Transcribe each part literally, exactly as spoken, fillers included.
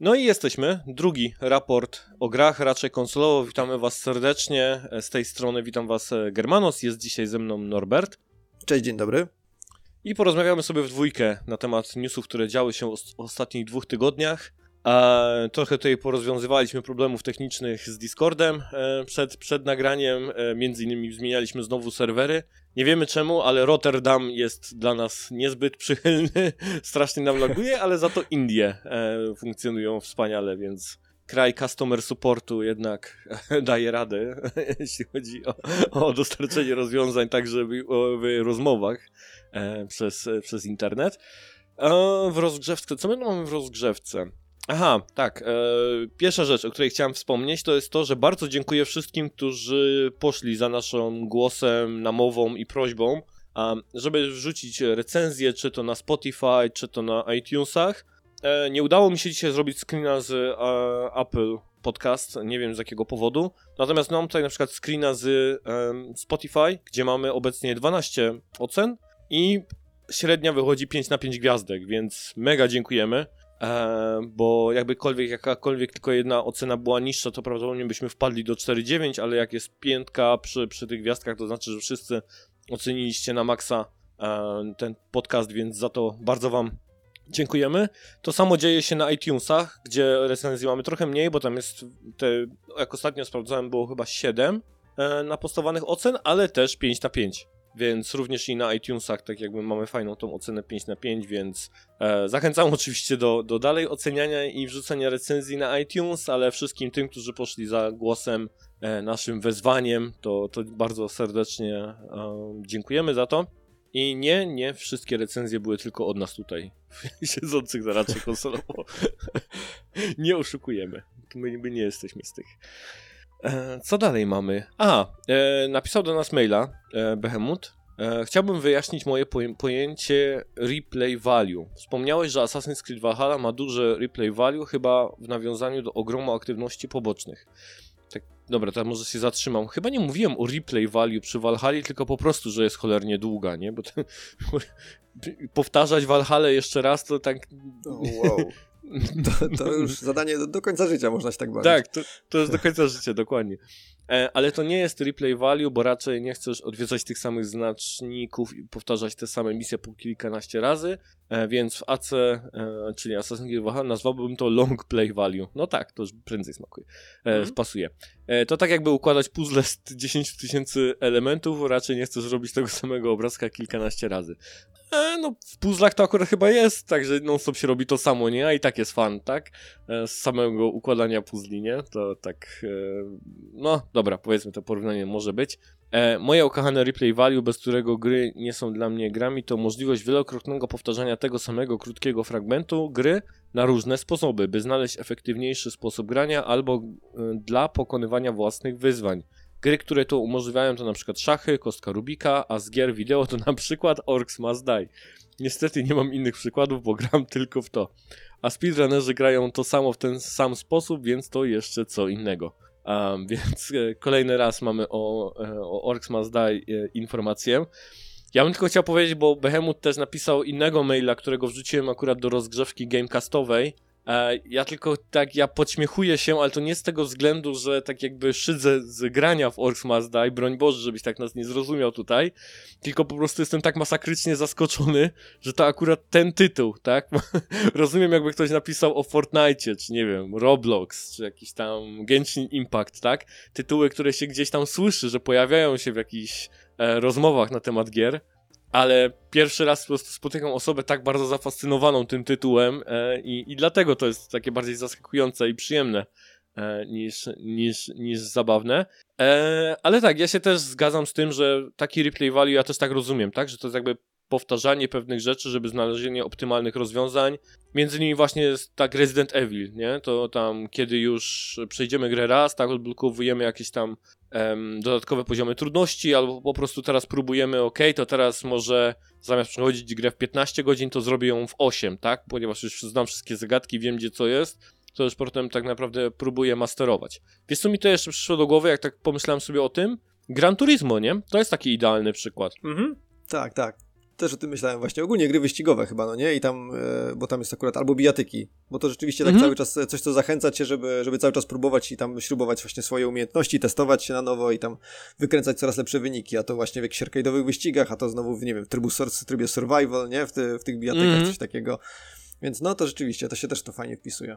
No i jesteśmy. Drugi raport o grach, raczej konsolowo. Witamy Was serdecznie. Z tej strony witam Was Germanos. Jest dzisiaj ze mną Norbert. Cześć, dzień dobry. I porozmawiamy sobie w dwójkę na temat newsów, które działy się w ostatnich dwóch tygodniach. E, trochę tutaj porozwiązywaliśmy problemów technicznych z Discordem e, przed, przed nagraniem, e, między innymi zmienialiśmy znowu serwery. Nie wiemy czemu, ale Rotterdam jest dla nas niezbyt przychylny, strasznie nam laguje, ale za to Indie e, funkcjonują wspaniale, więc kraj customer supportu jednak daje radę, jeśli chodzi o, o dostarczenie rozwiązań także w, w rozmowach e, przez, przez internet. E, w rozgrzewce, co my mamy w rozgrzewce? Aha, tak. E, pierwsza rzecz, o której chciałem wspomnieć, to jest to, że bardzo dziękuję wszystkim, którzy poszli za naszą głosem, namową i prośbą, a, żeby wrzucić recenzję, czy to na Spotify, czy to na iTunesach. E, nie udało mi się dzisiaj zrobić screena z e, Apple Podcast, nie wiem z jakiego powodu. Natomiast mam tutaj na przykład screena z e, Spotify, gdzie mamy obecnie dwanaście ocen i średnia wychodzi pięć na pięć gwiazdek, więc mega dziękujemy. E, bo jakbykolwiek, jakakolwiek tylko jedna ocena była niższa, to prawdopodobnie byśmy wpadli do cztery dziewięć, ale jak jest piętka przy, przy tych gwiazdkach, to znaczy, że wszyscy oceniliście na maksa e, ten podcast, więc za to bardzo Wam dziękujemy. To samo dzieje się na iTunesach, gdzie recenzji mamy trochę mniej, bo tam jest, te, jak ostatnio sprawdzałem, było chyba siedem e, napostowanych ocen, ale też pięć na pięć. Więc również i na iTunesach, tak jakby mamy fajną tą ocenę pięć na pięć, więc e, zachęcam oczywiście do, do dalej oceniania i wrzucania recenzji na iTunes, ale wszystkim tym, którzy poszli za głosem, e, naszym wezwaniem, to, to bardzo serdecznie e, dziękujemy za to. I nie, nie wszystkie recenzje były tylko od nas tutaj, siedzących na raczej konsolowo. Nie oszukujemy, my, my nie jesteśmy z tych. Co dalej mamy? Aha, e, napisał do nas maila e, Behemoth. E, chciałbym wyjaśnić moje poję- pojęcie replay value. Wspomniałeś, że Assassin's Creed Valhalla ma duże replay value, chyba w nawiązaniu do ogromu aktywności pobocznych. Tak, dobra, teraz może się zatrzymam. Chyba nie mówiłem o replay value przy Valhalli, tylko po prostu, że jest cholernie długa, nie? Bo to, powtarzać Valhallę jeszcze raz to tak... Oh, wow. To, to już zadanie do, do końca życia, można się tak bawić. Tak, to, to jest do końca życia, dokładnie. E, ale to nie jest replay value, bo raczej nie chcesz odwiedzać tych samych znaczników i powtarzać te same misje po kilkanaście razy, e, więc w A C, e, czyli Assassin's Creed Valhalla, nazwałbym to long play value. No tak, to już prędzej smakuje, e, mhm. pasuje. E, to tak jakby układać puzzle z dziesięć tysięcy elementów, raczej nie chcesz robić tego samego obrazka kilkanaście razy. E, no w puzzlach to akurat chyba jest, także non stop się robi to samo, nie? A i tak jest fan, tak? E, z samego układania puzli, nie? To tak, e, no dobra, powiedzmy to porównanie może być. E, moje ukochane replay value, bez którego gry nie są dla mnie grami, to możliwość wielokrotnego powtarzania tego samego krótkiego fragmentu gry na różne sposoby, by znaleźć efektywniejszy sposób grania albo e, dla pokonywania własnych wyzwań. Gry, które to umożliwiają, to na przykład szachy, kostka Rubika, a z gier wideo to na przykład Orcs Must Die. Niestety nie mam innych przykładów, bo gram tylko w to. A speedrunnerzy grają to samo w ten sam sposób, więc to jeszcze co innego. Um, więc e, kolejny raz mamy o, e, o Orcs Must Die e, informację. Ja bym tylko chciał powiedzieć, bo Behemoth też napisał innego maila, którego wrzuciłem akurat do rozgrzewki gamecastowej. Ja tylko tak, ja podśmiechuję się, ale to nie z tego względu, że tak jakby szydzę z grania w Orcs Must Die, broń Boże, żebyś tak nas nie zrozumiał tutaj, tylko po prostu jestem tak masakrycznie zaskoczony, że to akurat ten tytuł, tak? Rozumiem, jakby ktoś napisał o Fortnite, czy nie wiem, Roblox, czy jakiś tam Genshin Impact, tak? Tytuły, które się gdzieś tam słyszy, że pojawiają się w jakichś e, rozmowach na temat gier. Ale pierwszy raz po prostu spotykam osobę tak bardzo zafascynowaną tym tytułem e, i, i dlatego to jest takie bardziej zaskakujące i przyjemne e, niż, niż, niż zabawne. E, ale tak, ja się też zgadzam z tym, że taki replay value ja też tak rozumiem, tak? Że to jest jakby powtarzanie pewnych rzeczy, żeby znalezienie optymalnych rozwiązań. Między innymi właśnie jest tak Resident Evil, nie? To tam, kiedy już przejdziemy grę raz, tak odblokowujemy jakieś tam em, dodatkowe poziomy trudności, albo po prostu teraz próbujemy, ok, to teraz może zamiast przechodzić grę w piętnaście godzin, to zrobię ją w osiem, tak? Ponieważ już znam wszystkie zagadki, wiem gdzie co jest, to już potem tak naprawdę próbuję masterować. Wiesz co mi to jeszcze przyszło do głowy, jak tak pomyślałem sobie o tym? Gran Turismo, nie? To jest taki idealny przykład. Mhm. Tak, tak. Też o tym myślałem właśnie. Ogólnie gry wyścigowe chyba, no nie? I tam, e, bo tam jest akurat albo bijatyki, bo to rzeczywiście tak mhm. cały czas coś, co zachęca cię, żeby, żeby cały czas próbować i tam śrubować właśnie swoje umiejętności, testować się na nowo i tam wykręcać coraz lepsze wyniki, a to właśnie w jakichś arcade'owych wyścigach, a to znowu w, nie wiem, w trybu, w trybie survival, nie? W, ty, w tych bijatykach, mhm. coś takiego. Więc no to rzeczywiście, to się też to fajnie wpisuje.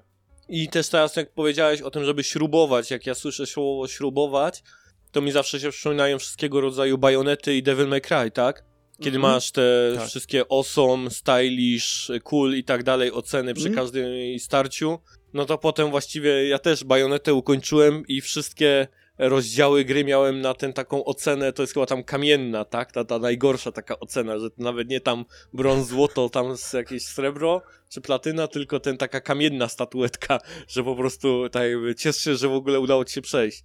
I też teraz jak powiedziałeś o tym, żeby śrubować, jak ja słyszę słowo śrubować, to mi zawsze się przypominają wszystkiego rodzaju Bayonety i Devil May Cry, tak? Kiedy mm-hmm. masz te tak. wszystkie awesome, stylish, cool i tak dalej oceny przy mm-hmm. każdym starciu, no to potem właściwie ja też Bayonetę ukończyłem i wszystkie rozdziały gry miałem na tę taką ocenę, to jest chyba tam kamienna, tak? Ta, ta najgorsza taka ocena, że nawet nie tam brąz, złoto, tam jakieś srebro czy platyna, tylko ten taka kamienna statuetka, że po prostu tak jakby ciesz się, że w ogóle udało ci się przejść.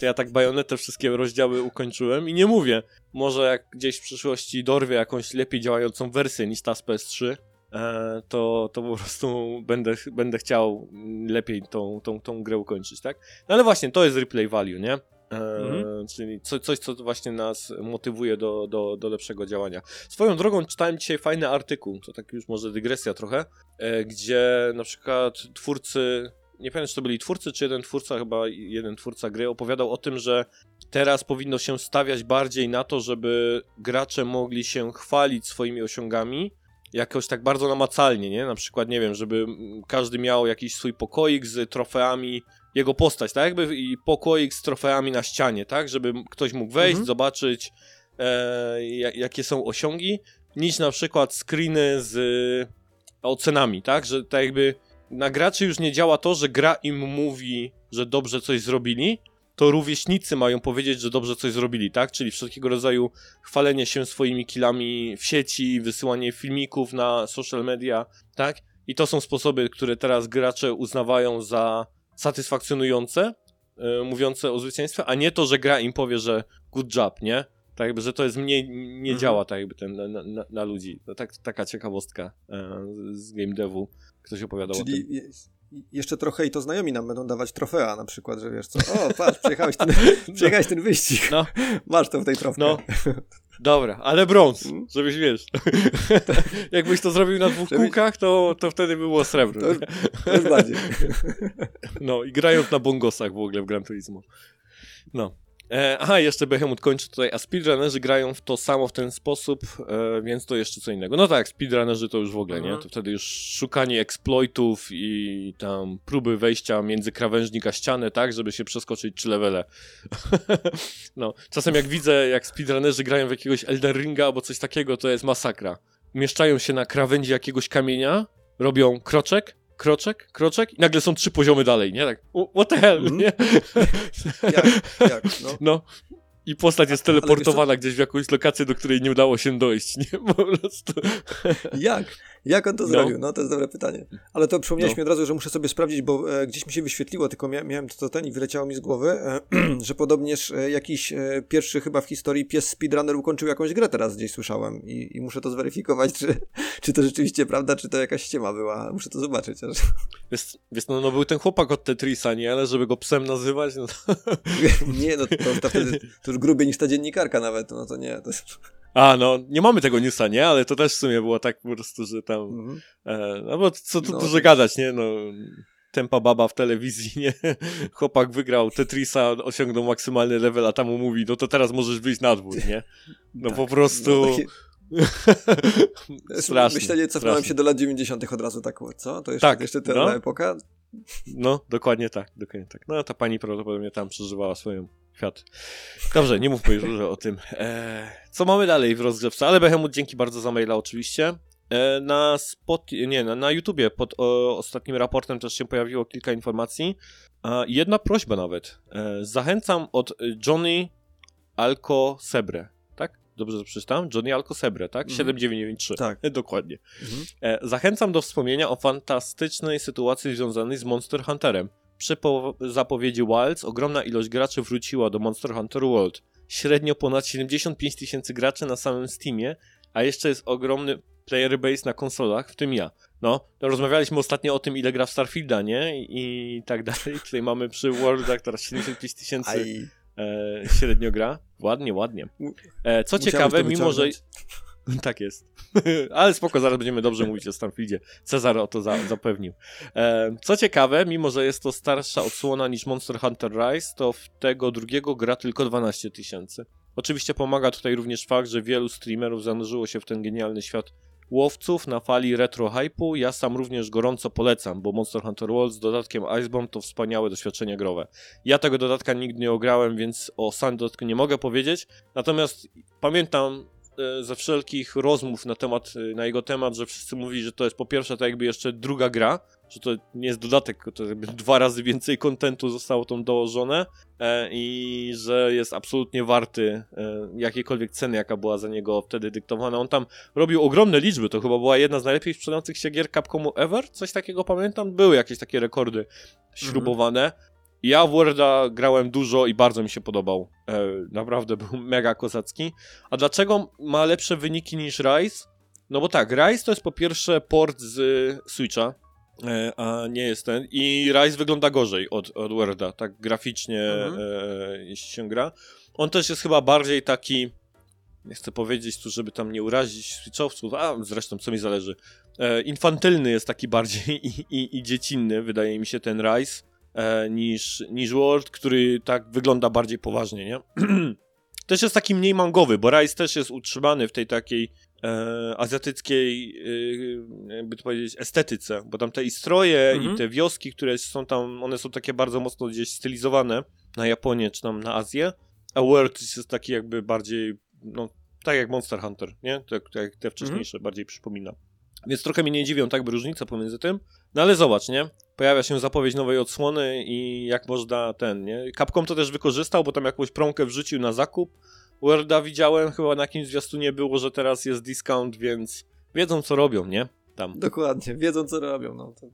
To ja tak Bajonetę wszystkie rozdziały ukończyłem i nie mówię, może jak gdzieś w przyszłości dorwię jakąś lepiej działającą wersję niż ta z P S trzy, to, to po prostu będę, będę chciał lepiej tą, tą, tą grę ukończyć, tak? No ale właśnie, to jest replay value, nie? Mhm. Czyli co, coś, co właśnie nas motywuje do, do, do lepszego działania. Swoją drogą czytałem dzisiaj fajny artykuł, to tak już może dygresja trochę, gdzie na przykład twórcy... nie pamiętam, czy to byli twórcy, czy jeden twórca, chyba jeden twórca gry, opowiadał o tym, że teraz powinno się stawiać bardziej na to, żeby gracze mogli się chwalić swoimi osiągami jakoś tak bardzo namacalnie, nie? Na przykład, nie wiem, żeby każdy miał jakiś swój pokoik z trofeami, jego postać, tak jakby, i pokoik z trofeami na ścianie, tak? Żeby ktoś mógł wejść, mhm. zobaczyć e, jakie są osiągi, niż na przykład screeny z ocenami, tak? Że tak jakby na graczy już nie działa to, że gra im mówi, że dobrze coś zrobili, to rówieśnicy mają powiedzieć, że dobrze coś zrobili, tak? Czyli wszelkiego rodzaju chwalenie się swoimi killami w sieci, wysyłanie filmików na social media, tak? I to są sposoby, które teraz gracze uznawają za satysfakcjonujące, yy, mówiące o zwycięstwie, a nie to, że gra im powie, że good job, nie? Tak jakby, że to jest mniej, nie mhm. działa tak jakby ten, na, na, na ludzi. To tak, taka ciekawostka yy, z game devu. Ktoś opowiadał Czyli o tym. Jest, jeszcze trochę i to znajomi nam będą dawać trofea na przykład, że wiesz co, o patrz, przejechałeś ten, przejechałeś ten wyścig, no. Masz to w tej trofkę. No. Dobra, ale brąz, hmm? żebyś wiesz, jakbyś to zrobił na dwóch żebyś... kółkach, to, to wtedy by było srebro. To, to jest bardziej. No i grając na bongosach w ogóle w Gran Turismo. No. E, aha, jeszcze Behemoth kończy tutaj, a speedrunnerzy grają w to samo w ten sposób, e, więc to jeszcze co innego. No tak, speedrunnerzy to już w ogóle, mhm. nie? To wtedy już szukanie exploitów i tam próby wejścia między krawężnik a ścianę, tak? Żeby się przeskoczyć trzy levele. No, czasem jak widzę, jak speedrunnerzy grają w jakiegoś Elden Ringa albo coś takiego, to jest masakra. Umieszczają się na krawędzi jakiegoś kamienia, robią kroczek, kroczek, kroczek i nagle są trzy poziomy dalej, nie? Tak, what the hell, mm. nie? jak, jak, no. no. I postać jest teleportowana gdzieś w jakąś lokację, do której nie udało się dojść, nie? Po prostu. Jak? Jak on to no. zrobił? No, to jest dobre pytanie. Ale to przypomniałeś no. mi od razu, że muszę sobie sprawdzić, bo e, gdzieś mi się wyświetliło, tylko mia- miałem to, to ten i wyleciało mi z głowy, e, że podobnież e, jakiś e, pierwszy chyba w historii pies speedrunner ukończył jakąś grę teraz gdzieś słyszałem i, i muszę to zweryfikować, czy, czy to rzeczywiście prawda, czy to jakaś ściema była. Muszę to zobaczyć. Aż. Wiesz, wiesz no, no był ten chłopak od Tetrisa, nie? Ale żeby go psem nazywać, no to... Nie, no to, to wtedy... To grubiej niż ta dziennikarka nawet, no to nie. To jest... A, no, nie mamy tego newsa, nie? Ale to też w sumie było tak po prostu, że tam... Mm-hmm. E, no bo co tu no, dużo gadać, nie? No, tempa baba w telewizji, nie? Chłopak wygrał Tetrisa, osiągnął maksymalny level, a tam mu mówi, no to teraz możesz wyjść na dwór, nie? No tak, po prostu... No, takie... strasznie. Myślenie, cofnąłem się do lat dziewięćdziesiątych od razu tak, co? To jeszcze, tak, jeszcze ta no? epoka? No, dokładnie tak, dokładnie tak. No, ta pani prawdopodobnie tam przeżywała swoją... Świat. Dobrze, nie mówmy już o tym. Eee, co mamy dalej w rozgrzewce? Ale Behemoth, dzięki bardzo za maila oczywiście. Eee, na spot, nie, na, na YouTubie pod o, ostatnim raportem też się pojawiło kilka informacji. Eee, jedna prośba nawet. Eee, zachęcam od Johnny Alcosebre, tak? Dobrze to przeczytałem? Johnny Alcosebre, tak? Mhm. siedem dziewięć dziewięć trzy. Tak. E, dokładnie. Mhm. Eee, zachęcam do wspomnienia o fantastycznej sytuacji związanej z Monster Hunterem. Przy po- zapowiedzi Wilds ogromna ilość graczy wróciła do Monster Hunter World. Średnio ponad siedemdziesiąt pięć tysięcy graczy na samym Steamie, a jeszcze jest ogromny player base na konsolach, w tym ja. No, no rozmawialiśmy ostatnio o tym, ile gra w Starfielda, nie? I, i tak dalej. Tutaj mamy przy Worldach teraz siedemdziesiąt pięć tysięcy e, średnio gra. Ładnie, ładnie. E, co ciekawe, mimo że... Tak jest. Ale spoko, zaraz będziemy dobrze mówić o Starfieldzie. Cezar o to za, zapewnił. E, co ciekawe, mimo że jest to starsza odsłona niż Monster Hunter Rise, to w tego drugiego gra tylko dwanaście tysięcy. Oczywiście pomaga tutaj również fakt, że wielu streamerów zanurzyło się w ten genialny świat łowców na fali retro-hype'u. Ja sam również gorąco polecam, bo Monster Hunter World z dodatkiem Iceborne to wspaniałe doświadczenie growe. Ja tego dodatka nigdy nie ograłem, więc o samym dodatku nie mogę powiedzieć. Natomiast pamiętam ze wszelkich rozmów na temat, na jego temat, że wszyscy mówili, że to jest po pierwsze tak jakby jeszcze druga gra, że to nie jest dodatek, to jakby dwa razy więcej kontentu zostało tam dołożone e, i że jest absolutnie warty e, jakiejkolwiek ceny, jaka była za niego wtedy dyktowana. On tam robił ogromne liczby, to chyba była jedna z najlepiej sprzedających się gier Capcomu ever, coś takiego pamiętam, były jakieś takie rekordy śrubowane. Mm-hmm. Ja w Worda grałem dużo i bardzo mi się podobał. E, naprawdę był mega kozacki. A dlaczego ma lepsze wyniki niż Rise? No bo tak, Rise to jest po pierwsze port z y, Switcha, e, a nie jest ten. I Rise wygląda gorzej od, od Worda, tak graficznie, mhm. e, jeśli się gra. On też jest chyba bardziej taki, nie chcę powiedzieć tu, żeby tam nie urazić Switchowców, a zresztą co mi zależy. E, infantylny jest taki bardziej i, i, i dziecinny, wydaje mi się, ten Rise. Niż, niż World, który tak wygląda bardziej poważnie, nie? Też jest taki mniej mangowy, bo Rise też jest utrzymany w tej takiej e, azjatyckiej, e, jakby to powiedzieć, estetyce, bo tam te i stroje, mhm. i te wioski, które są tam, one są takie bardzo mocno gdzieś stylizowane na Japonię czy tam na Azję, a World jest taki jakby bardziej, no, tak jak Monster Hunter, nie? Tak jak te wcześniejsze, mhm. bardziej przypomina. Więc trochę mnie nie dziwią, tak by różnica pomiędzy tym. No ale zobacz, nie? Pojawia się zapowiedź nowej odsłony i jak można ten, nie? Capcom to też wykorzystał, bo tam jakąś promkę wrzucił na zakup. Worda widziałem, chyba na jakimś zwiastunie było, że teraz jest discount, więc wiedzą co robią, nie? Tam. Dokładnie, wiedzą co robią. No, to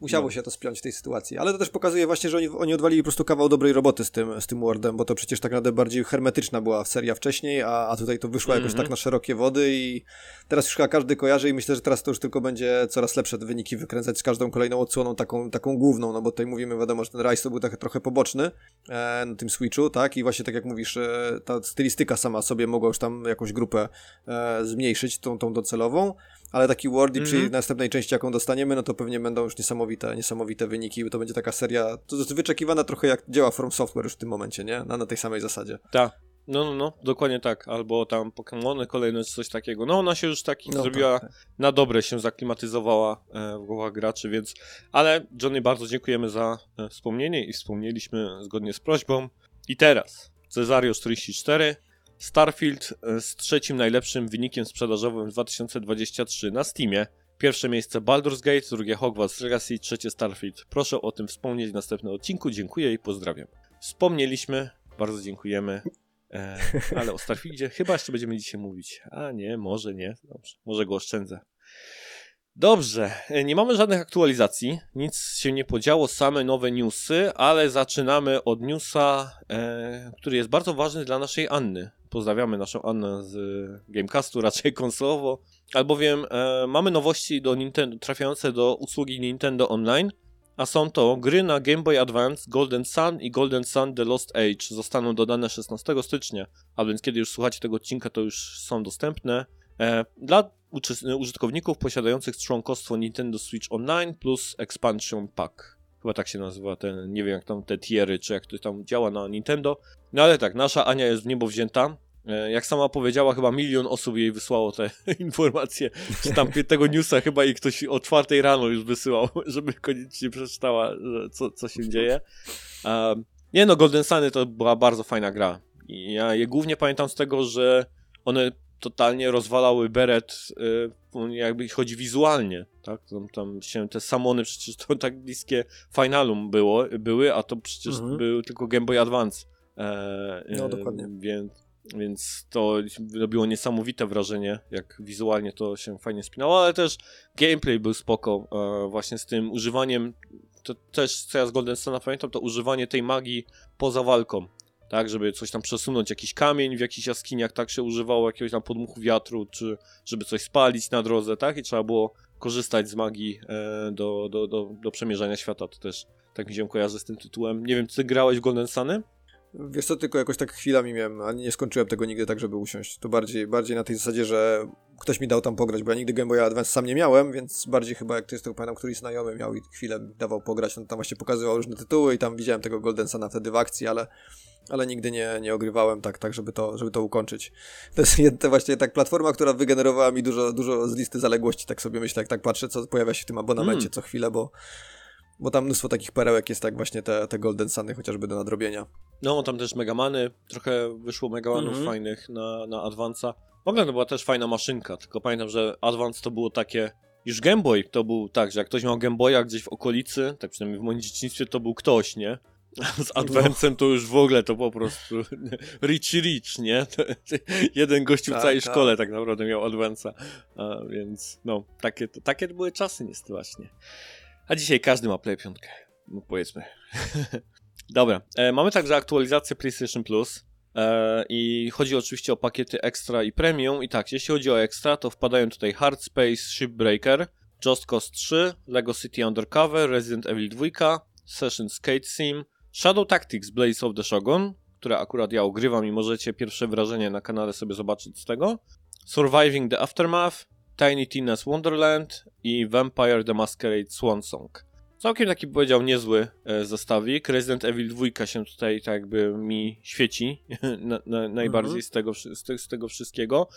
musiało no. się to spiąć w tej sytuacji. Ale to też pokazuje właśnie, że oni, oni odwalili po prostu kawał dobrej roboty z tym, z tym Wordem, bo to przecież tak naprawdę bardziej hermetyczna była seria wcześniej, a, a tutaj to wyszło mm-hmm. jakoś tak na szerokie wody i teraz już chyba każdy kojarzy i myślę, że teraz to już tylko będzie coraz lepsze wyniki wykręcać z każdą kolejną odsłoną taką, taką główną, no bo tutaj mówimy, wiadomo, że ten Rise to był tak trochę poboczny e, na tym Switchu, tak? I właśnie tak jak mówisz, e, ta stylistyka sama sobie mogła już tam jakąś grupę e, zmniejszyć, tą, tą docelową, ale taki Word i mm-hmm. przy następnej części, jaką dostaniemy, no to pewnie będą już niesamowite, niesamowite wyniki, bo to będzie taka seria to jest wyczekiwana trochę jak działa From Software już w tym momencie, nie? Na, na tej samej zasadzie. Tak, no, no, no, dokładnie tak. Albo tam Pokémony kolejne, coś takiego. No ona się już taki no, zrobiła, tak, tak. na dobre się zaklimatyzowała e, w głowach graczy, więc... Ale Johnny, bardzo dziękujemy za e, wspomnienie i wspomnieliśmy zgodnie z prośbą. I teraz Cezariusz trzydzieści cztery... Starfield z trzecim najlepszym wynikiem sprzedażowym w dwa tysiące dwudziestym trzecim na Steamie. Pierwsze miejsce Baldur's Gate, drugie Hogwarts Legacy, trzecie Starfield. Proszę o tym wspomnieć w następnym odcinku. Dziękuję i pozdrawiam. Wspomnieliśmy, bardzo dziękujemy, e, ale o Starfieldzie chyba jeszcze będziemy dzisiaj mówić. A nie, może nie. Dobrze, może go oszczędzę. Dobrze, nie mamy żadnych aktualizacji, nic się nie podziało, same nowe newsy, ale zaczynamy od newsa, e, który jest bardzo ważny dla naszej Anny. Pozdrawiamy naszą Annę z Gamecastu, raczej konsolowo, albowiem e, mamy nowości do Nintendo, trafiające do usługi Nintendo Online, a są to gry na Game Boy Advance, Golden Sun i Golden Sun The Lost Age. Zostaną dodane szesnastego stycznia, a więc kiedy już słuchacie tego odcinka, to już są dostępne. E, dla użytkowników posiadających członkostwo Nintendo Switch Online plus Expansion Pack. Chyba tak się nazywa ten, nie wiem jak tam te tiery, czy jak to tam działa na Nintendo. No ale tak, nasza Ania jest w niebo wzięta. Jak sama powiedziała, chyba milion osób jej wysłało te informacje. Czy tam tego newsa chyba i ktoś o czwartej rano już wysyłał, żeby koniecznie przeczytała, co, co się dzieje. Um, nie no, Golden Suny to była bardzo fajna gra. I ja je głównie pamiętam z tego, że one totalnie rozwalały beret, jakby chodzi wizualnie, tak? Tam, tam się te Samony przecież to tak bliskie Finalum było, były, a to przecież mhm. był tylko Game Boy Advance. E, no dokładnie. E, więc, więc to robiło niesamowite wrażenie, jak wizualnie to się fajnie spinało, ale też gameplay był spoko, e, właśnie z tym używaniem, to też co ja z Golden Suna pamiętam, to używanie tej magii poza walką. Tak, żeby coś tam przesunąć, jakiś kamień w jakichś jaskiniach, tak się używało jakiegoś tam podmuchu wiatru, czy żeby coś spalić na drodze, tak? I trzeba było korzystać z magii e, do, do, do, do przemierzania świata, to też tak mi się kojarzy z tym tytułem. Nie wiem, czy ty grałeś w Golden Suny? Wiesz co, tylko jakoś tak chwilami miałem, a nie skończyłem tego nigdy tak, żeby usiąść. To bardziej, bardziej na tej zasadzie, że ktoś mi dał tam pograć, bo ja nigdy Game Boy Advance sam nie miałem, więc bardziej chyba, jak to jest, to pamiętam, któryś znajomy miał i chwilę dawał pograć, on tam właśnie pokazywał różne tytuły i tam widziałem tego Golden Suna wtedy w akcji, ale, ale nigdy nie, nie ogrywałem tak, tak żeby, to, żeby to ukończyć. To jest jedna, właśnie tak platforma, która wygenerowała mi dużo, dużo z listy zaległości, tak sobie myślę, jak tak patrzę, co pojawia się w tym abonamencie hmm. co chwilę, bo Bo tam mnóstwo takich perełek jest, tak właśnie te, te Golden Suny chociażby do nadrobienia. No, tam też Megamany, trochę wyszło Megamanów mm-hmm. fajnych na, na Advance'a. W ogóle to była też fajna maszynka, tylko pamiętam, że Advance to było takie... Już Game Boy to był tak, że jak ktoś miał Game Boya gdzieś w okolicy, tak przynajmniej w moim dzieciństwie to był ktoś, nie? Z Advance'em to już w ogóle to po prostu rich rich, nie? Jeden gościu w całej tak, szkole tak. tak naprawdę miał Advance'a, a więc no, takie, takie były czasy niestety właśnie. A dzisiaj każdy ma Play pięć, no powiedzmy. Dobra, e, mamy także aktualizację PlayStation Plus e, i chodzi oczywiście o pakiety Extra i Premium. I tak, jeśli chodzi o Extra, to wpadają tutaj Hard Space, Shipbreaker, Just Cause trzy, LEGO City Undercover, Resident Evil dwa, Session Skate Sim, Shadow Tactics Blaze of the Shogun, które akurat ja ogrywam i możecie pierwsze wrażenie na kanale sobie zobaczyć z tego, Surviving the Aftermath, Tiny Tina's Wonderland i Vampire the Masquerade Swansong. Całkiem taki, powiedział, niezły e, zestawik. Resident Evil dwa się tutaj tak jakby mi świeci na, na, najbardziej mm-hmm. z, tego, z, z tego wszystkiego.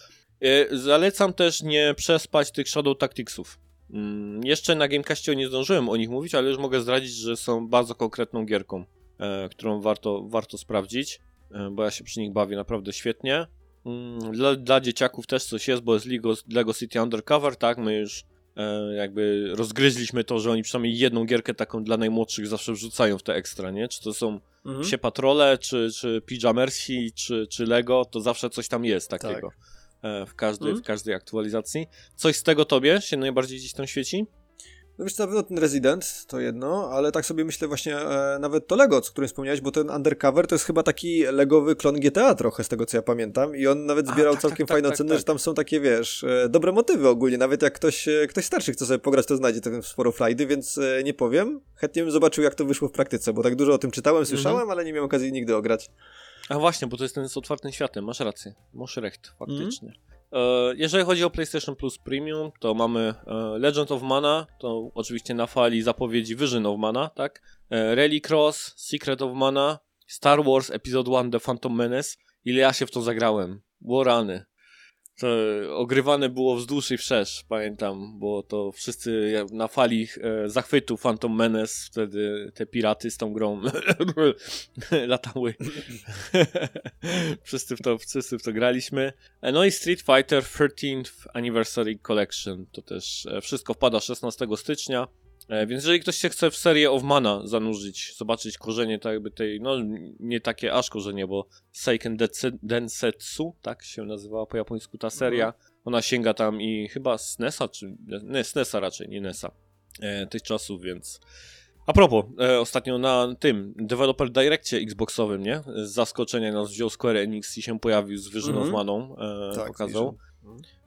E, zalecam też nie przespać tych Shadow Tacticsów. Mm, jeszcze na Gamecastie nie zdążyłem o nich mówić, ale już mogę zdradzić, że są bardzo konkretną gierką, e, którą warto, warto sprawdzić, e, bo ja się przy nich bawię naprawdę świetnie. Dla, dla dzieciaków też coś jest, bo jest LEGO, LEGO City Undercover, tak, my już e, jakby rozgryźliśmy to, że oni przynajmniej jedną gierkę taką dla najmłodszych zawsze wrzucają w te Ekstra, nie? Czy to są mhm. psie patrole, czy, czy pijamersi, czy, czy LEGO, to zawsze coś tam jest takiego tak. e, w, każdej, mhm. w każdej aktualizacji. Coś z tego tobie się najbardziej gdzieś tam świeci? No wiesz, na pewno ten Resident to jedno, ale tak sobie myślę właśnie e, nawet to LEGO, o którym wspomniałeś, bo ten Undercover to jest chyba taki legowy klon G T A trochę, z tego co ja pamiętam, i on nawet zbierał A, tak, całkiem tak, fajne tak, ceny, tak. że tam są takie, wiesz, e, dobre motywy ogólnie, nawet jak ktoś, e, ktoś starszy chce sobie pograć, to znajdzie tam sporo frajdy, więc e, nie powiem, chętnie bym zobaczył, jak to wyszło w praktyce, bo tak dużo o tym czytałem, słyszałem, mhm. ale nie miałem okazji nigdy ograć. A właśnie, bo to jest ten z otwartym światem, masz rację, masz recht, faktycznie. Mhm. Jeżeli chodzi o PlayStation Plus Premium, to mamy Legend of Mana, to oczywiście na fali zapowiedzi Vision of Mana, tak? Rally Cross, Secret of Mana, Star Wars Episode jeden The Phantom Menace. Ile ja się w to zagrałem? Było rany. To ogrywane było wzdłuż i wszerz, pamiętam, bo to wszyscy na fali zachwytu Phantom Menace, wtedy te piraty z tą grą latały. wszyscy, w to, wszyscy w to graliśmy. No i Street Fighter thirteenth Anniversary Collection, to też wszystko wpada szesnastego stycznia, więc jeżeli ktoś się chce w serię of Mana zanurzyć, zobaczyć korzenie tak jakby tej, no nie takie aż korzenie, bo Seiken Densetsu, tak się nazywała po japońsku ta seria, ona sięga tam i chyba z N E S-a, czy nie, z N E S-a raczej, nie N E S-a e, tych czasów, więc... A propos, e, ostatnio na tym Developer Direccie Xboxowym, nie? Z zaskoczenia nas wziął Square Enix i się pojawił z Vision mm-hmm. of Maną, e, tak, pokazał.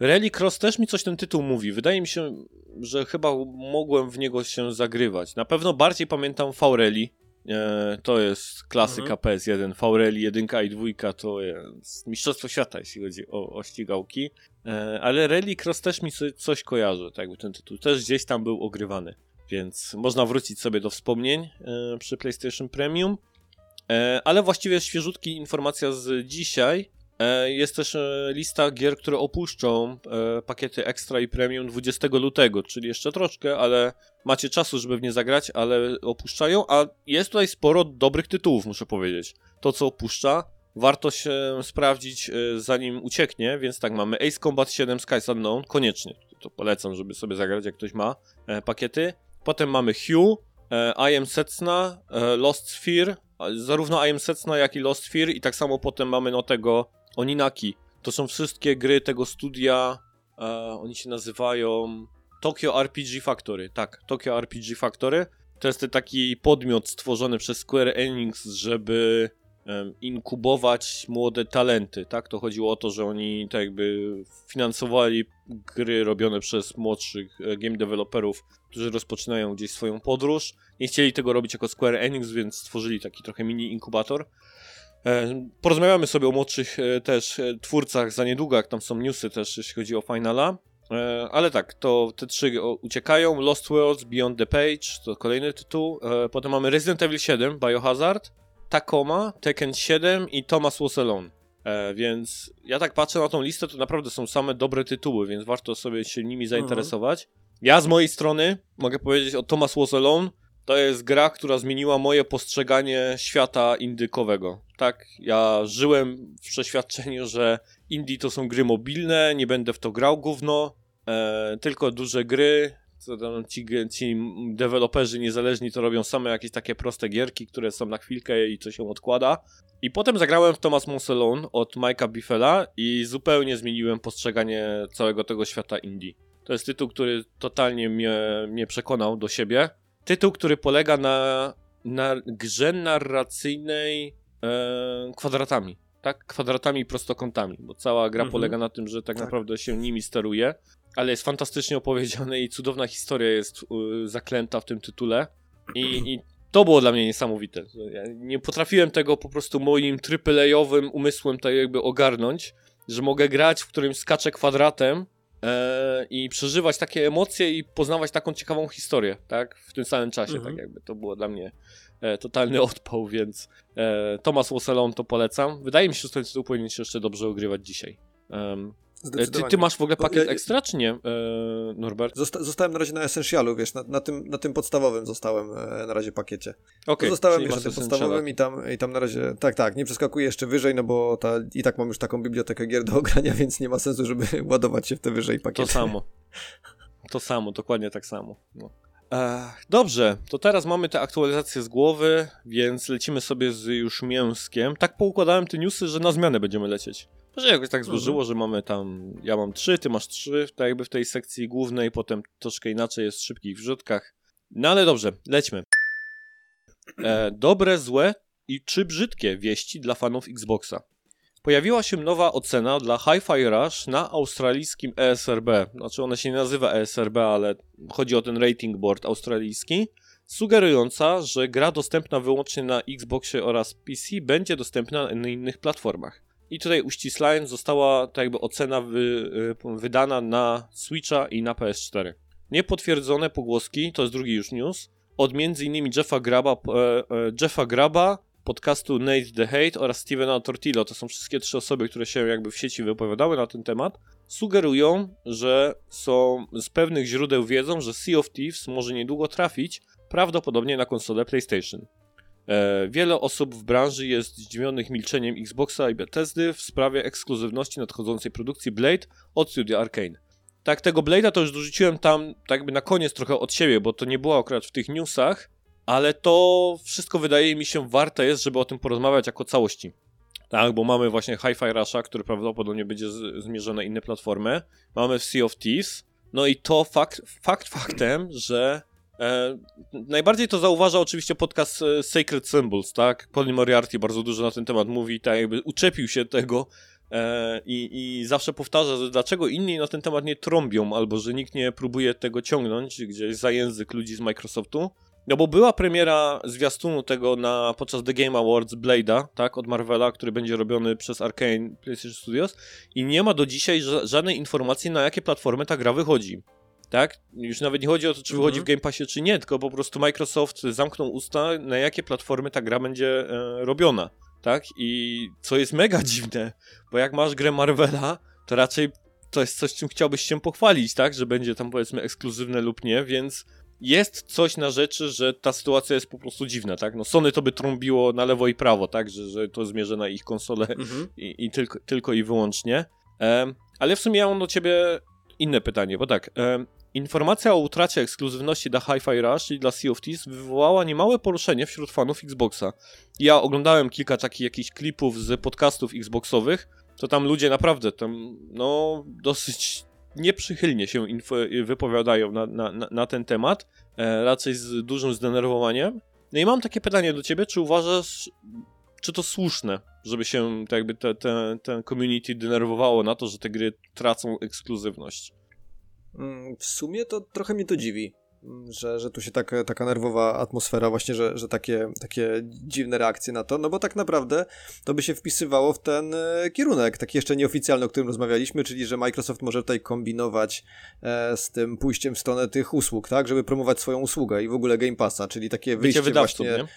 Rally Cross też mi coś ten tytuł mówi. Wydaje mi się, że chyba mogłem w niego się zagrywać. Na pewno bardziej pamiętam V-Rally. E, to jest klasyka mhm. P S jeden. V-Rally jeden i dwa to jest mistrzostwo świata, jeśli chodzi o, o ścigałki. E, ale Rally Cross też mi co, coś kojarzy. Tak jakby ten tytuł też gdzieś tam był ogrywany. Więc można wrócić sobie do wspomnień e, przy PlayStation Premium. E, ale właściwie świeżutki informacja z dzisiaj. Jest też lista gier, które opuszczą pakiety Extra i Premium dwudziestego lutego, czyli jeszcze troszkę, ale macie czasu, żeby w nie zagrać, ale opuszczają, a jest tutaj sporo dobrych tytułów, muszę powiedzieć. To, co opuszcza, warto się sprawdzić, zanim ucieknie, więc tak, mamy Ace Combat siedem Skies Unknown, koniecznie, to polecam, żeby sobie zagrać, jak ktoś ma pakiety. Potem mamy Hue, I Am Setsuna, Lost Sphere, zarówno I Am Setsuna, jak i Lost Sphere, i tak samo potem mamy no tego... Oninaki. To są wszystkie gry tego studia, e, oni się nazywają Tokyo R P G Factory, tak, Tokyo R P G Factory. To jest taki podmiot stworzony przez Square Enix, żeby e, inkubować młode talenty, tak, to chodziło o to, że oni tak jakby finansowali gry robione przez młodszych game developerów, którzy rozpoczynają gdzieś swoją podróż. Nie chcieli tego robić jako Square Enix, więc stworzyli taki trochę mini inkubator. Porozmawiamy sobie o młodszych też twórcach za niedługo, jak tam są newsy też, jeśli chodzi o Finala. Ale tak, to te trzy uciekają. Lost Worlds, Beyond the Page, to kolejny tytuł. Potem mamy Resident Evil siedem, Biohazard, Tacoma, Tekken siedem i Thomas Was Alone. Więc ja tak patrzę na tą listę, to naprawdę są same dobre tytuły, więc warto sobie się nimi zainteresować. Mhm. Ja z mojej strony mogę powiedzieć o Thomas Was Alone. To jest gra, która zmieniła moje postrzeganie świata indykowego. Tak, ja żyłem w przeświadczeniu, że indie to są gry mobilne, nie będę w to grał gówno, e, tylko duże gry, co tam ci, ci deweloperzy niezależni to robią same jakieś takie proste gierki, które są na chwilkę i coś się odkłada. I potem zagrałem w Thomas Was Alone od Mike'a Biffela i zupełnie zmieniłem postrzeganie całego tego świata indie. To jest tytuł, który totalnie mnie, mnie przekonał do siebie. Tytuł, który polega na, na grze narracyjnej e, kwadratami, tak? Kwadratami i prostokątami, bo cała gra mm-hmm. polega na tym, że tak, tak naprawdę się nimi steruje, ale jest fantastycznie opowiedziane i cudowna historia jest y, zaklęta w tym tytule i, i to było dla mnie niesamowite. Ja nie potrafiłem tego po prostu moim triple A-owym umysłem tak jakby ogarnąć, że mogę grać, w którym skaczę kwadratem, i przeżywać takie emocje i poznawać taką ciekawą historię, tak? W tym samym czasie, mhm. tak jakby. To było dla mnie e, totalny odpał, więc e, Thomas Was Alone to polecam. Wydaje mi się, że ten tytuł powinien się jeszcze dobrze ogrywać dzisiaj. Um, ty, ty masz w ogóle pakiet ja, ekstra, czy nie, e, Norbert? Zosta- zostałem na razie na Essentialu, wiesz, na, na, tym, na tym podstawowym zostałem e, na razie pakiecie. Okay, to zostałem jeszcze na tym podstawowym i tam, i tam na razie, tak, tak, nie przeskakuję jeszcze wyżej, no bo ta, i tak mam już taką bibliotekę gier do ogrania, więc nie ma sensu, żeby ładować się w te wyżej pakiety. To samo, to samo, dokładnie tak samo. No. E, dobrze, to teraz mamy te aktualizacje z głowy, więc lecimy sobie z już mięskiem. Tak poukładałem te newsy, że na zmianę będziemy lecieć. Może jakoś tak złożyło, mhm. że mamy tam, ja mam trzy, ty masz trzy, tak jakby w tej sekcji głównej, potem troszkę inaczej jest w szybkich wrzutkach. No ale dobrze, lećmy. E, dobre, złe i czy brzydkie wieści dla fanów Xboxa. Pojawiła się nowa ocena dla Hi-Fi Rush na australijskim E S R B. Znaczy ona się nie nazywa E S R B, ale chodzi o ten rating board australijski, sugerująca, że gra dostępna wyłącznie na Xboxie oraz P C będzie dostępna na innych platformach. I tutaj uściślając, została tak jakby ocena wy, wydana na Switcha i na P S cztery. Niepotwierdzone pogłoski, to jest drugi już news, od m.in. Jeffa Graba, Jeffa Graba, podcastu Nate the Hate oraz Stevena Tortillo, to są wszystkie trzy osoby, które się jakby w sieci wypowiadały na ten temat, sugerują, że są z pewnych źródeł wiedzą, że Sea of Thieves może niedługo trafić prawdopodobnie na konsolę PlayStation. Wiele osób w branży jest zdziwionych milczeniem Xboxa i Bethesdy w sprawie ekskluzywności nadchodzącej produkcji Blade od studia Arkane. Tak, tego Blade'a to już dorzuciłem tam tak jakby na koniec trochę od siebie, bo to nie było akurat w tych newsach, ale to wszystko wydaje mi się warte jest, żeby o tym porozmawiać jako całości. Tak, bo mamy właśnie Hi-Fi Rusha, który prawdopodobnie będzie zmierzony na inne platformy, mamy Sea of Thieves, no i to fakt, fakt faktem, że... E, najbardziej to zauważa oczywiście podcast e, Sacred Symbols, tak? Colin Moriarty bardzo dużo na ten temat mówi, tak jakby uczepił się tego e, i, i zawsze powtarza, że dlaczego inni na ten temat nie trąbią, albo że nikt nie próbuje tego ciągnąć gdzieś za język ludzi z Microsoftu. No bo była premiera zwiastunu tego na podczas The Game Awards Blade'a, tak? Od Marvela, który będzie robiony przez Arkane Studios i nie ma do dzisiaj ża- żadnej informacji, na jakie platformy ta gra wychodzi. Tak? Już nawet nie chodzi o to, czy wychodzi mm-hmm. w Game Passie, czy nie, tylko po prostu Microsoft zamknął usta, na jakie platformy ta gra będzie e, robiona, tak? I co jest mega dziwne, bo jak masz grę Marvela, to raczej to jest coś, czym chciałbyś się pochwalić, tak? Że będzie tam powiedzmy ekskluzywne lub nie, więc jest coś na rzeczy, że ta sytuacja jest po prostu dziwna, tak? No Sony to by trąbiło na lewo i prawo, tak? Że, że to zmierza na ich konsolę mm-hmm. i, i tylko, tylko i wyłącznie. E, ale w sumie ja mam do ciebie inne pytanie, bo tak... E, Informacja o utracie ekskluzywności dla Hi-Fi Rush i dla Sea of Thieves wywołała niemałe poruszenie wśród fanów Xboxa. Ja oglądałem kilka takich jakichś klipów z podcastów Xboxowych, to tam ludzie naprawdę tam, no, dosyć nieprzychylnie się inf- wypowiadają na, na, na ten temat, e, raczej z dużym zdenerwowaniem. No i mam takie pytanie do ciebie, czy uważasz, czy to słuszne, żeby się tak jakby te, te, te community denerwowało na to, że te gry tracą ekskluzywność? W sumie to trochę mnie to dziwi, że, że tu się tak, taka nerwowa atmosfera właśnie, że, że takie, takie dziwne reakcje na to, no bo tak naprawdę to by się wpisywało w ten kierunek, taki jeszcze nieoficjalny, o którym rozmawialiśmy, czyli że Microsoft może tutaj kombinować z tym pójściem w stronę tych usług, tak, żeby promować swoją usługę i w ogóle Game Passa, czyli takie wyjście wydawców, właśnie... Nie?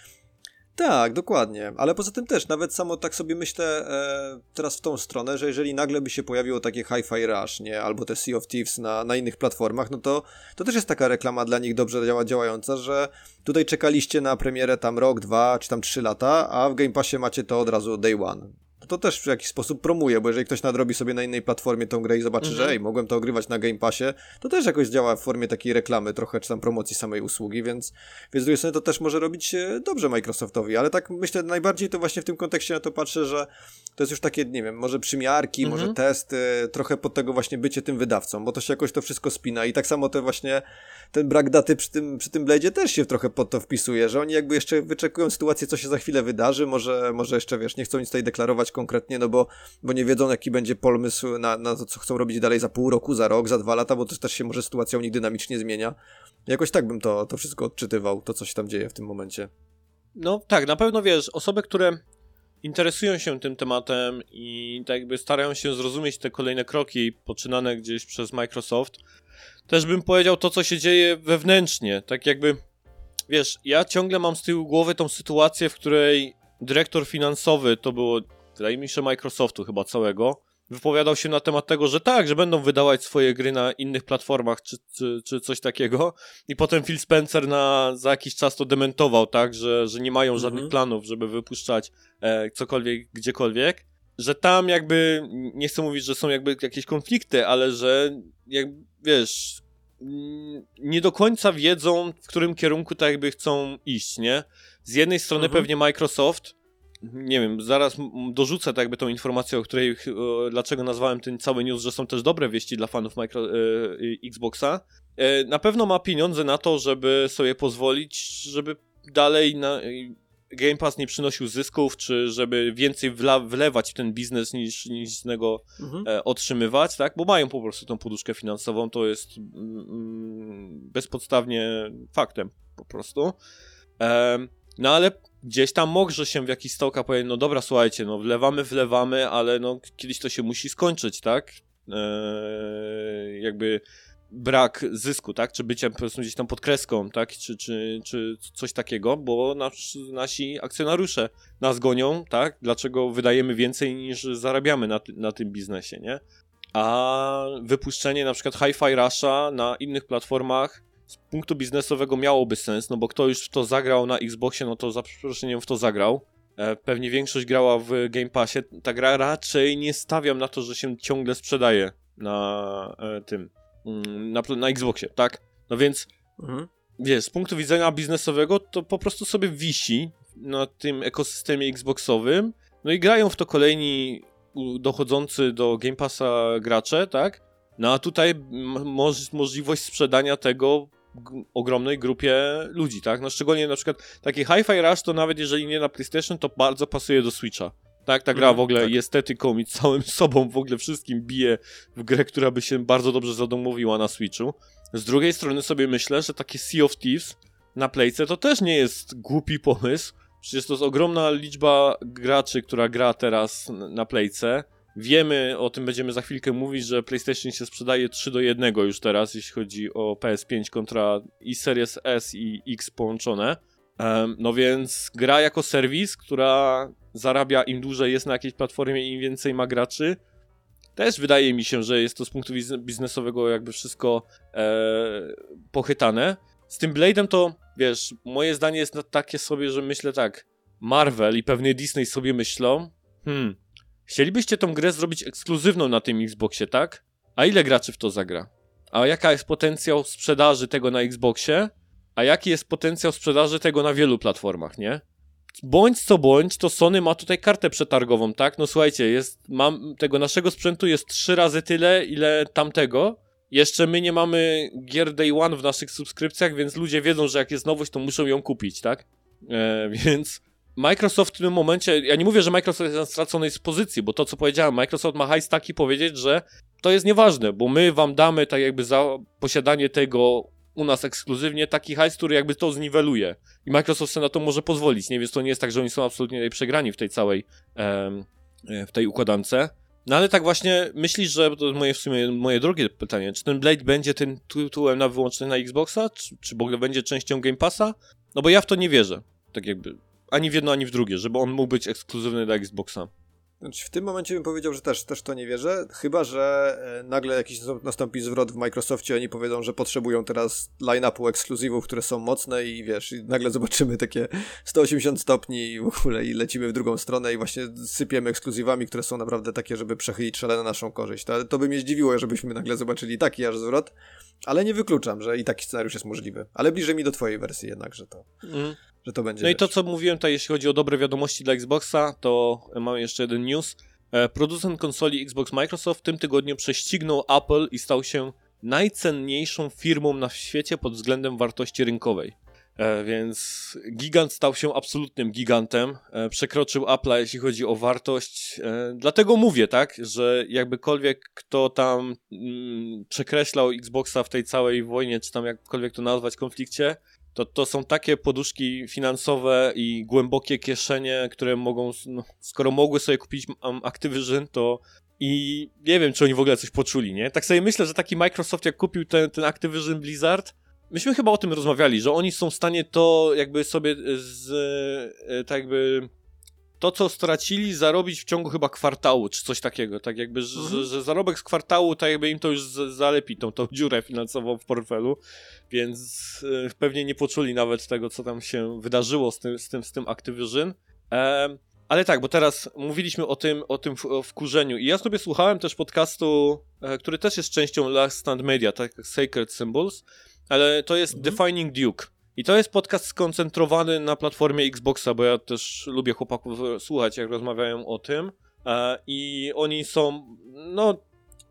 Tak, dokładnie, ale poza tym też nawet samo tak sobie myślę e, teraz w tą stronę, że jeżeli nagle by się pojawiło takie Hi-Fi Rush, nie, albo te Sea of Thieves na, na innych platformach, no to to też jest taka reklama dla nich dobrze działa, działająca, że tutaj czekaliście na premierę tam rok, dwa czy tam trzy lata, a w Game Passie macie to od razu day one. To też w jakiś sposób promuje, bo jeżeli ktoś nadrobi sobie na innej platformie tą grę i zobaczy, mhm. że ej, mogłem to ogrywać na Game Passie, to też jakoś działa w formie takiej reklamy trochę, czy tam promocji samej usługi, więc, więc z drugiej strony to też może robić dobrze Microsoftowi, ale tak myślę najbardziej to właśnie w tym kontekście na to patrzę, że to jest już takie, nie wiem, może przymiarki, mhm. może testy, trochę pod tego właśnie bycie tym wydawcą, bo to się jakoś to wszystko spina i tak samo te właśnie, ten brak daty przy tym, przy tym Blade'zie też się trochę pod to wpisuje, że oni jakby jeszcze wyczekują sytuację, co się za chwilę wydarzy, może, może jeszcze, wiesz, nie chcą nic tutaj deklarować konkretnie, no bo, bo nie wiedzą, jaki będzie pomysł na, na to, co chcą robić dalej za pół roku, za rok, za dwa lata, bo to też się może sytuacja u nich dynamicznie zmienia. Jakoś tak bym to, to wszystko odczytywał, to, co się tam dzieje w tym momencie. No tak, na pewno, wiesz, osoby, które interesują się tym tematem i tak jakby starają się zrozumieć te kolejne kroki poczynane gdzieś przez Microsoft, też bym powiedział to, co się dzieje wewnętrznie, tak jakby, wiesz, ja ciągle mam z tyłu głowy tą sytuację, w której dyrektor finansowy, to było wydaje mi się Microsoftu chyba całego, wypowiadał się na temat tego, że tak, że będą wydawać swoje gry na innych platformach, czy, czy, czy coś takiego, i potem Phil Spencer na, za jakiś czas to dementował, tak, że, że nie mają żadnych mhm. planów, żeby wypuszczać e, cokolwiek, gdziekolwiek, że tam jakby, nie chcę mówić, że są jakby jakieś konflikty, ale że jak, wiesz, nie do końca wiedzą, w którym kierunku tak jakby chcą iść, nie? Z jednej strony mhm. pewnie Microsoft, nie wiem, zaraz dorzucę tak jakby tą informację, o której, o, dlaczego nazwałem ten cały news, że są też dobre wieści dla fanów micro, e, Xboxa. E, na pewno ma pieniądze na to, żeby sobie pozwolić, żeby dalej na, Game Pass nie przynosił zysków, czy żeby więcej wla, wlewać w ten biznes niż, niż z niego mhm. e, otrzymywać, tak? Bo mają po prostu tą poduszkę finansową, to jest mm, bezpodstawnie faktem po prostu. E, no ale gdzieś tam mogrze się w jakiś stołka powiedzieć, no dobra, słuchajcie, no wlewamy, wlewamy, ale no kiedyś to się musi skończyć, tak? Eee, jakby brak zysku, tak? Czy bycie po prostu gdzieś tam pod kreską, tak? Czy, czy, czy coś takiego, bo nas, nasi akcjonariusze nas gonią, tak? Dlaczego wydajemy więcej niż zarabiamy na, ty, na tym biznesie, nie? A wypuszczenie na przykład Hi-Fi Rusha na innych platformach z punktu biznesowego miałoby sens, no bo kto już w to zagrał na Xboxie, no to za przeproszeniem w to zagrał. E, pewnie większość grała w Game Passie. Ta gra raczej nie stawiam na to, że się ciągle sprzedaje na e, tym, na, na Xboxie, tak? No więc, mhm. wiesz, z punktu widzenia biznesowego to po prostu sobie wisi na tym ekosystemie Xboxowym, no i grają w to kolejni dochodzący do Game Passa gracze, tak? No a tutaj moż- możliwość sprzedania tego g- ogromnej grupie ludzi, tak? No szczególnie na przykład taki Hi-Fi Rush to nawet jeżeli nie na PlayStation, to bardzo pasuje do Switcha, tak? Ta gra mm, w ogóle tak. estetyką i całym sobą w ogóle wszystkim bije w grę, która by się bardzo dobrze zadomowiła na Switchu. Z drugiej strony sobie myślę, że takie Sea of Thieves na Playce to też nie jest głupi pomysł, przecież to jest ogromna liczba graczy, która gra teraz na Playce. Wiemy, o tym będziemy za chwilkę mówić, że PlayStation się sprzedaje trzy do jednego już teraz, jeśli chodzi o P S pięć kontra i Series S i X połączone. Um, no więc gra jako serwis, która zarabia im dłużej jest na jakiejś platformie i im więcej ma graczy. Też wydaje mi się, że jest to z punktu biznesowego jakby wszystko e, pochytane. Z tym Blade'em to, wiesz, moje zdanie jest takie sobie, że myślę tak, Marvel i pewnie Disney sobie myślą, hmm... chcielibyście tą grę zrobić ekskluzywną na tym Xboxie, tak? A ile graczy w to zagra? A jaka jest potencjał sprzedaży tego na Xboxie? A jaki jest potencjał sprzedaży tego na wielu platformach, nie? Bądź co bądź, to Sony ma tutaj kartę przetargową, tak? No słuchajcie, jest, mam, tego naszego sprzętu jest trzy razy tyle, ile tamtego. Jeszcze my nie mamy gier Day One w naszych subskrypcjach, więc ludzie wiedzą, że jak jest nowość, to muszą ją kupić, tak? Eee, więc... Microsoft w tym momencie, ja nie mówię, że Microsoft jest na straconej pozycji, bo to co powiedziałem, Microsoft ma hajs taki powiedzieć, że to jest nieważne, bo my wam damy tak jakby za posiadanie tego u nas ekskluzywnie taki hajs, który jakby to zniweluje. I Microsoft sobie na to może pozwolić, nie? Więc to nie jest tak, że oni są absolutnie przegrani w tej całej, em, w tej układance. No ale tak właśnie, myślisz, że, to jest moje, w sumie moje drugie pytanie, czy ten Blade będzie tym tytułem na wyłącznie na Xboxa, czy, czy w ogóle będzie częścią Game Passa? No bo ja w to nie wierzę, tak jakby, ani w jedno, ani w drugie, żeby on mógł być ekskluzywny dla Xboxa. Znaczy w tym momencie bym powiedział, że też, też to nie wierzę, chyba że nagle jakiś nastąpi zwrot w Microsoftie, oni powiedzą, że potrzebują teraz line-upu ekskluzywów, które są mocne i wiesz, i nagle zobaczymy takie sto osiemdziesiąt stopni i w ogóle i lecimy w drugą stronę i właśnie sypiemy ekskluzywami, które są naprawdę takie, żeby przechylić szale na naszą korzyść. To, to by mnie zdziwiło, żebyśmy nagle zobaczyli taki aż zwrot, ale nie wykluczam, że i taki scenariusz jest możliwy, ale bliżej mi do twojej wersji jednak, że to... Mm. Że to będzie no i to, co mówiłem tutaj, jeśli chodzi o dobre wiadomości dla Xboxa, to mamy jeszcze jeden news. E, producent konsoli Xbox Microsoft w tym tygodniu prześcignął Apple i stał się najcenniejszą firmą na świecie pod względem wartości rynkowej. E, więc gigant stał się absolutnym gigantem, e, przekroczył Apple'a, jeśli chodzi o wartość. E, dlatego mówię, tak, że jakbykolwiek kto tam mm, przekreślał Xboxa w tej całej wojnie, czy tam jakkolwiek to nazwać, konflikcie, To, to są takie poduszki finansowe i głębokie kieszenie, które mogą, no, skoro mogły sobie kupić Activision, to i nie wiem, czy oni w ogóle coś poczuli, nie? Tak sobie myślę, że taki Microsoft, jak kupił ten, ten Activision Blizzard, myśmy chyba o tym rozmawiali, że oni są w stanie to jakby sobie z, tak jakby to, co stracili, zarobić w ciągu chyba kwartału, czy coś takiego, tak jakby, mhm. że, że zarobek z kwartału, tak jakby im to już z, zalepi tą, tą dziurę finansową w portfelu, więc e, pewnie nie poczuli nawet tego, co tam się wydarzyło z tym, z tym, z tym Activision. E, ale tak, bo teraz mówiliśmy o tym, o tym w, o wkurzeniu i ja sobie słuchałem też podcastu, e, który też jest częścią Last Stand Media, tak jak Sacred Symbols, ale to jest mhm. Defining Duke. I to jest podcast skoncentrowany na platformie Xboxa, bo ja też lubię chłopaków słuchać, jak rozmawiają o tym. E, I oni są, no,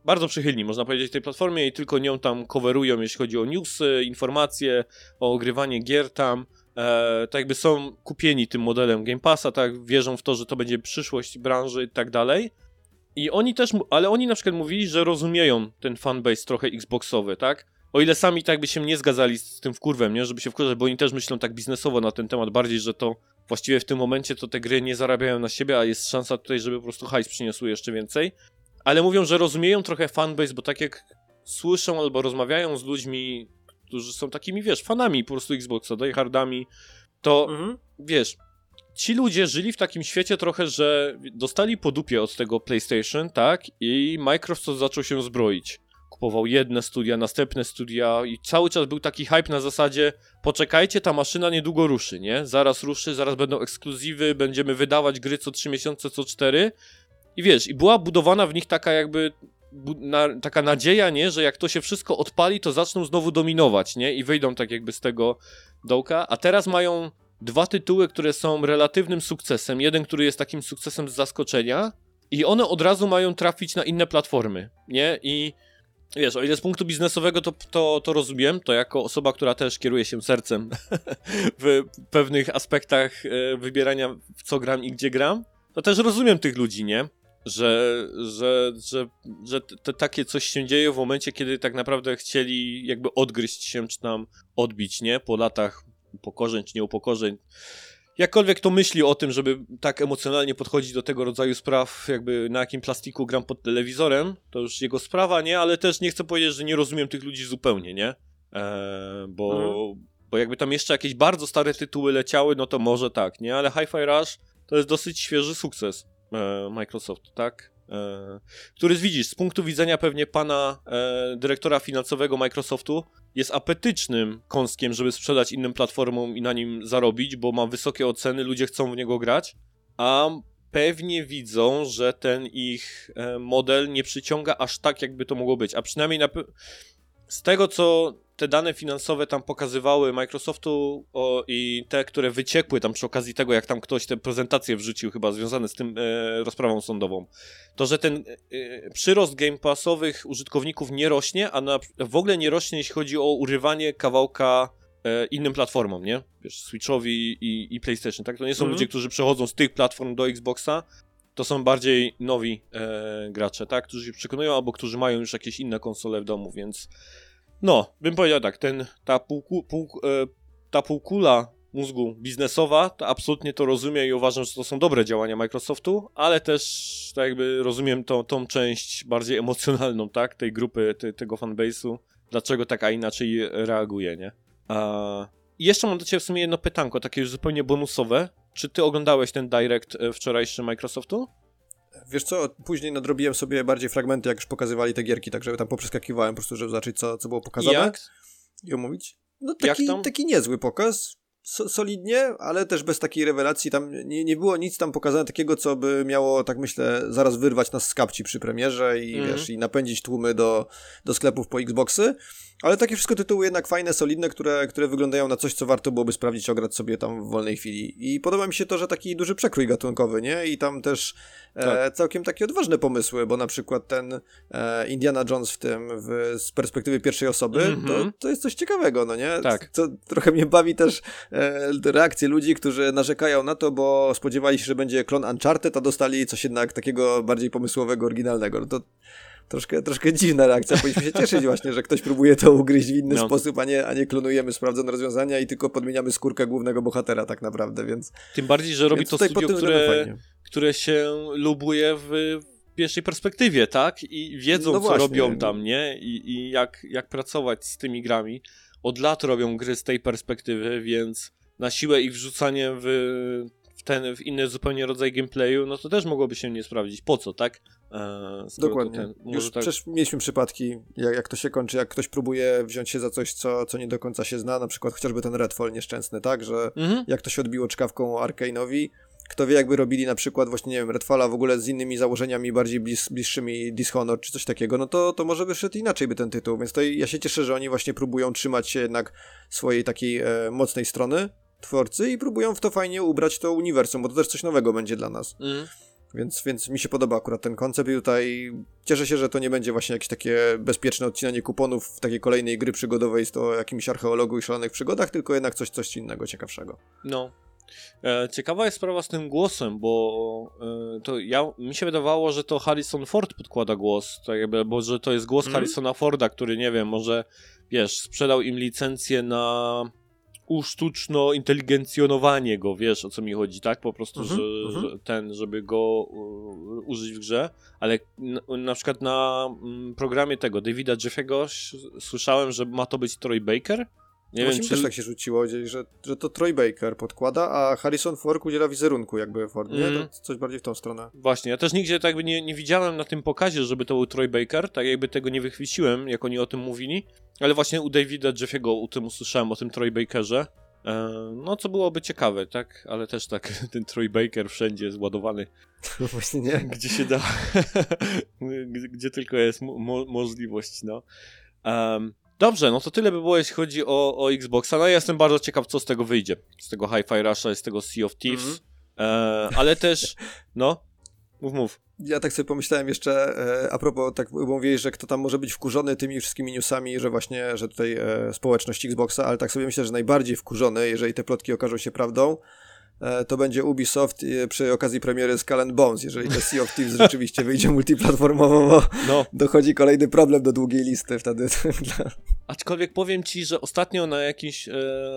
bardzo przychylni, można powiedzieć, tej platformie i tylko nią tam coverują, jeśli chodzi o newsy, informacje, o ogrywanie gier tam. E, tak jakby są kupieni tym modelem Game Passa, tak, wierzą w to, że to będzie przyszłość branży i tak dalej. I oni też, ale oni na przykład mówili, że rozumieją ten fanbase trochę Xboxowy, tak? O ile sami tak by się nie zgadzali z tym wkurwem, nie? Żeby się wkurzać, bo oni też myślą tak biznesowo na ten temat, bardziej, że to właściwie w tym momencie to te gry nie zarabiają na siebie, a jest szansa tutaj, żeby po prostu hajs przyniosły jeszcze więcej. Ale mówią, że rozumieją trochę fanbase, bo tak jak słyszą albo rozmawiają z ludźmi, którzy są takimi, wiesz, fanami po prostu Xboxa, diehardami, to mhm. wiesz, ci ludzie żyli w takim świecie trochę, że dostali po dupie od tego PlayStation, tak? I Microsoft zaczął się zbroić. Kupował jedne studia, następne studia i cały czas był taki hype na zasadzie poczekajcie, ta maszyna niedługo ruszy, nie? Zaraz ruszy, zaraz będą ekskluzywy, będziemy wydawać gry co trzy miesiące, co cztery i wiesz, i była budowana w nich taka jakby bu- na, taka nadzieja, nie? Że jak to się wszystko odpali, to zaczną znowu dominować, nie? I wyjdą tak jakby z tego dołka, a teraz mają dwa tytuły, które są relatywnym sukcesem, jeden, który jest takim sukcesem z zaskoczenia i one od razu mają trafić na inne platformy, nie? I wiesz, o ile z punktu biznesowego to, to, to rozumiem, to jako osoba, która też kieruje się sercem w pewnych aspektach wybierania w co gram i gdzie gram, to też rozumiem tych ludzi, nie? Że, że, że, że te, takie coś się dzieje w momencie, kiedy tak naprawdę chcieli jakby odgryźć się czy tam odbić, nie? Po latach upokorzeń czy nieupokorzeń. Jakkolwiek to myśli o tym, żeby tak emocjonalnie podchodzić do tego rodzaju spraw, jakby na jakim plastiku gram pod telewizorem, to już jego sprawa, nie? Ale też nie chcę powiedzieć, że nie rozumiem tych ludzi zupełnie, nie? Eee, bo, mhm. bo jakby tam jeszcze jakieś bardzo stare tytuły leciały, no to może tak, nie? Ale Hi-Fi Rush to jest dosyć świeży sukces eee, Microsoft, tak? Eee, który widzisz, z punktu widzenia pewnie pana eee, dyrektora finansowego Microsoftu, jest apetycznym kąskiem, żeby sprzedać innym platformom i na nim zarobić, bo ma wysokie oceny, ludzie chcą w niego grać, a pewnie widzą, że ten ich model nie przyciąga aż tak, jakby to mogło być, a przynajmniej na pe- z tego, co te dane finansowe tam pokazywały Microsoftu o, i te, które wyciekły tam przy okazji tego, jak tam ktoś te prezentacje wrzucił chyba związane z tym e, rozprawą sądową, to, że ten e, przyrost Game Passowych użytkowników nie rośnie, a na, w ogóle nie rośnie, jeśli chodzi o urywanie kawałka e, innym platformom, nie? Wiesz, Switchowi i, i PlayStation, tak? To nie są mhm. ludzie, którzy przechodzą z tych platform do Xboxa, to są bardziej nowi e, gracze, tak? Którzy się przekonują albo którzy mają już jakieś inne konsole w domu, więc No, bym powiedział tak, ten, ta, półku, pół, ta półkula mózgu biznesowa, to absolutnie to rozumiem i uważam, że to są dobre działania Microsoftu, ale też tak jakby rozumiem tą, tą część bardziej emocjonalną, tak, tej grupy, te, tego fanbase'u, dlaczego tak, a inaczej reaguje, nie? A... Jeszcze mam do ciebie w sumie jedno pytanko, takie już zupełnie bonusowe. Czy ty oglądałeś ten direct wczorajszy Microsoftu? Wiesz co, później nadrobiłem sobie bardziej fragmenty, jak już pokazywali te gierki, tak żeby tam poprzeskakiwałem po prostu, żeby zobaczyć, co, co było pokazane. Jak? I omówić. No taki, taki niezły pokaz, so, solidnie, ale też bez takiej rewelacji. Tam nie, nie było nic tam pokazane takiego, co by miało, tak myślę, zaraz wyrwać nas z kapci przy premierze i mm. wiesz, i napędzić tłumy do, do sklepów po Xboxy. Ale takie wszystko tytuły jednak fajne, solidne, które, które wyglądają na coś, co warto byłoby sprawdzić, ograć sobie tam w wolnej chwili. I podoba mi się to, że taki duży przekrój gatunkowy, nie? I tam też tak. e, całkiem takie odważne pomysły, bo na przykład ten e, Indiana Jones w tym, w, z perspektywy pierwszej osoby, mm-hmm. to, to jest coś ciekawego, no nie? Tak. Co trochę mnie bawi też e, reakcje ludzi, którzy narzekają na to, bo spodziewali się, że będzie klon Uncharted, a dostali coś jednak takiego bardziej pomysłowego, oryginalnego. No to... Troszkę, troszkę dziwna reakcja, powinniśmy się cieszyć właśnie, że ktoś próbuje to ugryźć w inny no. sposób, a nie, a nie klonujemy sprawdzone rozwiązania i tylko podmieniamy skórkę głównego bohatera tak naprawdę, więc... Tym bardziej, że robi to studio, tym, które, które się lubuje w pierwszej perspektywie, tak? I wiedzą, no co właśnie. Robią tam, nie? I, i jak, jak pracować z tymi grami. Od lat robią gry z tej perspektywy, więc na siłę ich wrzucanie w, w ten, w inny zupełnie rodzaj gameplayu, no to też mogłoby się nie sprawdzić. Po co, tak? Eee, Dokładnie. Ten, Już tak... przecież mieliśmy przypadki, jak, jak to się kończy, jak ktoś próbuje wziąć się za coś, co, co nie do końca się zna, na przykład chociażby ten Redfall nieszczęsny, tak, że mm-hmm. jak to się odbiło czkawką Arkane'owi, kto wie, jakby robili na przykład właśnie, nie wiem, Redfalla w ogóle z innymi założeniami bardziej blis, bliższymi Dishonored czy coś takiego, no to, to może wyszedł inaczej by ten tytuł, więc to ja się cieszę, że oni właśnie próbują trzymać się jednak swojej takiej e, mocnej strony twórcy i próbują w to fajnie ubrać to uniwersum, bo to też coś nowego będzie dla nas. Mm. Więc, więc mi się podoba akurat ten koncept i tutaj cieszę się, że to nie będzie właśnie jakieś takie bezpieczne odcinanie kuponów w takiej kolejnej gry przygodowej z to jakimś archeologu i szalonych przygodach, tylko jednak coś, coś innego, ciekawszego. No. E, ciekawa jest sprawa z tym głosem, bo e, to ja, mi się wydawało, że to Harrison Ford podkłada głos, tak jakby, bo że to jest głos mm. Harrisona Forda, który, nie wiem, może, wiesz, sprzedał im licencję na... usztuczno inteligencjonowanie go, wiesz, o co mi chodzi, tak? Po prostu, mhm, że, że ten, żeby go u, użyć w grze, ale na, na przykład na m, programie tego Davida Jeffego słyszałem, że ma to być Troy Baker. Nie wiem, czy... też tak się rzuciło, że, że to Troy Baker podkłada, a Harrison Ford udziela wizerunku jakby Ford, nie? Mm. To coś bardziej w tą stronę. Właśnie, ja też nigdzie tak jakby nie, nie widziałem na tym pokazie, żeby to był Troy Baker, tak jakby tego nie wychwyciłem, jak oni o tym mówili, ale właśnie u Davida Jeffiego u tym usłyszałem o tym Troy Bakerze, e, no co byłoby ciekawe, tak? Ale też tak, ten Troy Baker wszędzie jest ładowany. No właśnie nie. Gdzie się da, gdzie, gdzie tylko jest mo- możliwość, no. Um, Dobrze, no to tyle by było, jeśli chodzi o, o Xboxa. No ja jestem bardzo ciekaw, co z tego wyjdzie. Z tego Hi-Fi Rusha, z tego Sea of Thieves. Mm-hmm. E, ale też, no, mów, mów. Ja tak sobie pomyślałem jeszcze, e, a propos, tak mówiłeś, że kto tam może być wkurzony tymi wszystkimi newsami, że właśnie, że tutaj e, społeczność Xboxa, ale tak sobie myślę, że najbardziej wkurzony, jeżeli te plotki okażą się prawdą, to będzie Ubisoft przy okazji premiery Skull and Bones, jeżeli to Sea of Thieves rzeczywiście wyjdzie multiplatformowo, bo no. dochodzi kolejny problem do długiej listy wtedy. Aczkolwiek powiem ci, że ostatnio na jakimś e,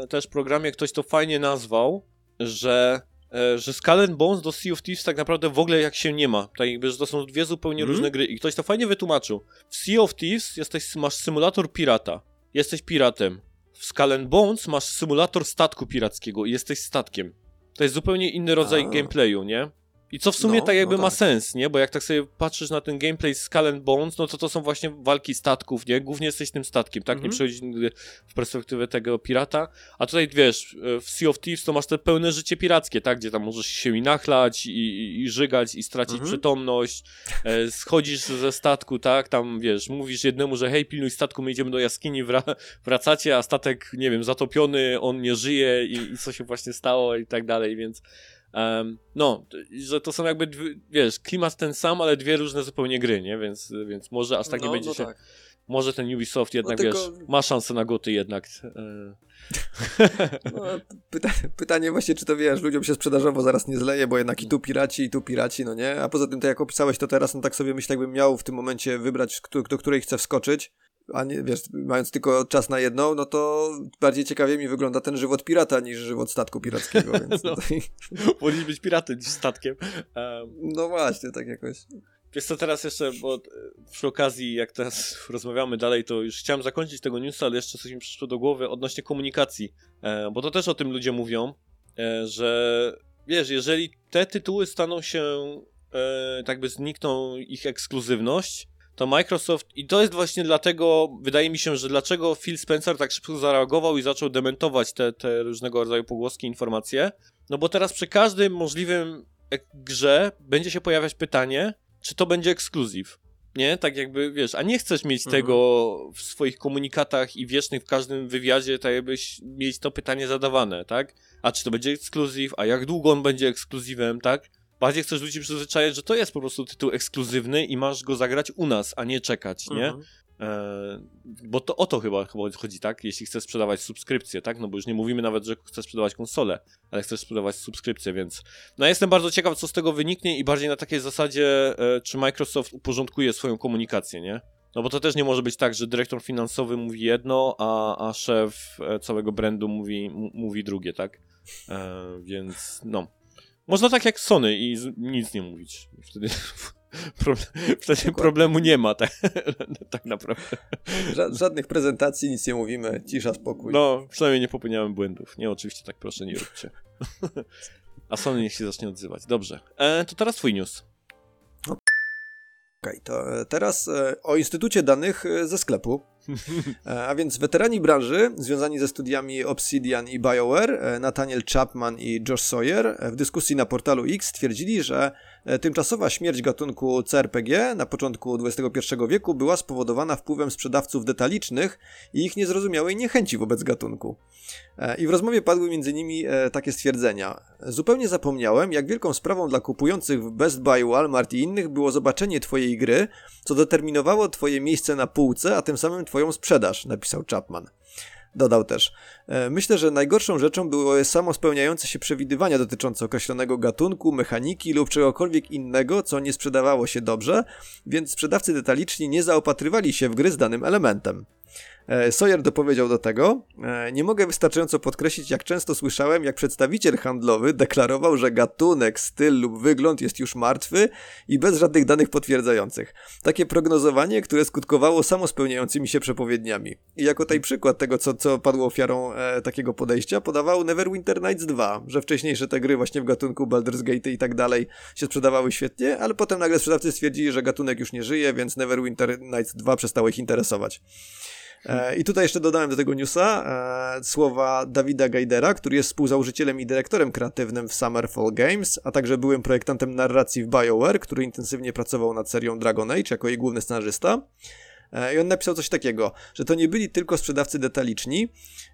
też programie ktoś to fajnie nazwał, że, e, że Skull and Bones do Sea of Thieves tak naprawdę w ogóle jak się nie ma, tak jakby, że to są dwie zupełnie mm. różne gry i ktoś to fajnie wytłumaczył. W Sea of Thieves jesteś, masz symulator pirata, jesteś piratem. W Skull and Bones masz symulator statku pirackiego i jesteś statkiem. To jest zupełnie inny rodzaj A. gameplayu, nie? I co w sumie no, tak jakby no tak. ma sens, nie? Bo jak tak sobie patrzysz na ten gameplay z Skull and Bones, no to to są właśnie walki statków, nie? Głównie jesteś tym statkiem, tak? Mm-hmm. Nie przechodzisz nigdy w perspektywę tego pirata. A tutaj, wiesz, w Sea of Thieves to masz te pełne życie pirackie, tak? Gdzie tam możesz się i nachlać, i, i, i żygać, i stracić mm-hmm. przytomność. E, schodzisz ze statku, tak? Tam, wiesz, mówisz jednemu, że hej, pilnuj statku, my idziemy do jaskini, wra- wracacie, a statek, nie wiem, zatopiony, on nie żyje i, i co się właśnie stało i tak dalej, więc... Um, no, że to są jakby, wiesz, klimat ten sam, ale dwie różne zupełnie gry, nie? Więc, więc może aż tak no, nie będzie no się... Tak. Może ten Ubisoft jednak, no, tylko... wiesz, ma szansę na goty jednak. No, pyta- pytanie właśnie, czy to, wiesz, ludziom się sprzedażowo zaraz nie zleje, bo jednak i tu piraci, i tu piraci, no nie? A poza tym, tak jak opisałeś to teraz, no tak sobie myślę, jakbym miał w tym momencie wybrać, do której chcę wskoczyć. a nie, wiesz, mając tylko czas na jedną, no to bardziej ciekawie mi wygląda ten żywot pirata niż żywot statku pirackiego, więc no, tutaj... Powinniśmy być piraty niż statkiem. Um... No właśnie, tak jakoś. Wiesz co, teraz jeszcze, bo przy okazji, jak teraz rozmawiamy dalej, to już chciałem zakończyć tego newsa, ale jeszcze coś mi przyszło do głowy odnośnie komunikacji, e, bo to też o tym ludzie mówią, e, że wiesz, jeżeli te tytuły staną się, e, tak by znikną ich ekskluzywność, to Microsoft, i to jest właśnie dlatego, wydaje mi się, że dlaczego Phil Spencer tak szybko zareagował i zaczął dementować te, te różnego rodzaju pogłoski, informacje, no bo teraz przy każdym możliwym grze będzie się pojawiać pytanie, czy to będzie ekskluzyw, nie? Tak jakby, wiesz, a nie chcesz mieć mhm. tego w swoich komunikatach i wiecznych w każdym wywiadzie, tak jakbyś mieć to pytanie zadawane, tak? A czy to będzie ekskluzyw, a jak długo on będzie ekskluzywem, tak? Bardziej chcesz ludzi przyzwyczajać, że to jest po prostu tytuł ekskluzywny i masz go zagrać u nas, a nie czekać, nie? Mhm. E, bo to o to chyba, chyba chodzi, tak? Jeśli chcesz sprzedawać subskrypcję, tak? No bo już nie mówimy nawet, że chcesz sprzedawać konsolę, ale chcesz sprzedawać subskrypcję, więc... No jestem bardzo ciekaw, co z tego wyniknie i bardziej na takiej zasadzie, e, czy Microsoft uporządkuje swoją komunikację, nie? No bo to też nie może być tak, że dyrektor finansowy mówi jedno, a, a szef całego brandu mówi, m- mówi drugie, tak? E, więc no... Można tak jak Sony i z, nic nie mówić. Wtedy, problem, wtedy problemu nie ma, tak, tak naprawdę. Ża- żadnych prezentacji, nic nie mówimy, cisza, spokój. No, przynajmniej nie popełniałem błędów. Nie, oczywiście tak proszę, nie róbcie. A Sony niech się zacznie odzywać. Dobrze, e, to teraz twój news. Okej, okay, to teraz e, o Instytucie Danych ze sklepu. A więc weterani branży związani ze studiami Obsidian i BioWare, Nathaniel Chapman i Josh Sawyer, w dyskusji na portalu X twierdzili, że tymczasowa śmierć gatunku C R P G na początku dwudziestego pierwszego wieku była spowodowana wpływem sprzedawców detalicznych i ich niezrozumiałej niechęci wobec gatunku. I w rozmowie padły między nimi takie stwierdzenia. Zupełnie zapomniałem, jak wielką sprawą dla kupujących w Best Buy, Walmart i innych było zobaczenie twojej gry, co determinowało twoje miejsce na półce, a tym samym twoją sprzedaż, napisał Chapman. Dodał też, myślę, że najgorszą rzeczą były samospełniające się przewidywania dotyczące określonego gatunku, mechaniki lub czegokolwiek innego, co nie sprzedawało się dobrze, więc sprzedawcy detaliczni nie zaopatrywali się w gry z danym elementem. Sawyer dopowiedział do tego, nie mogę wystarczająco podkreślić, jak często słyszałem, jak przedstawiciel handlowy deklarował, że gatunek, styl lub wygląd jest już martwy i bez żadnych danych potwierdzających. Takie prognozowanie, które skutkowało samospełniającymi się przepowiedniami. I jako tutaj przykład tego, co, co padło ofiarą e, takiego podejścia, podawał Neverwinter Nights dwa, że wcześniejsze te gry właśnie w gatunku Baldur's Gate i tak dalej się sprzedawały świetnie, ale potem nagle sprzedawcy stwierdzili, że gatunek już nie żyje, więc Neverwinter Nights dwa przestało ich interesować. I tutaj jeszcze dodałem do tego newsa e, słowa Davida Gajdera, który jest współzałożycielem i dyrektorem kreatywnym w Summerfall Games, a także byłym projektantem narracji w BioWare, który intensywnie pracował nad serią Dragon Age jako jej główny scenarzysta. E, I on napisał coś takiego, że to nie byli tylko sprzedawcy detaliczni.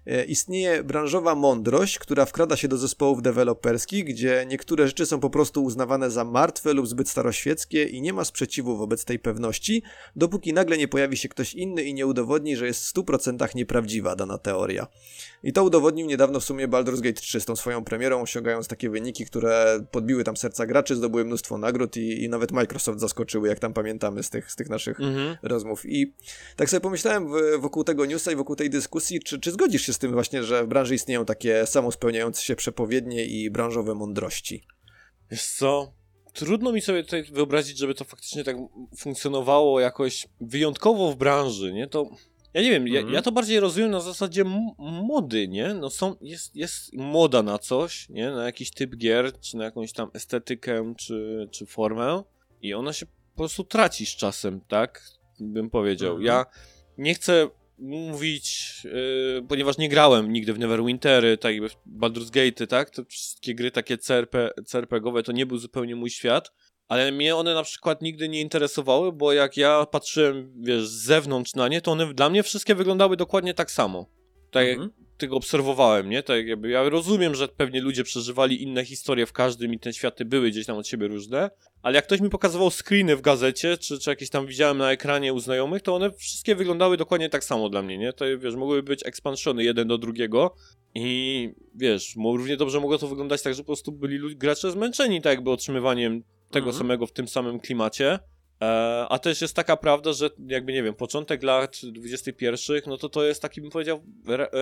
E, istnieje branżowa mądrość, która wkrada się do zespołów deweloperskich, gdzie niektóre rzeczy są po prostu uznawane za martwe lub zbyt staroświeckie i nie ma sprzeciwu wobec tej pewności, dopóki nagle nie pojawi się ktoś inny i nie udowodni, że jest w stu procentach nieprawdziwa dana teoria. I to udowodnił niedawno w sumie Baldur's Gate trzy z tą swoją premierą, osiągając takie wyniki, które podbiły tam serca graczy, zdobyły mnóstwo nagród i, i nawet Microsoft zaskoczyły, jak tam pamiętamy z tych, z tych naszych mhm. rozmów. I tak sobie pomyślałem wokół tego newsa i wokół tej dyskusji, czy, czy zgodzisz się z tym właśnie, że w branży istnieją takie samospełniające się przepowiednie i branżowe mądrości? Wiesz co, trudno mi sobie tutaj wyobrazić, żeby to faktycznie tak funkcjonowało jakoś wyjątkowo w branży, nie? To ja nie wiem, mhm. ja, ja to bardziej rozumiem na zasadzie m- mody, nie? No są, jest, jest moda na coś, nie? Na jakiś typ gier, czy na jakąś tam estetykę, czy, czy formę i ona się po prostu traci z czasem, tak? Bym powiedział. Mhm. Ja nie chcę mówić, yy, ponieważ nie grałem nigdy w Neverwintery, tak jakby w Baldur's Gate'y, tak? Te wszystkie gry takie C R P G-owe to nie był zupełnie mój świat, ale mnie one na przykład nigdy nie interesowały, bo jak ja patrzyłem, wiesz, z zewnątrz na nie, to one dla mnie wszystkie wyglądały dokładnie tak samo. Tak mhm. jak tego obserwowałem, nie? Tak jakby ja rozumiem, że pewnie ludzie przeżywali inne historie w każdym i te światy były gdzieś tam od siebie różne, ale jak ktoś mi pokazywał screeny w gazecie, czy, czy jakieś tam widziałem na ekranie u znajomych, to one wszystkie wyglądały dokładnie tak samo dla mnie, nie? To, wiesz, mogły być expansiony jeden do drugiego i, wiesz, równie dobrze mogło to wyglądać tak, że po prostu byli gracze zmęczeni tak jakby otrzymywaniem tego mhm. samego w tym samym klimacie A też jest taka prawda, że jakby, nie wiem, początek lat dwudziestych pierwszych, no to to jest taki, bym powiedział,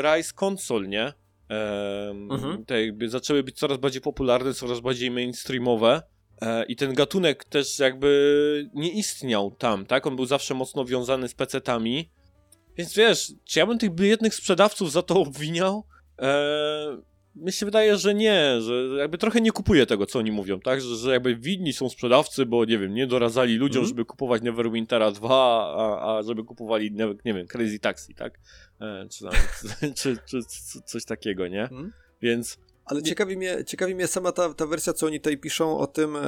rise konsol, nie? Ehm, mhm. Te jakby zaczęły być coraz bardziej popularne, coraz bardziej mainstreamowe e, i ten gatunek też jakby nie istniał tam, tak? On był zawsze mocno wiązany z pecetami, więc wiesz, czy ja bym tych biednych sprzedawców za to obwiniał? E, mi się wydaje, że nie, że jakby trochę nie kupuję tego, co oni mówią, tak? Że, że jakby winni są sprzedawcy, bo nie wiem, nie doradzali ludziom, mm-hmm. żeby kupować Neverwintera dwa, a, a żeby kupowali, nie, nie wiem, Crazy Taxi, tak? E, czy, tam, czy, czy, czy coś takiego, nie? Mm. Więc... Ale ciekawi mnie, ciekawi mnie sama ta, ta wersja, co oni tutaj piszą o tym, e,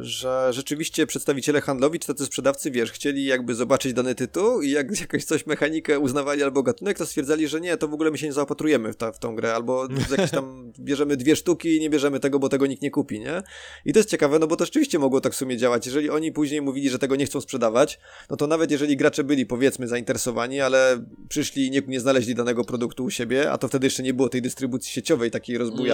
że rzeczywiście przedstawiciele handlowi, czy tacy sprzedawcy, wiesz, chcieli jakby zobaczyć dany tytuł i jak jakoś coś, mechanikę uznawali albo gatunek, to stwierdzali, że nie, to w ogóle my się nie zaopatrujemy w, ta, w tą grę, albo jakieś tam bierzemy dwie sztuki i nie bierzemy tego, bo tego nikt nie kupi, nie? I to jest ciekawe, no bo to rzeczywiście mogło tak w sumie działać. Jeżeli oni później mówili, że tego nie chcą sprzedawać, no to nawet jeżeli gracze byli, powiedzmy, zainteresowani, ale przyszli i nie, nie znaleźli danego produktu u siebie, a to wtedy jeszcze nie było tej dystrybucji sieciowej takiej rozbudowanej,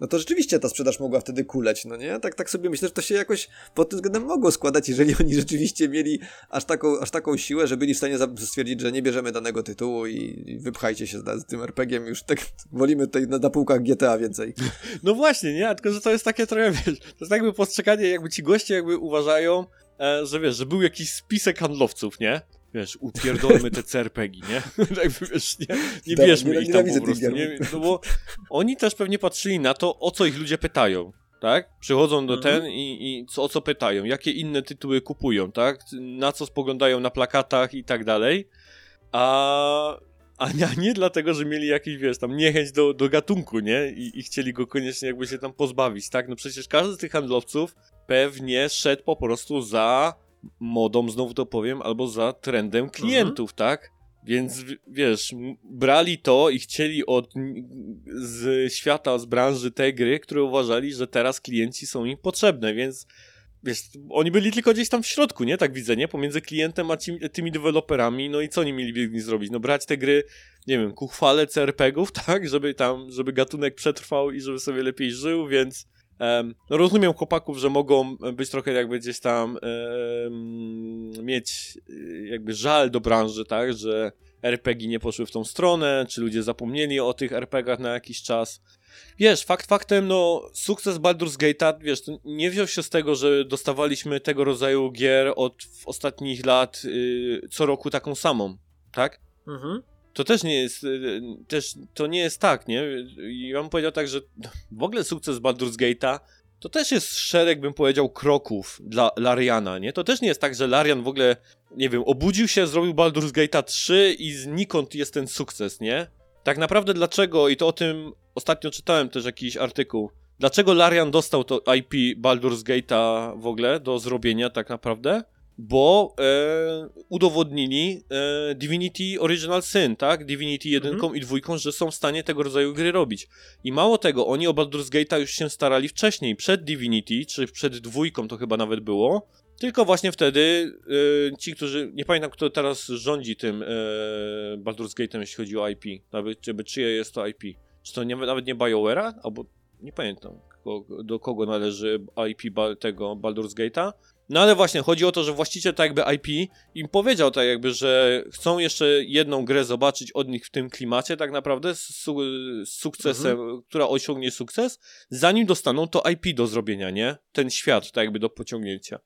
no to rzeczywiście ta sprzedaż mogła wtedy kuleć, no nie? Tak, tak sobie myślę, że to się jakoś pod tym względem mogło składać, jeżeli oni rzeczywiście mieli aż taką, aż taką siłę, że byli w stanie stwierdzić, że nie bierzemy danego tytułu i, i wypchajcie się z, z tym er pe giem, już tak wolimy tutaj na, na półkach G T A więcej. No właśnie, nie? Tylko, że to jest takie trochę, wiesz, to jest jakby postrzeganie, jakby ci goście jakby uważają, e, że wiesz, że był jakiś spisek handlowców, nie? Wiesz, upierdolmy te C R P G, nie? Wiesz, nie, nie bierzmy nie, ich tam po prostu. Nie, no bo oni też pewnie patrzyli na to, o co ich ludzie pytają, tak? Przychodzą do mhm. ten i, i co, o co pytają, jakie inne tytuły kupują, tak? Na co spoglądają na plakatach i tak dalej. A, a nie, nie dlatego, że mieli jakiś, wiesz, tam niechęć do, do gatunku, nie? I, I chcieli go koniecznie jakby się tam pozbawić, tak? No przecież każdy z tych handlowców pewnie szedł po prostu za... modą, znowu to powiem, albo za trendem klientów, mhm. tak? Więc wiesz, brali to i chcieli od z świata, z branży tej gry, które uważali, że teraz klienci są im potrzebne, więc wiesz, oni byli tylko gdzieś tam w środku, nie? Tak widzę, nie? Pomiędzy klientem a ci, tymi deweloperami, no i co oni mieli zrobić? No brać te gry, nie wiem, ku chwale C R P G-ów, tak? Żeby tam, żeby gatunek przetrwał i żeby sobie lepiej żył, więc... No rozumiem chłopaków, że mogą być trochę jakby gdzieś tam yy, mieć jakby żal do branży, tak, że er pe gie nie poszły w tą stronę, czy ludzie zapomnieli o tych er pe gach na jakiś czas. Wiesz, fakt faktem, no sukces Baldur's Gate'a, wiesz, nie wziął się z tego, że dostawaliśmy tego rodzaju gier od w ostatnich lat yy, co roku taką samą, tak? Mhm. To też nie jest, też to nie jest tak, nie? Ja bym powiedział tak, że w ogóle sukces Baldur's Gate'a to też jest szereg, bym powiedział, kroków dla Lariana, nie? To też nie jest tak, że Larian w ogóle, nie wiem, obudził się, zrobił Baldur's Gate'a trzy i znikąd jest ten sukces, nie? Tak naprawdę dlaczego, i to o tym ostatnio czytałem też jakiś artykuł, dlaczego Larian dostał to I P Baldur's Gate'a w ogóle do zrobienia tak naprawdę? Bo e, udowodnili e, Divinity Original Sin, tak? Divinity jedynką mm-hmm. i dwójką, że są w stanie tego rodzaju gry robić. I mało tego, oni o Baldur's Gate'a już się starali wcześniej, przed Divinity, czy przed dwójką to chyba nawet było, tylko właśnie wtedy e, ci, którzy, nie pamiętam kto teraz rządzi tym e, Baldur's Gate'em, jeśli chodzi o I P, nawet czy, czyje jest to I P, czy to nie, nawet nie BioWare'a, albo nie pamiętam kogo, do kogo należy I P ba, tego Baldur's Gate'a. No ale właśnie, chodzi o to, że właściciel tak jakby I P im powiedział tak jakby, że chcą jeszcze jedną grę zobaczyć od nich w tym klimacie tak naprawdę z, su- z sukcesem, mhm. która osiągnie sukces, zanim dostaną to I P do zrobienia, nie? Ten świat tak jakby do pociągnięcia.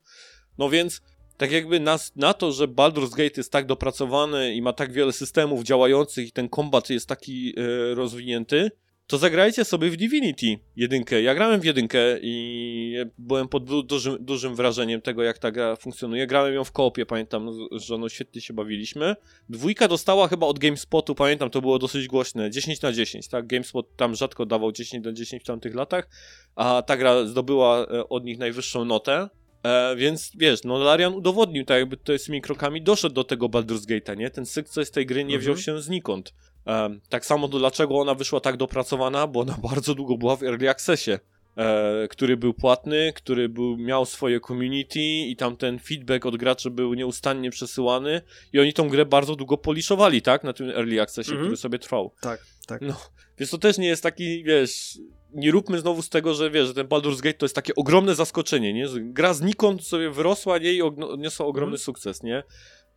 No więc tak jakby nas, na to, że Baldur's Gate jest tak dopracowany i ma tak wiele systemów działających i ten kombat jest taki e, rozwinięty, to zagrajcie sobie w Divinity jedynkę. Ja grałem w jedynkę i byłem pod du- dużym, dużym wrażeniem tego, jak ta gra funkcjonuje. Grałem ją w koopie, pamiętam, z żoną świetnie się bawiliśmy. Dwójka dostała chyba od GameSpotu, pamiętam, to było dosyć głośne, dziesięć na dziesięć, tak? GameSpot tam rzadko dawał dziesięć na dziesięć w tamtych latach, a ta gra zdobyła od nich najwyższą notę. E, więc wiesz, no Larian udowodnił tak jakby to tymi krokami, doszedł do tego Baldur's Gate'a, nie? Ten sukces tej gry nie wziął się znikąd. E, tak samo to dlaczego ona wyszła tak dopracowana, bo ona bardzo długo była w Early Accessie, e, który był płatny, który był, miał swoje community i tam ten feedback od graczy był nieustannie przesyłany i oni tą grę bardzo długo poliszowali, tak? Na tym Early Accessie, mm-hmm. który sobie trwał. Tak, tak. No, więc to też nie jest taki, wiesz... nie róbmy znowu z tego, że wiesz, że ten Baldur's Gate to jest takie ogromne zaskoczenie, nie? Że gra znikąd sobie wyrosła nie? i odniosła ogromny mm. sukces, nie?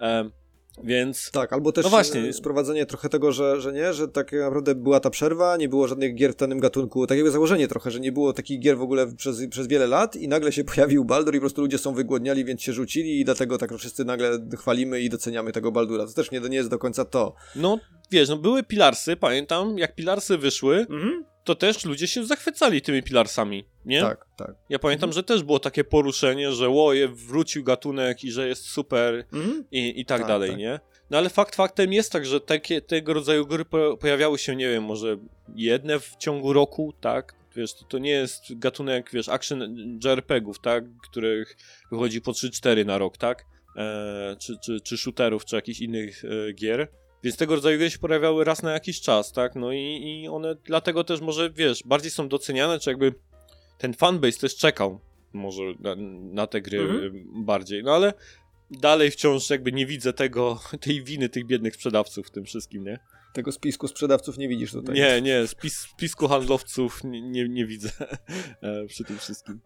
Um, Więc... Tak, albo też no właśnie. sprowadzenie trochę tego, że, że nie, że tak naprawdę była ta przerwa, nie było żadnych gier w danym gatunku, takie założenie trochę, że nie było takich gier w ogóle przez, przez wiele lat i nagle się pojawił Baldur i po prostu ludzie są wygłodniali, więc się rzucili i dlatego tak wszyscy nagle chwalimy i doceniamy tego Baldura. To też nie, nie jest do końca to. No wiesz, no były Pilarsy, pamiętam, jak Pilarsy wyszły, mhm. to też ludzie się zachwycali tymi Pilarsami, nie? Tak, tak. Ja pamiętam, mhm. że też było takie poruszenie, że łoje, wrócił gatunek i że jest super mhm. i, i tak, tak dalej, tak. nie? No ale fakt faktem jest tak, że takie, tego rodzaju gry pojawiały się, nie wiem, może jedne w ciągu roku, tak? Wiesz, to, to nie jest gatunek, wiesz, action J R P G ów, tak? Których wychodzi po trzy cztery na rok, tak? Eee, czy, czy, czy shooterów, czy jakichś innych e, gier. Więc tego rodzaju gry się pojawiały raz na jakiś czas, tak? No i, i one dlatego też może, wiesz, bardziej są doceniane, czy jakby ten fanbase też czekał może na, na te gry mm-hmm. bardziej. No ale dalej wciąż jakby nie widzę tego, tej winy tych biednych sprzedawców w tym wszystkim, nie? Tego spisku sprzedawców nie widzisz tutaj. Nie, nie, spis, spisku handlowców nie, nie, nie widzę przy tym wszystkim.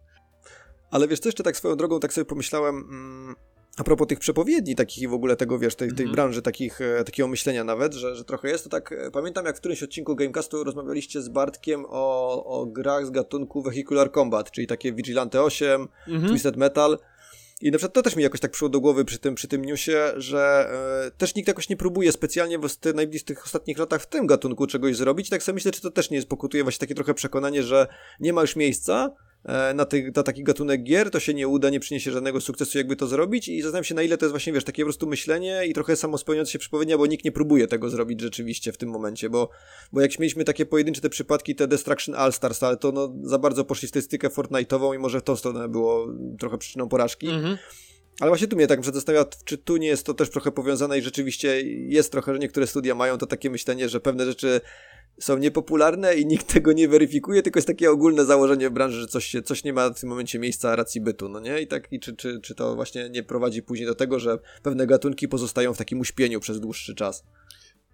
Ale wiesz, co jeszcze tak swoją drogą, tak sobie pomyślałem... Mm... A propos tych przepowiedni takich i w ogóle tego, wiesz, tej, tej mm-hmm. branży, takich, takiego myślenia nawet, że, że trochę jest to tak, pamiętam jak w którymś odcinku Gamecastu rozmawialiście z Bartkiem o, o grach z gatunku Vehicular Combat, czyli takie Vigilante osiem, mm-hmm. Twisted Metal. I na przykład to też mi jakoś tak przyszło do głowy przy tym, przy tym newsie, że e, też nikt jakoś nie próbuje specjalnie w ty, najbliższych ostatnich latach w tym gatunku czegoś zrobić. I tak sobie myślę, czy to też nie jest, pokutuje właśnie takie trochę przekonanie, że nie ma już miejsca na, ty, na taki gatunek gier, to się nie uda, nie przyniesie żadnego sukcesu, jakby to zrobić i zastanawiam się, na ile to jest właśnie, wiesz, takie po prostu myślenie i trochę samospełniające się przepowiednia, bo nikt nie próbuje tego zrobić rzeczywiście w tym momencie, bo, bo jak mieliśmy takie pojedyncze te przypadki, te Destruction All Stars, ale to no, za bardzo poszli w stylistykę Fortnite'ową i może w tą stronę było trochę przyczyną porażki. Mhm. Ale właśnie tu mnie tak zastanawia, czy tu nie jest to też trochę powiązane i rzeczywiście jest trochę, że niektóre studia mają to takie myślenie, że pewne rzeczy są niepopularne i nikt tego nie weryfikuje, tylko jest takie ogólne założenie w branży, że coś, się, coś nie ma w tym momencie miejsca racji bytu, no nie? I tak, i czy, czy, czy to właśnie nie prowadzi później do tego, że pewne gatunki pozostają w takim uśpieniu przez dłuższy czas?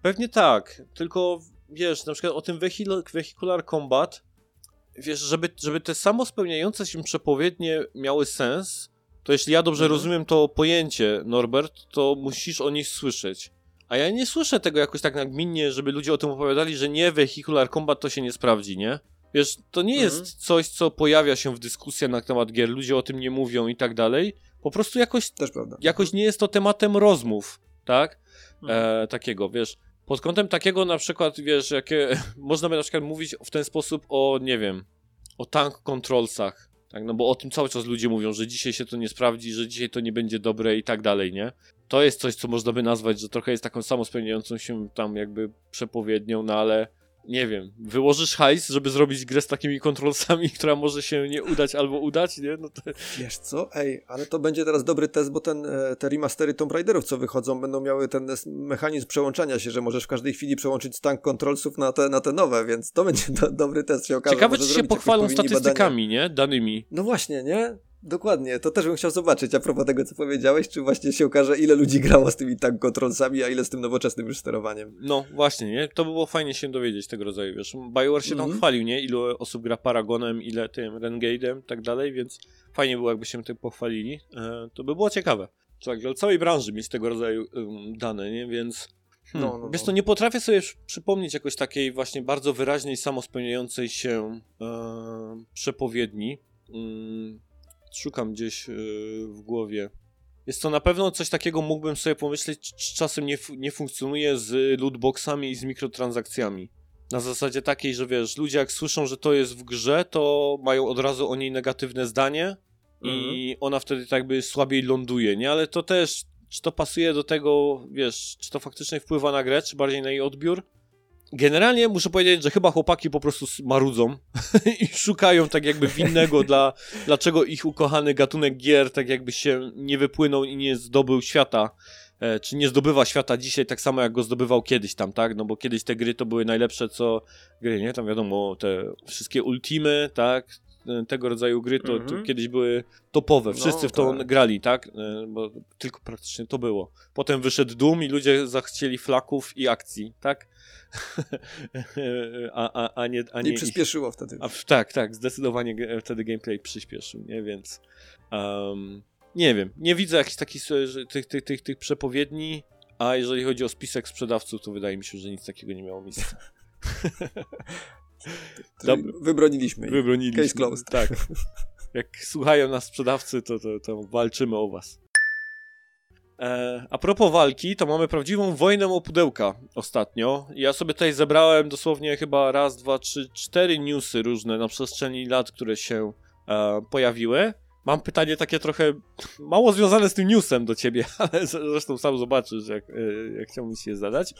Pewnie tak, tylko wiesz, na przykład o tym Vehicular Combat, wiesz, żeby, żeby te samospełniające się przepowiednie miały sens, to jeśli ja dobrze mhm. rozumiem to pojęcie, Norbert, to musisz o nich słyszeć. A ja nie słyszę tego jakoś tak nagminnie, żeby ludzie o tym opowiadali, że nie, Vehicular Combat to się nie sprawdzi, nie? Wiesz, to nie mhm. jest coś, co pojawia się w dyskusjach na temat gier, ludzie o tym nie mówią i tak dalej. Po prostu jakoś, Też prawda. jakoś nie jest to tematem rozmów, tak? Mhm. E, takiego, wiesz, pod kątem takiego na przykład, wiesz, jakie można by na przykład mówić w ten sposób o, nie wiem, o tank controlsach, tak? No bo o tym cały czas ludzie mówią, że dzisiaj się to nie sprawdzi, że dzisiaj to nie będzie dobre i tak dalej, nie? To jest coś, co można by nazwać, że trochę jest taką samospełniającą się tam jakby przepowiednią, no ale nie wiem, wyłożysz hajs, żeby zrobić grę z takimi kontrolsami, która może się nie udać albo udać, nie? No to... Wiesz co? Ej, ale to będzie teraz dobry test, bo ten, te remastery Tomb Raiderów, co wychodzą, będą miały ten mechanizm przełączania się, że możesz w każdej chwili przełączyć stan kontrolsów na te, na te nowe, więc to będzie do, dobry test, się okaże. Ciekawe, czy się pochwalą statystykami, badania. nie? Danymi. No właśnie, nie? Dokładnie, to też bym chciał zobaczyć a propos tego, co powiedziałeś, czy właśnie się okaże, ile ludzi grało z tymi tank controlsami, a ile z tym nowoczesnym już sterowaniem. No właśnie, nie? To było fajnie się dowiedzieć tego rodzaju, wiesz, BioWare się mm-hmm. tam chwalił, nie? Ilu osób gra Paragonem, ile tym Renegade'em i tak dalej, więc fajnie było, jakby się tym pochwalili, e, to by było ciekawe. Tak, dla całej branży mieć tego rodzaju um, dane, nie? Więc hmm, no, no, wiesz, to nie potrafię sobie przypomnieć jakoś takiej właśnie bardzo wyraźnej, samospełniającej się e, przepowiedni, mm. Szukam gdzieś yy, w głowie. Jest to na pewno coś takiego, mógłbym sobie pomyśleć, czy czasem nie, f- nie funkcjonuje z lootboxami i z mikrotransakcjami. Na zasadzie takiej, że wiesz, ludzie jak słyszą, że to jest w grze, to mają od razu o niej negatywne zdanie mhm. i ona wtedy tak jakby słabiej ląduje, nie? Ale to też, czy to pasuje do tego, wiesz, czy to faktycznie wpływa na grę, czy bardziej na jej odbiór? Generalnie muszę powiedzieć, że chyba chłopaki po prostu marudzą i szukają tak jakby winnego, dla, dlaczego ich ukochany gatunek gier tak jakby się nie wypłynął i nie zdobył świata, e, czy nie zdobywa świata dzisiaj tak samo jak go zdobywał kiedyś tam, tak? No bo kiedyś te gry to były najlepsze co gry, nie? Tam wiadomo, te wszystkie ultimy, tak? tego rodzaju gry to, mm-hmm. to kiedyś były topowe, wszyscy no, w to tak. grali, tak? Bo tylko praktycznie to było. Potem wyszedł Doom i ludzie zachcieli flaków i akcji, tak? a, a, a nie, a nie, nie przyspieszyło ich... wtedy. A, tak, tak, zdecydowanie g- wtedy gameplay przyspieszył, nie? Więc um, nie wiem, nie widzę jakichś takich tych, tych, tych, tych przepowiedni, a jeżeli chodzi o spisek sprzedawców, to wydaje mi się, że nic takiego nie miało miejsca. Wybroniliśmy. Wybroniliśmy. Case closed. Tak. Jak słuchają nas sprzedawcy, to, to, to walczymy o was. E, a propos walki, to mamy prawdziwą wojnę o pudełka ostatnio. Ja sobie tutaj zebrałem dosłownie chyba raz, dwa, trzy, cztery newsy różne na przestrzeni lat, które się e, pojawiły. Mam pytanie takie trochę mało związane z tym newsem do ciebie, ale zresztą sam zobaczysz, jak, jak chciałbym ci je zadać.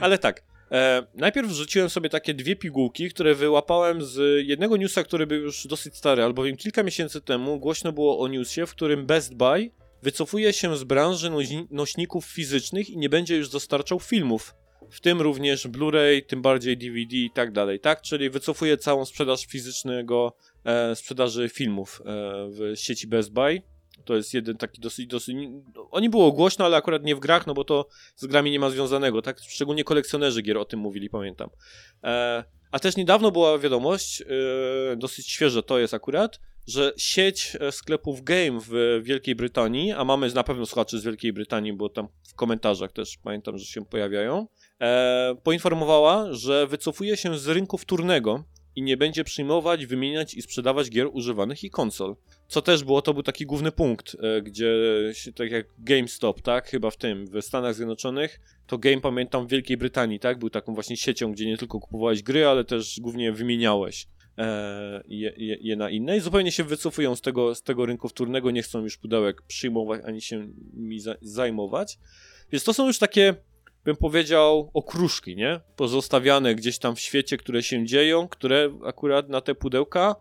Ale tak, e, najpierw wrzuciłem sobie takie dwie pigułki, które wyłapałem z jednego newsa, który był już dosyć stary, albowiem kilka miesięcy temu głośno było o newsie, w którym Best Buy wycofuje się z branży noś- nośników fizycznych i nie będzie już dostarczał filmów, w tym również Blu-ray, tym bardziej D V D i tak dalej, tak? Czyli wycofuje całą sprzedaż fizycznego E, sprzedaży filmów e, w sieci Best Buy. To jest jeden taki dosyć, dosyć... O nim było głośno, ale akurat nie w grach, no bo to z grami nie ma związanego, tak? Szczególnie kolekcjonerzy gier o tym mówili, pamiętam. E, a też niedawno była wiadomość, e, dosyć świeże to jest akurat, że sieć sklepów Game w Wielkiej Brytanii, a mamy na pewno słuchaczy z Wielkiej Brytanii, bo tam w komentarzach też pamiętam, że się pojawiają, e, poinformowała, że wycofuje się z rynku wtórnego i nie będzie przyjmować, wymieniać i sprzedawać gier używanych i konsol. Co też było, to był taki główny punkt, gdzie się, tak jak GameStop, tak, chyba w tym, w Stanach Zjednoczonych, to Game, pamiętam, w Wielkiej Brytanii, tak, był taką właśnie siecią, gdzie nie tylko kupowałeś gry, ale też głównie wymieniałeś e, je, je na inne i zupełnie się wycofują z tego, z tego rynku wtórnego, nie chcą już pudełek przyjmować, ani się mi za, zajmować. Więc to są już takie, bym powiedział, okruszki, nie? Pozostawiane gdzieś tam w świecie, które się dzieją, które akurat na te pudełka,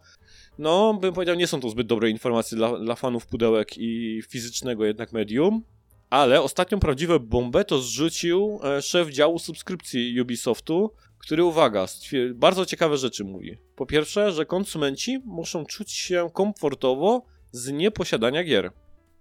no, bym powiedział, nie są to zbyt dobre informacje dla, dla fanów pudełek i fizycznego jednak medium, ale ostatnią prawdziwą bombę to zrzucił e, szef działu subskrypcji Ubisoftu, który, uwaga, stwier- bardzo ciekawe rzeczy mówi. Po pierwsze, że konsumenci muszą czuć się komfortowo z nieposiadania gier.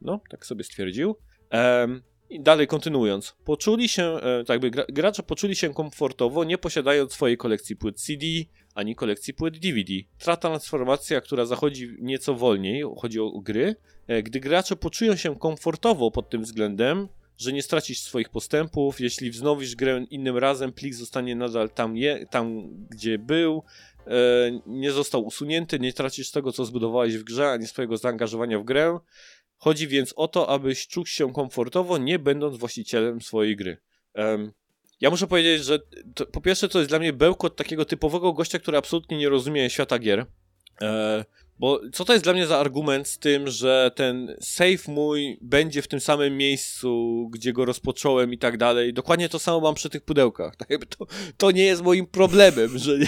No, tak sobie stwierdził. Ehm... I dalej kontynuując, poczuli się, tak jakby gracze poczuli się komfortowo, nie posiadając swojej kolekcji płyt C D, ani kolekcji płyt D V D. Ta transformacja, która zachodzi nieco wolniej, chodzi o gry, gdy gracze poczują się komfortowo pod tym względem, że nie stracisz swoich postępów, jeśli wznowisz grę innym razem, plik zostanie nadal tam, je, tam gdzie był, e, nie został usunięty, nie tracisz tego, co zbudowałeś w grze, ani swojego zaangażowania w grę. Chodzi więc o to, abyś czuł się komfortowo, nie będąc właścicielem swojej gry. Um, ja muszę powiedzieć, że to, po pierwsze to jest dla mnie bełkot takiego typowego gościa, który absolutnie nie rozumie świata gier. E, bo co to jest dla mnie za argument z tym, że ten save mój będzie w tym samym miejscu, gdzie go rozpocząłem i tak dalej. Dokładnie to samo mam przy tych pudełkach. Tak jakby to, to nie jest moim problemem, że, nie,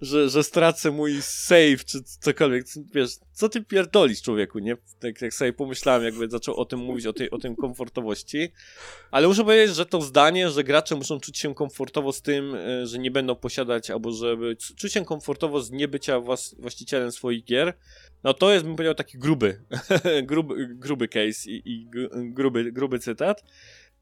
że, że stracę mój save czy cokolwiek. Wiesz, co ty pierdolisz, człowieku, nie? Tak jak sobie pomyślałem, jakby zaczął o tym mówić, o tej, o tym komfortowości. Ale muszę powiedzieć, że to zdanie, że gracze muszą czuć się komfortowo z tym, że nie będą posiadać, albo żeby czuć się komfortowo z niebycia włas- właścicielem swoich gier, no to jest, bym powiedział, taki gruby, gruby, gruby case i, i gruby, gruby cytat.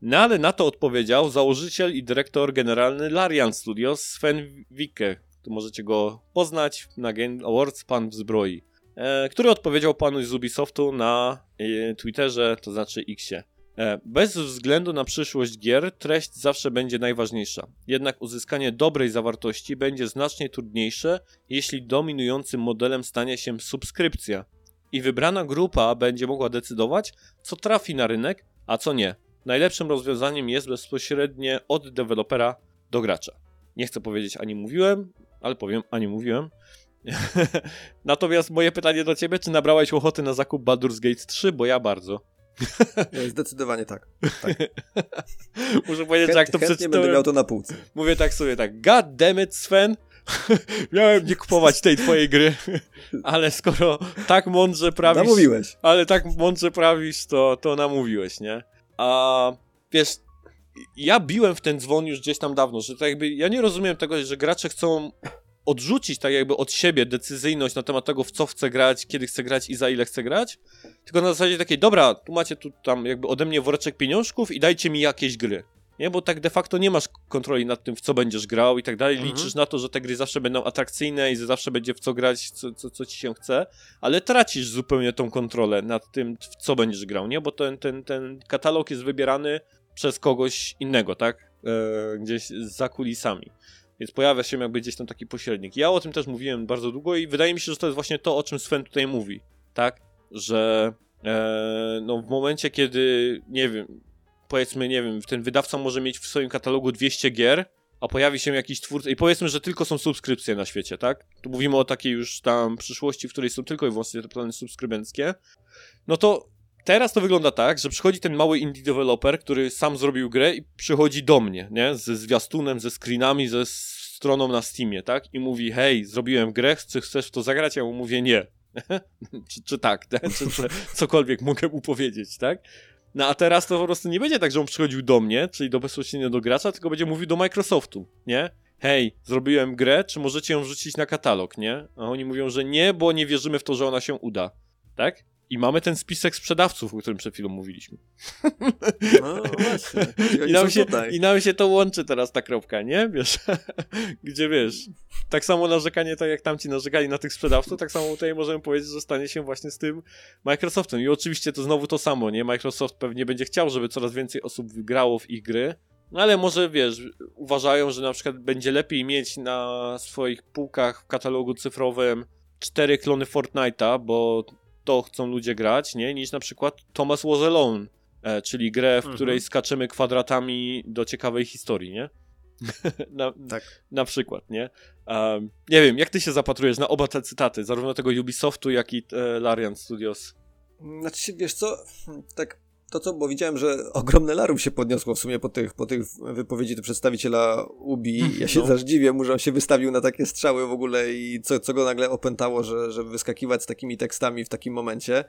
No ale na to odpowiedział założyciel i dyrektor generalny Larian Studios, Sven Wicke. Tu możecie go poznać na Game Awards, pan w zbroi. E, który odpowiedział panu z Ubisoftu na e, Twitterze, to znaczy X-ie. E, bez względu na przyszłość gier, treść zawsze będzie najważniejsza. Jednak uzyskanie dobrej zawartości będzie znacznie trudniejsze, jeśli dominującym modelem stanie się subskrypcja. I wybrana grupa będzie mogła decydować, co trafi na rynek, a co nie. Najlepszym rozwiązaniem jest bezpośrednie od dewelopera do gracza. Nie chcę powiedzieć ani mówiłem, ale powiem ani mówiłem. Natomiast moje pytanie do ciebie, czy nabrałeś ochoty na zakup Baldur's Gate trzy, bo ja bardzo. Zdecydowanie tak, tak. Muszę powiedzieć, Chęt, że jak to przeczytałem, będę miał to na półce. Mówię tak sobie tak, god damn it, Sven. Miałem nie kupować tej twojej gry, ale skoro tak mądrze prawisz, namówiłeś. Ale tak mądrze prawisz, to, to namówiłeś, nie? A wiesz, ja biłem w ten dzwon już gdzieś tam dawno, że tak jakby ja nie rozumiem tego, że gracze chcą odrzucić tak jakby od siebie decyzyjność na temat tego, w co chcę grać, kiedy chcę grać i za ile chcę grać, tylko na zasadzie takiej, dobra, tu macie tu tam jakby ode mnie woreczek pieniążków i dajcie mi jakieś gry. Nie, bo tak de facto nie masz kontroli nad tym, w co będziesz grał i tak dalej. Mhm. Liczysz na to, że te gry zawsze będą atrakcyjne i że zawsze będzie w co grać, co, co, co ci się chce, ale tracisz zupełnie tą kontrolę nad tym, w co będziesz grał, nie? Bo ten, ten, ten katalog jest wybierany przez kogoś innego, tak? E, gdzieś za kulisami. Więc pojawia się jakby gdzieś tam taki pośrednik. Ja o tym też mówiłem bardzo długo i wydaje mi się, że to jest właśnie to, o czym Sven tutaj mówi, tak? Że e, no w momencie, kiedy, nie wiem, powiedzmy, nie wiem, ten wydawca może mieć w swoim katalogu dwieście gier, a pojawi się jakiś twórca i powiedzmy, że tylko są subskrypcje na świecie, tak? Tu mówimy o takiej już tam przyszłości, w której są tylko i wyłącznie te plany subskrybenckie. No to teraz to wygląda tak, że przychodzi ten mały indie developer, który sam zrobił grę i przychodzi do mnie, nie? Ze zwiastunem, ze screenami, ze stroną na Steamie, tak? I mówi, hej, zrobiłem grę, czy chcesz w to zagrać? Ja mu mówię, nie. czy, czy tak, tak? Czy, czy cokolwiek mogę mu powiedzieć, tak? No a teraz to po prostu nie będzie tak, że on przychodził do mnie, czyli do bezpośrednio do gracza, tylko będzie mówił do Microsoftu, nie? Hej, zrobiłem grę, czy możecie ją wrzucić na katalog, nie? A oni mówią, że nie, bo nie wierzymy w to, że ona się uda, tak? I mamy ten spisek sprzedawców, o którym przed chwilą mówiliśmy. No właśnie. I nam, się, I nam się to łączy teraz ta kropka, nie? Wiesz, gdzie wiesz, tak samo narzekanie, tak jak tamci narzekali na tych sprzedawców, tak samo tutaj możemy powiedzieć, że stanie się właśnie z tym Microsoftem. I oczywiście to znowu to samo, nie? Microsoft pewnie będzie chciał, żeby coraz więcej osób grało w ich gry, no ale może, wiesz, uważają, że na przykład będzie lepiej mieć na swoich półkach w katalogu cyfrowym cztery klony Fortnite'a, bo to chcą ludzie grać, nie? Niż na przykład Thomas Was Alone, e, czyli grę, w mhm. której skaczymy kwadratami do ciekawej historii, nie? na, tak. na przykład, nie? Um, nie wiem, jak ty się zapatrujesz na oba te cytaty, zarówno tego Ubisoftu, jak i e, Larian Studios? Znaczy, wiesz co, tak to co, bo widziałem, że ogromne larum się podniosło w sumie po tych, po tych wypowiedzi do przedstawiciela Ubi. Ja no. się zażdziwię mu, że on się wystawił na takie strzały w ogóle i co, co go nagle opętało, że, żeby wyskakiwać z takimi tekstami w takim momencie.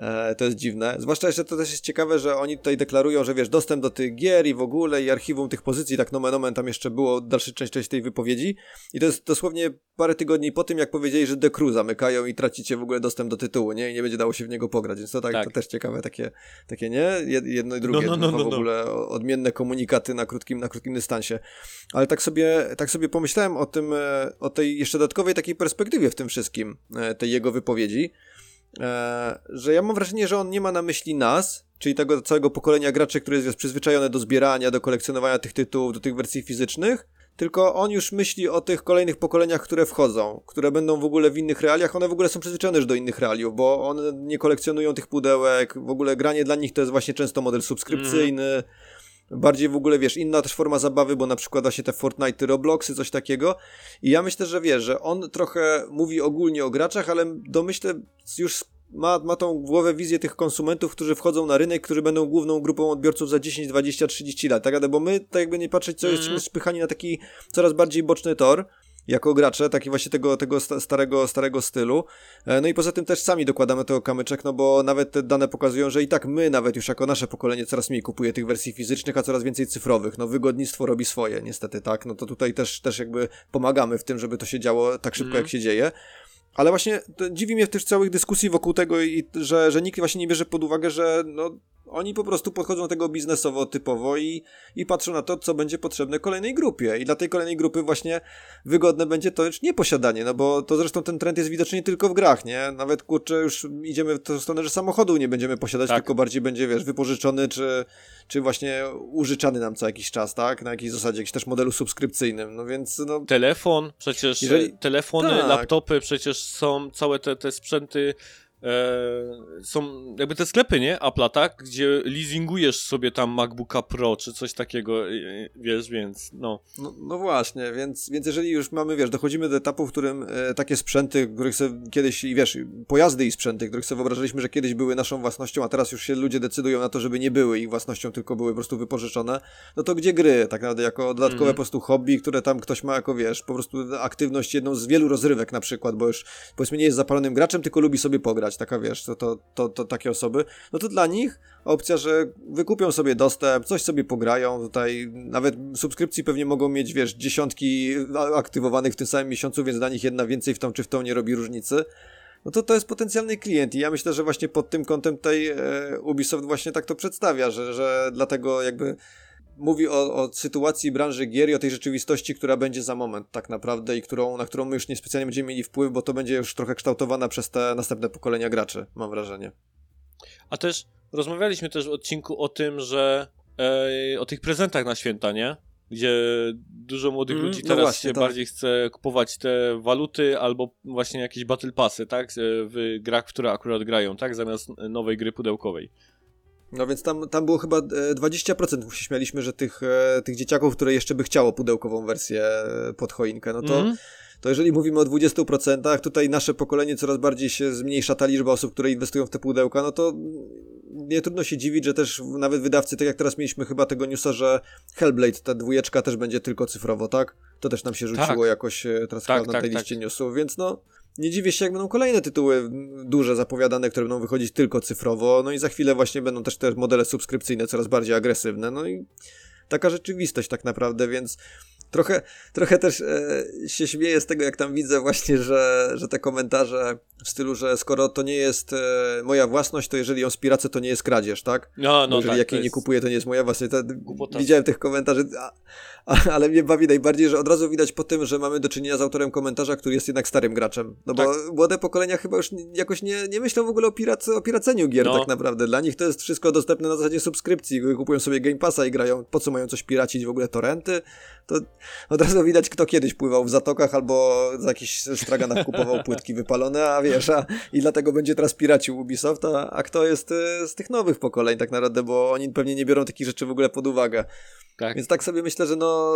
E, to jest dziwne. Zwłaszcza, że to też jest ciekawe, że oni tutaj deklarują, że wiesz, dostęp do tych gier i w ogóle i archiwum tych pozycji, tak nomen omen tam jeszcze było dalsza część, część tej wypowiedzi. I to jest dosłownie parę tygodni po tym, jak powiedzieli, że The Crew zamykają i tracicie w ogóle dostęp do tytułu, nie? I nie będzie dało się w niego pograć. Więc to tak, tak. to też ciekawe takie, takie, nie? Jedno i drugie. No, no, no, no, w ogóle no. odmienne komunikaty na krótkim, na krótkim dystansie. Ale tak sobie, tak sobie pomyślałem o tym, o tej jeszcze dodatkowej takiej perspektywie w tym wszystkim, tej jego wypowiedzi, że ja mam wrażenie, że on nie ma na myśli nas, czyli tego całego pokolenia graczy, które jest przyzwyczajone do zbierania, do kolekcjonowania tych tytułów, do tych wersji fizycznych, tylko on już myśli o tych kolejnych pokoleniach, które wchodzą, które będą w ogóle w innych realiach, one w ogóle są przyzwyczajone już do innych realiów, bo one nie kolekcjonują tych pudełek, w ogóle granie dla nich to jest właśnie często model subskrypcyjny, mm. bardziej w ogóle, wiesz, inna też forma zabawy, bo na przykład właśnie te Fortnite'y, Robloxy, coś takiego i ja myślę, że wiesz, że on trochę mówi ogólnie o graczach, ale domyślę już ma, ma tą głowę wizję tych konsumentów, którzy wchodzą na rynek, którzy będą główną grupą odbiorców za dziesięć, dwadzieścia, trzydzieści lat, tak? Bo my, tak jakby nie patrzeć, co jesteśmy spychani na taki coraz bardziej boczny tor, jako gracze, taki właśnie tego, tego starego, starego stylu. No i poza tym też sami dokładamy tego kamyczek, no bo nawet te dane pokazują, że i tak my nawet już jako nasze pokolenie coraz mniej kupuje tych wersji fizycznych, a coraz więcej cyfrowych. No wygodnictwo robi swoje, niestety, tak? No to tutaj też, też jakby pomagamy w tym, żeby to się działo tak szybko, mm. jak się dzieje. Ale właśnie dziwi mnie w tych całych dyskusji wokół tego, i że, że nikt właśnie nie bierze pod uwagę, że no oni po prostu podchodzą do tego biznesowo, typowo i, i patrzą na to, co będzie potrzebne kolejnej grupie. I dla tej kolejnej grupy właśnie wygodne będzie to już nieposiadanie, no bo to zresztą ten trend jest widoczny nie tylko w grach, nie? Nawet, kurczę, już idziemy w tą stronę, że samochodu nie będziemy posiadać, tak. tylko bardziej będzie, wiesz, wypożyczony czy, czy właśnie użyczany nam co jakiś czas, tak? Na jakiejś zasadzie, jakiś też modelu subskrypcyjnym, no więc, no... Telefon, przecież jeżeli... telefony, tak. laptopy, przecież są całe te, te sprzęty... Eee, są jakby te sklepy, nie? Apple'a, tak? Gdzie leasingujesz sobie tam MacBooka Pro czy coś takiego, wiesz, więc no. No, no właśnie, więc, więc jeżeli już mamy, wiesz, dochodzimy do etapu, w którym e, takie sprzęty, których sobie kiedyś, i wiesz, pojazdy i sprzęty, których sobie wyobrażaliśmy, że kiedyś były naszą własnością, a teraz już się ludzie decydują na to, żeby nie były ich własnością, tylko były po prostu wypożyczone, no to gdzie gry? Tak naprawdę jako dodatkowe mm-hmm. po prostu hobby, które tam ktoś ma jako, wiesz, po prostu aktywność jedną z wielu rozrywek na przykład, bo już powiedzmy nie jest zapalonym graczem, tylko lubi sobie pograć. jakaś taka, wiesz, to, to, to, to takie osoby, no to dla nich opcja, że wykupią sobie dostęp, coś sobie pograją, tutaj nawet subskrypcji pewnie mogą mieć, wiesz, dziesiątki aktywowanych w tym samym miesiącu, więc dla nich jedna więcej w tą czy w tą nie robi różnicy. No to to jest potencjalny klient i ja myślę, że właśnie pod tym kątem tej e, Ubisoft właśnie tak to przedstawia, że, że dlatego jakby mówi o, o sytuacji branży gier i o tej rzeczywistości, która będzie za moment tak naprawdę i którą, na którą my już niespecjalnie będziemy mieli wpływ, bo to będzie już trochę kształtowana przez te następne pokolenia graczy, mam wrażenie. A też rozmawialiśmy też w odcinku o tym, że e, o tych prezentach na święta, nie? Gdzie dużo młodych mm, ludzi teraz no właśnie, się tak. bardziej chce kupować te waluty albo właśnie jakieś battle passy, tak? W grach, które akurat grają, tak? Zamiast nowej gry pudełkowej. No więc tam, tam było chyba dwadzieścia procent się śmialiśmy, że tych, tych dzieciaków, które jeszcze by chciało pudełkową wersję pod choinkę, no to, mm. to jeżeli mówimy o dwudziestu procentach, tutaj nasze pokolenie coraz bardziej się zmniejsza ta liczba osób, które inwestują w te pudełka, no to nie trudno się dziwić, że też nawet wydawcy, tak jak teraz mieliśmy chyba tego newsa, że Hellblade, ta dwójeczka też będzie tylko cyfrowo, tak? To też nam się rzuciło tak. jakoś teraz tak, chyba na tak, tej tak. liście newsów, więc no... Nie dziwię się, jak będą kolejne tytuły duże zapowiadane, które będą wychodzić tylko cyfrowo, no i za chwilę właśnie będą też te modele subskrypcyjne coraz bardziej agresywne, no i taka rzeczywistość tak naprawdę, więc trochę, trochę też e, się śmieję z tego, jak tam widzę właśnie, że, że te komentarze w stylu, że skoro to nie jest e, moja własność, to jeżeli ją spiracę, to nie jest kradzież, tak? No, no jeżeli tak, jakiej jest... nie kupuję, to nie jest moja własność. To, widziałem tych komentarzy, a, a, ale mnie bawi najbardziej, że od razu widać po tym, że mamy do czynienia z autorem komentarza, który jest jednak starym graczem. No tak. Bo młode pokolenia chyba już jakoś nie, nie myślą w ogóle o, pirac, o piraceniu gier no. tak naprawdę. Dla nich to jest wszystko dostępne na zasadzie subskrypcji. Kupują sobie Game Passa i grają. Po co mają coś piracić? W ogóle torenty? To od razu widać, kto kiedyś pływał w zatokach albo za jakiś straganach kupował płytki wypalone, a wiesz, a, i dlatego będzie teraz piracił Ubisoft, a, a kto jest y, z tych nowych pokoleń tak naprawdę, bo oni pewnie nie biorą takich rzeczy w ogóle pod uwagę. Tak. Więc tak sobie myślę, że no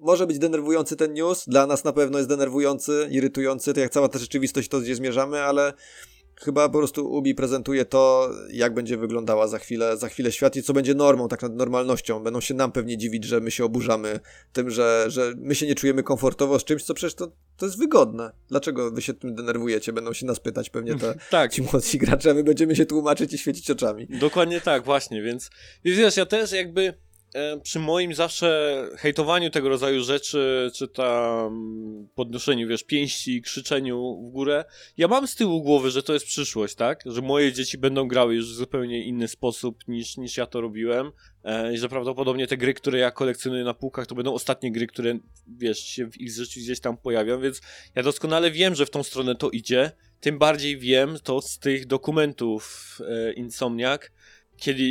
może być denerwujący ten news, dla nas na pewno jest denerwujący, irytujący, to jak cała ta rzeczywistość, to gdzie zmierzamy, ale chyba po prostu Ubi prezentuje to, jak będzie wyglądała za chwilę, za chwilę świat i co będzie normą, tak nad normalnością. Będą się nam pewnie dziwić, że my się oburzamy tym, że, że my się nie czujemy komfortowo z czymś, co przecież to, to jest wygodne. Dlaczego wy się tym denerwujecie? Będą się nas pytać pewnie te, tak. ci młodsi gracze, a my będziemy się tłumaczyć i świecić oczami. Dokładnie tak, właśnie, więc wiesz, ja też jakby e, przy moim zawsze hejtowaniu tego rodzaju rzeczy, czy tam podnoszeniu, wiesz, pięści, krzyczeniu w górę, ja mam z tyłu głowy, że to jest przyszłość, tak? Że moje dzieci będą grały już w zupełnie inny sposób niż, niż ja to robiłem e, i że prawdopodobnie te gry, które ja kolekcjonuję na półkach, to będą ostatnie gry, które, wiesz, się w ich życiu gdzieś tam pojawią, więc ja doskonale wiem, że w tą stronę to idzie, tym bardziej wiem to z tych dokumentów e, Insomniac, kiedy...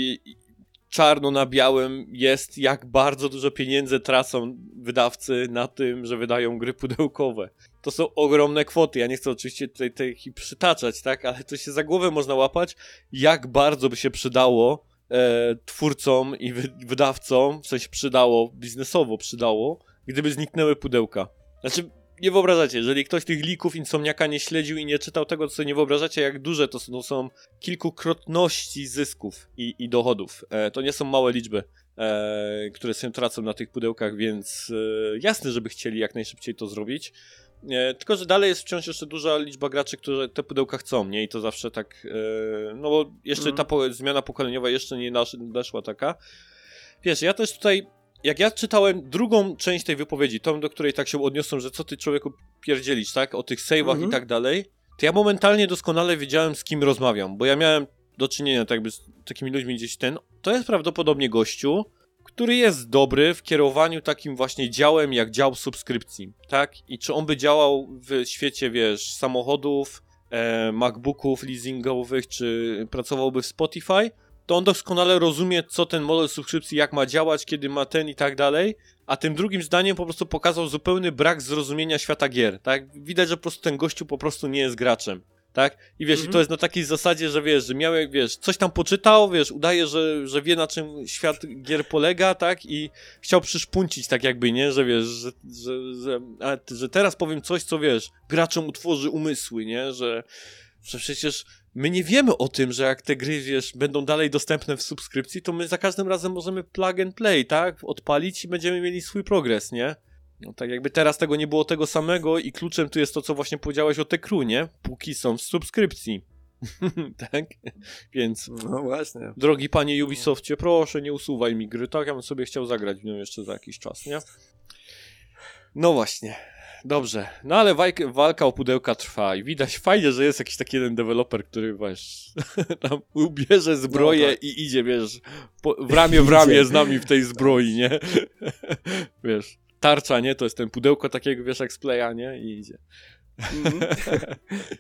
czarno na białym jest, jak bardzo dużo pieniędzy tracą wydawcy na tym, że wydają gry pudełkowe. To są ogromne kwoty, ja nie chcę oczywiście tutaj, tutaj przytaczać, tak, ale to się za głowę można łapać, jak bardzo by się przydało e, twórcom i wy, wydawcom, w sensie przydało, biznesowo przydało, gdyby zniknęły pudełka. Znaczy, nie wyobrażacie, jeżeli ktoś tych leaków Insomniaka nie śledził i nie czytał tego, co nie wyobrażacie, jak duże to są, to są kilkukrotności zysków i, i dochodów. E, to nie są małe liczby, e, które się tracą na tych pudełkach, więc e, jasne, żeby chcieli jak najszybciej to zrobić. E, tylko, że dalej jest wciąż jeszcze duża liczba graczy, którzy te pudełka chcą, nie? I to zawsze tak, e, no bo jeszcze mm. ta po- zmiana pokoleniowa jeszcze nie nadeszła taka. Wiesz, ja też tutaj... Jak ja czytałem drugą część tej wypowiedzi, tą, do której tak się odniosłem, że co ty człowieku pierdzielisz, tak, o tych save'ach mhm. i tak dalej, to ja momentalnie doskonale wiedziałem, z kim rozmawiam, bo ja miałem do czynienia tak jakby z takimi ludźmi gdzieś ten, to jest prawdopodobnie gościu, który jest dobry w kierowaniu takim właśnie działem, jak dział subskrypcji, tak, i czy on by działał w świecie, wiesz, samochodów, e, MacBooków leasingowych, czy pracowałby w Spotify, to on doskonale rozumie, co ten model subskrypcji, jak ma działać, kiedy ma ten i tak dalej, a tym drugim zdaniem po prostu pokazał zupełny brak zrozumienia świata gier, tak? Widać, że po prostu ten gościu po prostu nie jest graczem, tak? I wiesz, mm-hmm. i to jest na takiej zasadzie, że wiesz, że miał, wiesz, coś tam poczytał, wiesz, udaje, że, że wie, na czym świat gier polega, tak? I chciał przyszpuncić tak jakby, nie? Że wiesz, że, że, że, a, że teraz powiem coś, co wiesz, graczom utworzy umysły, nie? Że, że przecież... My nie wiemy o tym, że jak te gry, wiesz, będą dalej dostępne w subskrypcji, to my za każdym razem możemy plug and play, tak? Odpalić i będziemy mieli swój progres, nie? No tak jakby teraz tego nie było tego samego i kluczem tu jest to, co właśnie powiedziałeś o Tekru, nie? Póki są w subskrypcji. Tak? Więc... No właśnie. Drogi panie Ubisoftie, proszę, nie usuwaj mi gry, tak? Ja bym sobie chciał zagrać w nią jeszcze za jakiś czas, nie? No właśnie. Dobrze. No ale wajk- walka o pudełka trwa i widać fajnie, że jest jakiś taki jeden deweloper, który wiesz, tam ubierze zbroję no, tak. i idzie, wiesz, po, w ramię w ramię z nami w tej zbroi, nie? Wiesz, tarcza, nie? To jest ten pudełko takiego, wiesz, jak z Playa, nie? I idzie.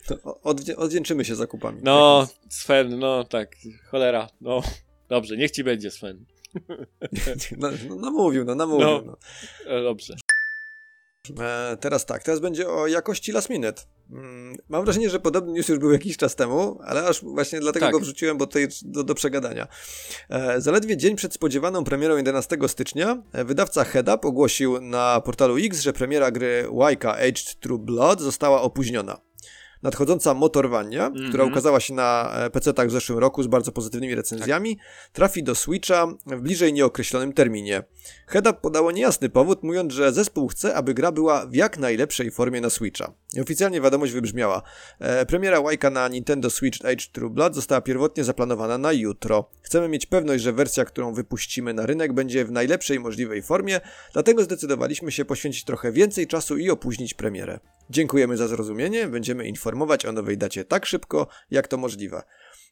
To odw- odwdzięczymy się zakupami. No, Sven, no tak, cholera, no dobrze, niech ci będzie Sven. No, no namówił, no namówił. No, no. Dobrze. E, teraz tak, teraz będzie o jakości last minute. Mm, mam wrażenie, że podobny news już był jakiś czas temu, ale aż właśnie dlatego tak. go wrzuciłem, bo tutaj do, do przegadania. E, zaledwie dzień przed spodziewaną premierą jedenastego stycznia e, wydawca Head Up ogłosił na portalu X, że premiera gry Waika Aged True Blood została opóźniona. Nadchodząca Motorwania, mm-hmm. która ukazała się na P C-tach w zeszłym roku z bardzo pozytywnymi recenzjami, tak. trafi do Switcha w bliżej nieokreślonym terminie. Head Up podało niejasny powód, mówiąc, że zespół chce, aby gra była w jak najlepszej formie na Switcha. I oficjalnie wiadomość wybrzmiała. E, premiera Waika na Nintendo Switch Age True Blood została pierwotnie zaplanowana na jutro. Chcemy mieć pewność, że wersja, którą wypuścimy na rynek, będzie w najlepszej możliwej formie, dlatego zdecydowaliśmy się poświęcić trochę więcej czasu i opóźnić premierę. Dziękujemy za zrozumienie, będziemy informować o nowej dacie tak szybko, jak to możliwe.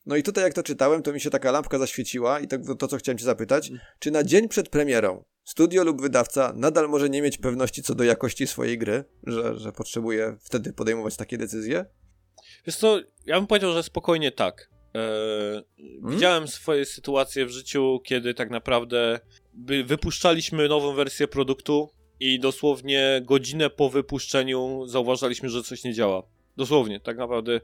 No i tutaj jak to czytałem, to mi się taka lampka zaświeciła i to, to co chciałem cię zapytać, czy na dzień przed premierą studio lub wydawca nadal może nie mieć pewności co do jakości swojej gry, że, że potrzebuje wtedy podejmować takie decyzje? Wiesz co, ja bym powiedział, że spokojnie tak. Eee, hmm? Widziałem swoje sytuacje w życiu, kiedy tak naprawdę by, wypuszczaliśmy nową wersję produktu i dosłownie godzinę po wypuszczeniu zauważaliśmy, że coś nie działa. Dosłownie, tak naprawdę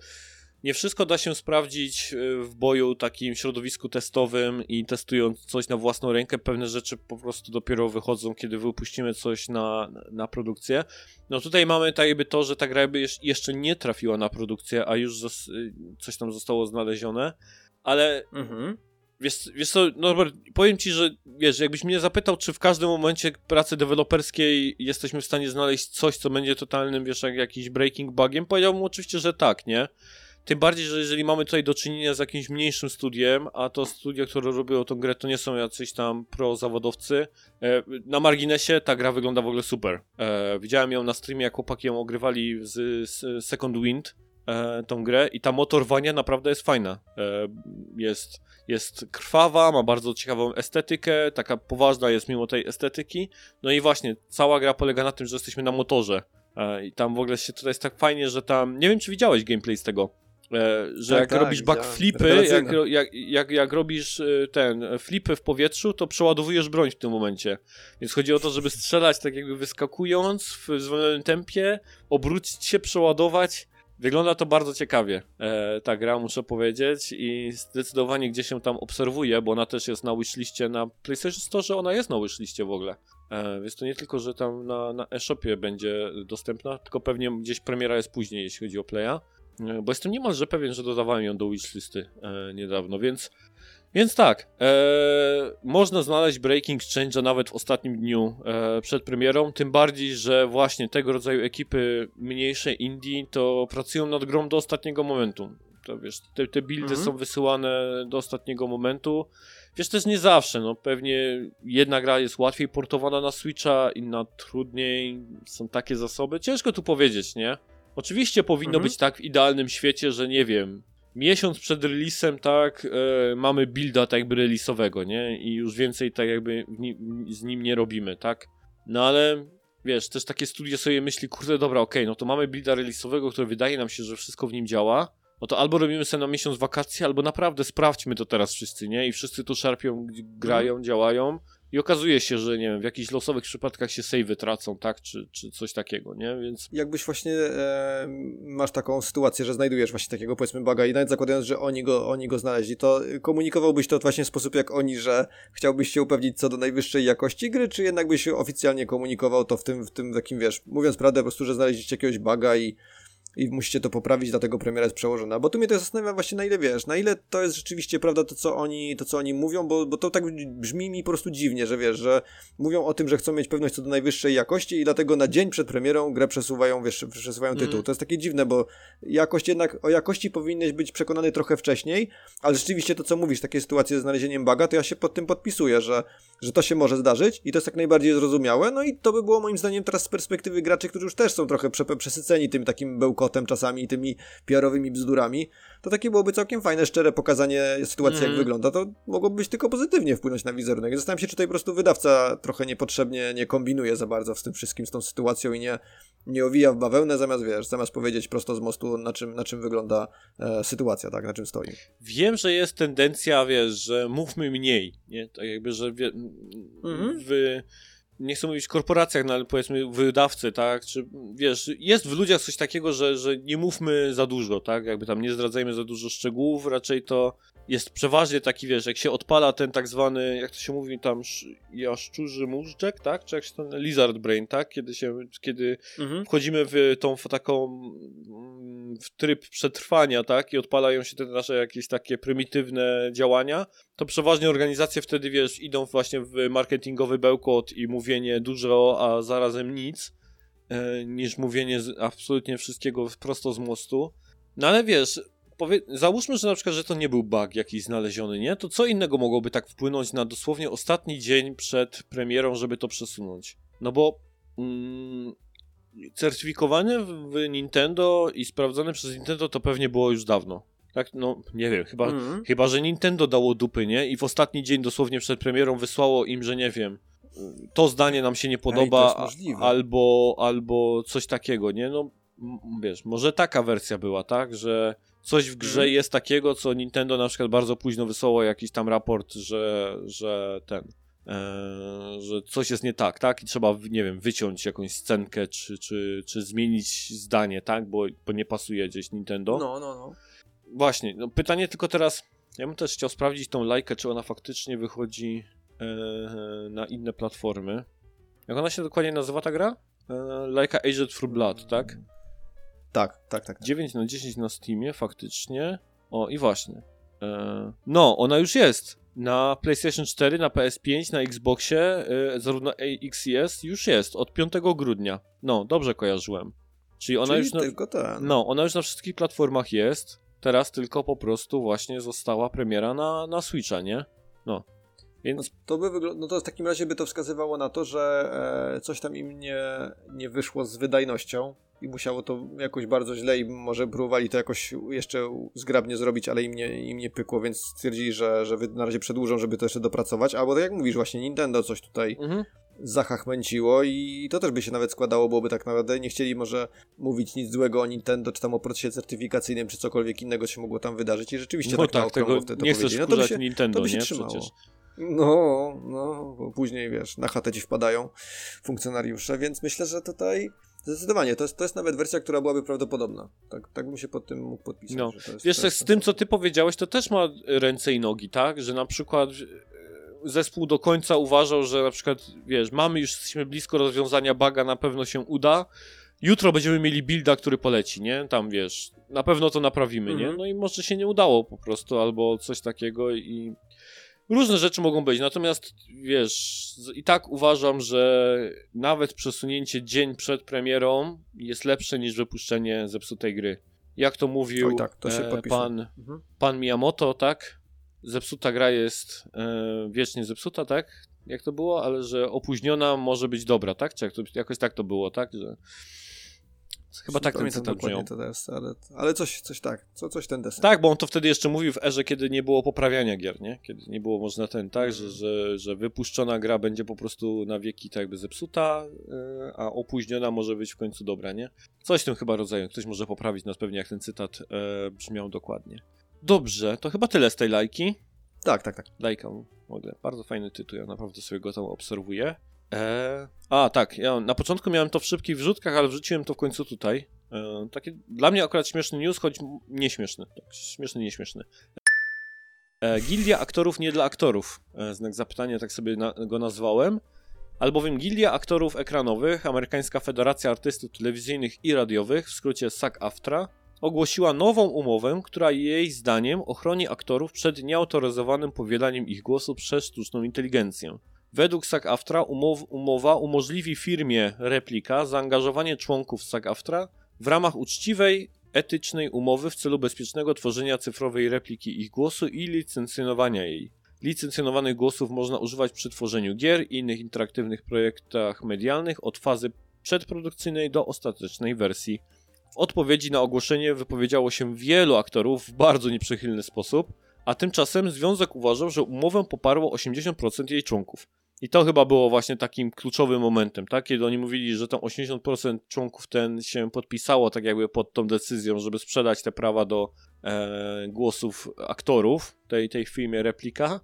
nie wszystko da się sprawdzić w boju takim środowisku testowym i testując coś na własną rękę, pewne rzeczy po prostu dopiero wychodzą, kiedy wypuścimy coś na, na produkcję. No tutaj mamy tak jakby to, że ta gra jakby jeszcze nie trafiła na produkcję, a już zos- coś tam zostało znalezione, ale... Mhm. Wiesz, wiesz co, Norbert, powiem ci, że wiesz, jakbyś mnie zapytał, czy w każdym momencie pracy deweloperskiej jesteśmy w stanie znaleźć coś, co będzie totalnym, wiesz, jak jakiś breaking bugiem, powiedziałbym oczywiście, że tak, nie? Tym bardziej, że jeżeli mamy tutaj do czynienia z jakimś mniejszym studiem, a to studia, które robią tą grę, to nie są jacyś tam pro-zawodowcy. Na marginesie ta gra wygląda w ogóle super. Widziałem ją na streamie, jak chłopaki ją ogrywali z Second Wind, tą grę i ta motorwania naprawdę jest fajna. Jest... Jest krwawa, ma bardzo ciekawą estetykę, taka poważna jest mimo tej estetyki. No i właśnie, cała gra polega na tym, że jesteśmy na motorze. E, I tam w ogóle się tutaj jest tak fajnie, że tam... Nie wiem, czy widziałeś gameplay z tego, e, że tak, jak tak, robisz backflipy, jak, jak, jak, jak robisz ten flipy w powietrzu, to przeładowujesz broń w tym momencie. Więc chodzi o to, żeby strzelać tak jakby wyskakując w zwolnionym tempie, obrócić się, przeładować... Wygląda to bardzo ciekawie, e, ta gra, muszę powiedzieć, i zdecydowanie gdzieś się tam obserwuje, bo ona też jest na wishliście na PlayStation Store, ona jest na wishliście w ogóle. E, więc to nie tylko, że tam na, na e-shopie będzie dostępna, tylko pewnie gdzieś premiera jest później, jeśli chodzi o Playa, e, bo jestem niemalże pewien, że dodawałem ją do wishlisty e, niedawno, więc... Więc tak, ee, można znaleźć breaking change'a nawet w ostatnim dniu e, przed premierą, tym bardziej, że właśnie tego rodzaju ekipy mniejsze indie to pracują nad grą do ostatniego momentu. To wiesz, te, te buildy mm-hmm. są wysyłane do ostatniego momentu. Wiesz, też nie zawsze, no pewnie jedna gra jest łatwiej portowana na Switcha, inna trudniej, są takie zasoby. Ciężko tu powiedzieć, nie? Oczywiście powinno mm-hmm. być tak w idealnym świecie, że nie wiem... Miesiąc przed releasem, tak, yy, mamy builda tak jakby release'owego, nie? I już więcej tak jakby ni- z nim nie robimy, tak? No ale, wiesz, też takie studia sobie myśli, kurde, dobra, okej, okay, no to mamy builda release'owego, który wydaje nam się, że wszystko w nim działa, no to albo robimy sobie na miesiąc wakacje, albo naprawdę sprawdźmy to teraz wszyscy, nie? I wszyscy tu szarpią, grają, mm. działają i okazuje się, że, nie wiem, w jakichś losowych przypadkach się sejwy tracą, tak, czy, czy coś takiego, nie, więc... Jakbyś właśnie e, masz taką sytuację, że znajdujesz właśnie takiego, powiedzmy, buga i nawet zakładając, że oni go, oni go znaleźli, to komunikowałbyś to właśnie w sposób jak oni, że chciałbyś się upewnić co do najwyższej jakości gry, czy jednak byś oficjalnie komunikował to w tym, w tym takim, wiesz, mówiąc prawdę po prostu, że znaleźliście jakiegoś buga i i musicie to poprawić, dlatego premiera jest przełożona. Bo tu mnie to zastanawia właśnie, na ile wiesz, na ile to jest rzeczywiście prawda to, co oni, to, co oni mówią, bo, bo to tak brzmi mi po prostu dziwnie, że wiesz, że mówią o tym, że chcą mieć pewność co do najwyższej jakości i dlatego na dzień przed premierą grę przesuwają, wiesz, przesuwają tytuł. Mm. To jest takie dziwne, bo jakość jednak, o jakości powinieneś być przekonany trochę wcześniej, ale rzeczywiście to, co mówisz, takie sytuacje ze znalezieniem buga, to ja się pod tym podpisuję, że, że to się może zdarzyć i to jest jak najbardziej zrozumiałe, no i to by było moim zdaniem teraz z perspektywy graczy, którzy już też są trochę prze- przesyceni tym takim bełkotem czasami i tymi P R-owymi bzdurami, to takie byłoby całkiem fajne, szczere pokazanie sytuacji, mm. jak wygląda. To mogłoby być tylko pozytywnie wpłynąć na wizerunek. Zastanawiam się, czy tutaj po prostu wydawca trochę niepotrzebnie nie kombinuje za bardzo z tym wszystkim, z tą sytuacją i nie, nie owija w bawełnę, zamiast, wiesz, zamiast powiedzieć prosto z mostu, na czym, na czym wygląda e, sytuacja, tak, na czym stoi. Wiem, że jest tendencja, wiesz, że mówmy mniej, nie? Tak jakby, że wie, mm-hmm. w... nie chcę mówić korporacjach, no ale powiedzmy wydawcy, tak, czy wiesz, jest w ludziach coś takiego, że, że nie mówmy za dużo, tak, jakby tam nie zdradzajmy za dużo szczegółów, raczej to jest przeważnie taki, wiesz, jak się odpala ten tak zwany, jak to się mówi tam, jaszczurzy móżdżek, tak, czy jak się ten lizard brain, tak, kiedy się, kiedy mhm. wchodzimy w tą w taką, w tryb przetrwania, tak, i odpalają się te nasze jakieś takie prymitywne działania, to przeważnie organizacje wtedy, wiesz, idą właśnie w marketingowy bełkot i mówienie dużo, a zarazem nic, e, niż mówienie z, absolutnie wszystkiego prosto z mostu. No ale wiesz, powie- załóżmy, że na przykład, że to nie był bug jakiś znaleziony, nie? To co innego mogłoby tak wpłynąć na dosłownie ostatni dzień przed premierą, żeby to przesunąć? No bo mm, certyfikowane w Nintendo i sprawdzane przez Nintendo to pewnie było już dawno. Tak, no nie wiem, chyba, mm-hmm. chyba, że Nintendo dało dupy, nie? I w ostatni dzień dosłownie przed premierą wysłało im, że nie wiem, to zdanie nam się nie podoba, Ej, albo, albo coś takiego, nie? No wiesz, może taka wersja była, tak? Że coś w grze mm. jest takiego, co Nintendo na przykład bardzo późno wysłało jakiś tam raport, że, że ten, e, że coś jest nie tak, tak? I trzeba, nie wiem, wyciąć jakąś scenkę, czy, czy, czy zmienić zdanie, tak? Bo, bo nie pasuje gdzieś Nintendo. No, no, no. Właśnie, no pytanie tylko teraz, ja bym też chciał sprawdzić tą lajkę, czy ona faktycznie wychodzi e, na inne platformy. Jak ona się dokładnie nazywa ta gra? E, Lajka Aged for Blood, tak? Tak, tak, tak. dziewięć na dziesięć na Steamie faktycznie. O i właśnie. E, no, ona już jest. Na PlayStation cztery, na P S pięć, na Xboxie, e, zarówno X i S już jest, od piątego grudnia. No, dobrze kojarzyłem. Czyli ona Czyli już na, tylko ten. No, ona już na wszystkich platformach jest. Teraz tylko po prostu właśnie została premiera na, na Switcha, nie? No. Więc... no, to by wygląda... no to w takim razie by to wskazywało na to, że e, coś tam im nie, nie wyszło z wydajnością i musiało to jakoś bardzo źle i może próbowali to jakoś jeszcze zgrabnie zrobić, ale im nie, im nie pykło, więc stwierdzili, że, że na razie przedłużą, żeby to jeszcze dopracować. Albo tak jak mówisz, właśnie Nintendo coś tutaj... Mhm. zachachmęciło i to też by się nawet składało, byłoby tak naprawdę, nie chcieli może mówić nic złego o Nintendo, czy tam o procesie certyfikacyjnym, czy cokolwiek innego się mogło tam wydarzyć i rzeczywiście no tak, tak na okrągło wtedy nie chcesz no to by się, Nintendo, to by się nie? trzymało. Przecież. No, no, bo później wiesz, na chatę ci wpadają funkcjonariusze, więc myślę, że tutaj zdecydowanie, to jest, to jest nawet wersja, która byłaby prawdopodobna. Tak, tak bym się pod tym mógł podpisać. No, że to jest, wiesz, to jest... z tym, co ty powiedziałeś, to też ma ręce i nogi, tak? Że na przykład... zespół do końca uważał, że na przykład, wiesz, mamy już, jesteśmy blisko rozwiązania buga, na pewno się uda. Jutro będziemy mieli builda, który poleci, nie? Tam, wiesz, na pewno to naprawimy, mm-hmm. nie? No i może się nie udało po prostu, albo coś takiego i... różne rzeczy mogą być, natomiast, wiesz, i tak uważam, że nawet przesunięcie dzień przed premierą jest lepsze niż wypuszczenie zepsutej gry. Jak to mówił Oj, tak, to się e, pan, mm-hmm. pan Miyamoto, tak? Zepsuta gra jest e, wiecznie zepsuta, tak? Jak to było? Ale że opóźniona może być dobra, tak? Czy jak to, jakoś tak to było, tak? Że... Chyba tak to mi to brzmiało. Ale, ale coś, coś tak, co, coś ten desen. Tak, bo on to wtedy jeszcze mówił w erze, kiedy nie było poprawiania gier, nie? Kiedy nie było można ten, tak? Że, że, że wypuszczona gra będzie po prostu na wieki tak jakby zepsuta, e, a opóźniona może być w końcu dobra, nie? Coś w tym chyba rodzaju. Ktoś może poprawić nas pewnie, jak ten cytat e, brzmiał dokładnie. Dobrze, to chyba tyle z tej lajki. Tak, tak, tak. Lajka w ogóle. Bardzo fajny tytuł, ja naprawdę sobie go tam obserwuję. Eee, a, tak, ja na początku miałem to w szybkich wrzutkach, ale wrzuciłem to w końcu tutaj. Eee, taki, dla mnie akurat śmieszny news, choć nieśmieszny. Tak, śmieszny, nieśmieszny. Eee, Gildia aktorów nie dla aktorów. Eee, znak zapytania, tak sobie na, go nazwałem. albowiem Gildia Aktorów Ekranowych, amerykańska Federacja Artystów Telewizyjnych i Radiowych, w skrócie S A G A F T R A, ogłosiła nową umowę, która jej zdaniem ochroni aktorów przed nieautoryzowanym powielaniem ich głosu przez sztuczną inteligencję. Według S A G A F T R A umow- umowa umożliwi firmie Replika zaangażowanie członków S A G A F T R A w ramach uczciwej, etycznej umowy w celu bezpiecznego tworzenia cyfrowej repliki ich głosu i licencjonowania jej. Licencjonowanych głosów można używać przy tworzeniu gier i innych interaktywnych projektach medialnych od fazy przedprodukcyjnej do ostatecznej wersji. W odpowiedzi na ogłoszenie wypowiedziało się wielu aktorów w bardzo nieprzychylny sposób, a tymczasem związek uważał, że umowę poparło osiemdziesiąt procent jej członków. I to chyba było właśnie takim kluczowym momentem, tak? Kiedy oni mówili, że tam osiemdziesiąt procent członków ten się podpisało tak jakby pod tą decyzją, żeby sprzedać te prawa do e, głosów aktorów tej, tej filmie Replika,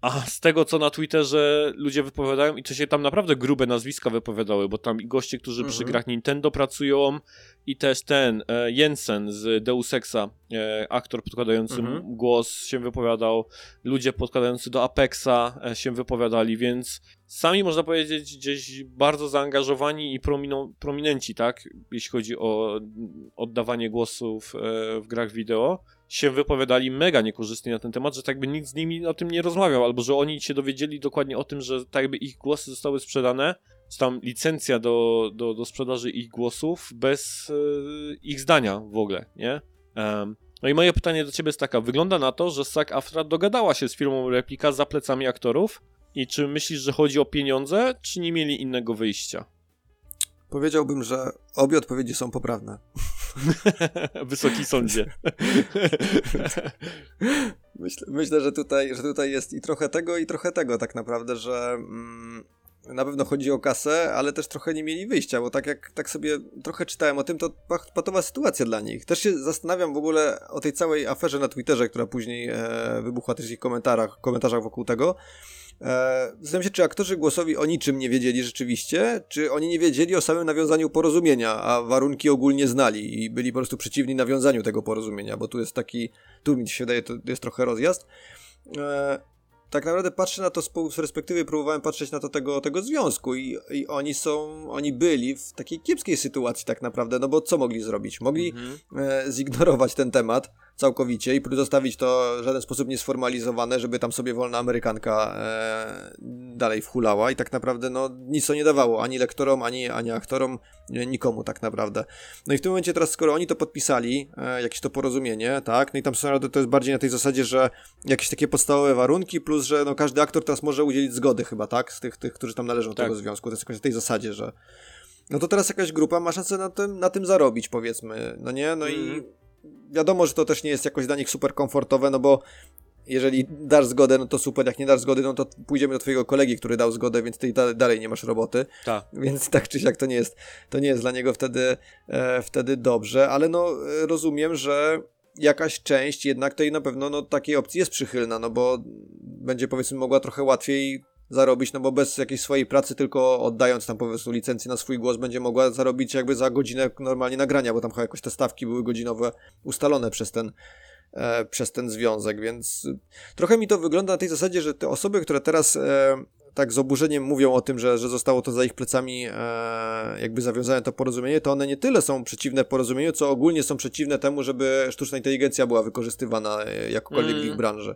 a z tego co na Twitterze ludzie wypowiadają i to się tam naprawdę grube nazwiska wypowiadały, bo tam i goście, którzy mhm. przy grach Nintendo pracują i też ten e, Jensen z Deus Exa, e, aktor podkładający mhm. głos się wypowiadał, ludzie podkładający do Apexa e, się wypowiadali, więc sami można powiedzieć gdzieś bardzo zaangażowani i promino, prominenci, tak, jeśli chodzi o oddawanie głosów e, w grach wideo, się wypowiadali mega niekorzystnie na ten temat, że tak jakby nikt z nimi o tym nie rozmawiał, albo że oni się dowiedzieli dokładnie o tym, że tak jakby ich głosy zostały sprzedane, czy tam licencja do, do, do sprzedaży ich głosów bez yy, ich zdania w ogóle, nie? Um, no i moje pytanie do ciebie jest taka, wygląda na to, że S A G A F T R A dogadała się z firmą Replika za plecami aktorów i czy myślisz, że chodzi o pieniądze, czy nie mieli innego wyjścia? Powiedziałbym, że obie odpowiedzi są poprawne. Wysoki sądzie. Myślę, myślę że, tutaj, że tutaj jest i trochę tego, i trochę tego tak naprawdę, że mm, na pewno chodzi o kasę, ale też trochę nie mieli wyjścia, bo tak jak tak sobie trochę czytałem o tym, to patowa sytuacja dla nich. Też się zastanawiam w ogóle o tej całej aferze na Twitterze, która później e, wybuchła też w ich komentarzach, komentarzach wokół tego. Eee, zastanawiam się, czy aktorzy głosowi o niczym nie wiedzieli rzeczywiście, czy oni nie wiedzieli o samym nawiązaniu porozumienia, a warunki ogólnie znali i byli po prostu przeciwni nawiązaniu tego porozumienia, bo tu jest taki, tu mi się wydaje, to jest trochę rozjazd. Eee, tak naprawdę patrzę na to z perspektywy, próbowałem patrzeć na to tego, tego związku i, i oni są, oni byli w takiej kiepskiej sytuacji tak naprawdę, no bo co mogli zrobić? Mogli mhm. e, zignorować ten temat całkowicie i zostawić to w żaden sposób niesformalizowane, żeby tam sobie wolna amerykanka e, dalej whulała i tak naprawdę no nic to nie dawało, ani lektorom, ani, ani aktorom, nie, nikomu tak naprawdę. No i w tym momencie teraz, skoro oni to podpisali, e, jakieś to porozumienie, tak, no i tam to jest bardziej na tej zasadzie, że jakieś takie podstawowe warunki plus, że no każdy aktor teraz może udzielić zgody chyba, tak, z tych, tych którzy tam należą do tak. tego związku, to jest jakoś na tej zasadzie, że no to teraz jakaś grupa ma szansę na tym, na tym zarobić, powiedzmy, no nie, no mm. i wiadomo, że to też nie jest jakoś dla nich super komfortowe, no bo jeżeli dasz zgodę, no to super, jak nie dasz zgody, no to pójdziemy do twojego kolegi, który dał zgodę, więc ty dalej nie masz roboty. Ta. Więc tak czy siak to nie jest, to nie jest dla niego wtedy, e, wtedy dobrze, ale no rozumiem, że jakaś część jednak tej na pewno no, takiej opcji jest przychylna, no bo będzie powiedzmy mogła trochę łatwiej zarobić, no bo bez jakiejś swojej pracy, tylko oddając tam po prostu licencję na swój głos, będzie mogła zarobić jakby za godzinę normalnie nagrania, bo tam chyba jakoś te stawki były godzinowe ustalone przez ten, e, przez ten związek, więc trochę mi to wygląda na tej zasadzie, że te osoby, które teraz e, tak z oburzeniem mówią o tym, że, że zostało to za ich plecami e, jakby zawiązane to porozumienie, to one nie tyle są przeciwne porozumieniu, co ogólnie są przeciwne temu, żeby sztuczna inteligencja była wykorzystywana jakkolwiek mm. w ich branży.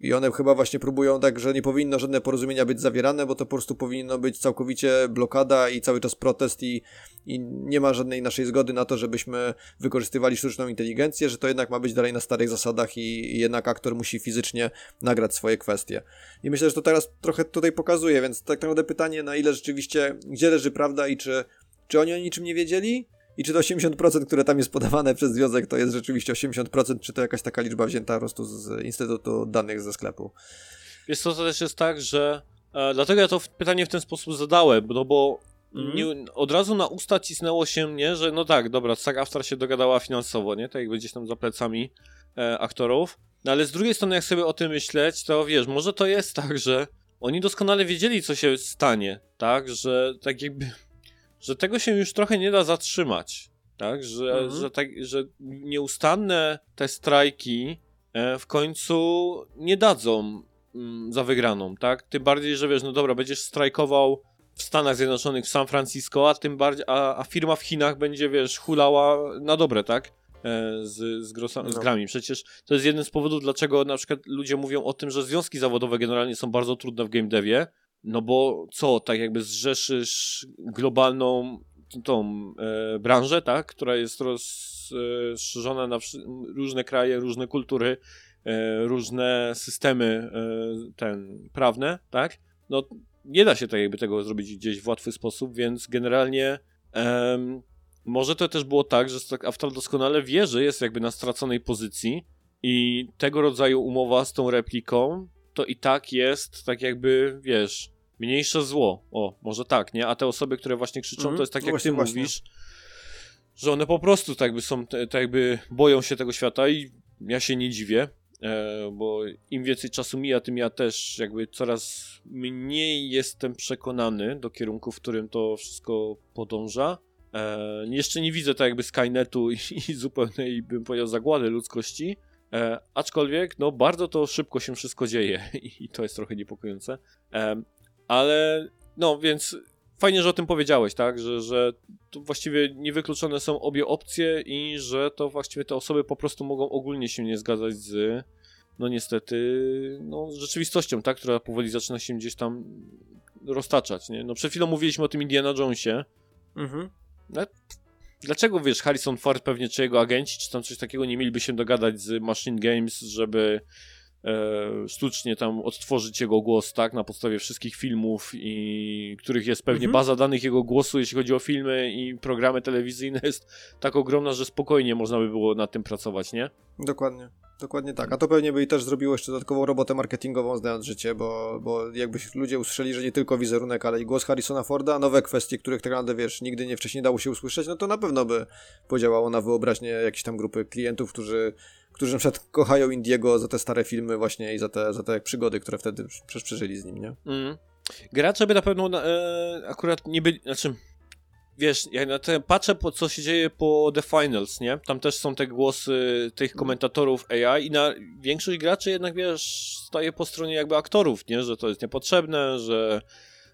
I one chyba właśnie próbują tak, że nie powinno żadne porozumienia być zawierane, bo to po prostu powinno być całkowicie blokada i cały czas protest i, i nie ma żadnej naszej zgody na to, żebyśmy wykorzystywali sztuczną inteligencję, że to jednak ma być dalej na starych zasadach i, i jednak aktor musi fizycznie nagrać swoje kwestie. I myślę, że to teraz trochę tutaj pokazuje, więc tak naprawdę pytanie, na ile rzeczywiście, gdzie leży prawda i czy, czy oni o niczym nie wiedzieli? I czy to osiemdziesiąt procent, które tam jest podawane przez związek, to jest rzeczywiście osiemdziesiąt procent, czy to jakaś taka liczba wzięta po prostu z Instytutu Danych ze sklepu? Wiesz co, to też jest tak, że... E, dlatego ja to w, pytanie w ten sposób zadałem, no bo mm. nie, od razu na usta cisnęło się mnie, że no tak, dobra, S A G A F T R A się dogadała finansowo, nie? Tak jak gdzieś tam za plecami e, aktorów. No ale z drugiej strony, jak sobie o tym myśleć, to wiesz, może to jest tak, że oni doskonale wiedzieli, co się stanie, tak? Że tak jakby... że tego się już trochę nie da zatrzymać, tak? Że, mhm. że, tak, że nieustanne te strajki w końcu nie dadzą za wygraną, tak? Tym bardziej, że wiesz, no dobra, będziesz strajkował w Stanach Zjednoczonych, w San Francisco, a tym bardziej, a, a firma w Chinach będzie, wiesz, hulała na dobre, tak? Z, z, grosa, no. z grami. Przecież to jest jeden z powodów, dlaczego na przykład ludzie mówią o tym, że związki zawodowe generalnie są bardzo trudne w game devie, no bo co, tak jakby zrzeszysz globalną tą e, branżę, tak, która jest rozszerzona na wsz- różne kraje, różne kultury, e, różne systemy e, ten, prawne, tak, no nie da się tak jakby tego zrobić gdzieś w łatwy sposób, więc generalnie em, może to też było tak, że Aftal doskonale wie, że jest jakby na straconej pozycji i tego rodzaju umowa z tą repliką to i tak jest tak jakby, wiesz, mniejsze zło. O, może tak, nie? A te osoby, które właśnie krzyczą, mm-hmm. to jest tak jak właśnie, ty właśnie. mówisz, że one po prostu tak jakby są, tak jakby boją się tego świata i ja się nie dziwię, bo im więcej czasu mija, tym ja też jakby coraz mniej jestem przekonany do kierunku, w którym to wszystko podąża. E, jeszcze nie widzę tak jakby Skynetu i, i zupełnej, bym powiedział, zagłady ludzkości, e, aczkolwiek no bardzo to szybko się wszystko dzieje i, i to jest trochę niepokojące, e, ale no więc fajnie, że o tym powiedziałeś, tak, że, że to właściwie niewykluczone są obie opcje i że to właściwie te osoby po prostu mogą ogólnie się nie zgadzać z, no niestety, no z rzeczywistością, tak, która powoli zaczyna się gdzieś tam roztaczać, nie? No przed chwilą mówiliśmy o tym Indiana Jonesie, mhm. Dlaczego, wiesz, Harrison Ford pewnie, czy jego agenci, czy tam coś takiego nie mieliby się dogadać z Machine Games, żeby e, sztucznie tam odtworzyć jego głos, tak, na podstawie wszystkich filmów, i których jest pewnie mm-hmm. baza danych jego głosu, jeśli chodzi o filmy i programy telewizyjne, jest tak ogromna, że spokojnie można by było nad tym pracować, nie? Dokładnie. Dokładnie tak, a to pewnie by i też zrobiło jeszcze dodatkową robotę marketingową, znając życie, bo, bo jakby ludzie usłyszeli, że nie tylko wizerunek, ale i głos Harrisona Forda, nowe kwestie, których tak naprawdę, wiesz, nigdy nie wcześniej dało się usłyszeć, no to na pewno by podziałało na wyobraźnię jakiejś tam grupy klientów, którzy, którzy na przykład kochają Indiego za te stare filmy właśnie i za te, za te przygody, które wtedy przeżyli z nim, nie? Mm. Gracze by na pewno na, e, akurat nie byli, znaczy... Wiesz, ja na te patrzę, po co się dzieje po The Finals, nie? Tam też są te głosy tych komentatorów A I i na większość graczy jednak, wiesz, staje po stronie jakby aktorów, nie? Że to jest niepotrzebne, że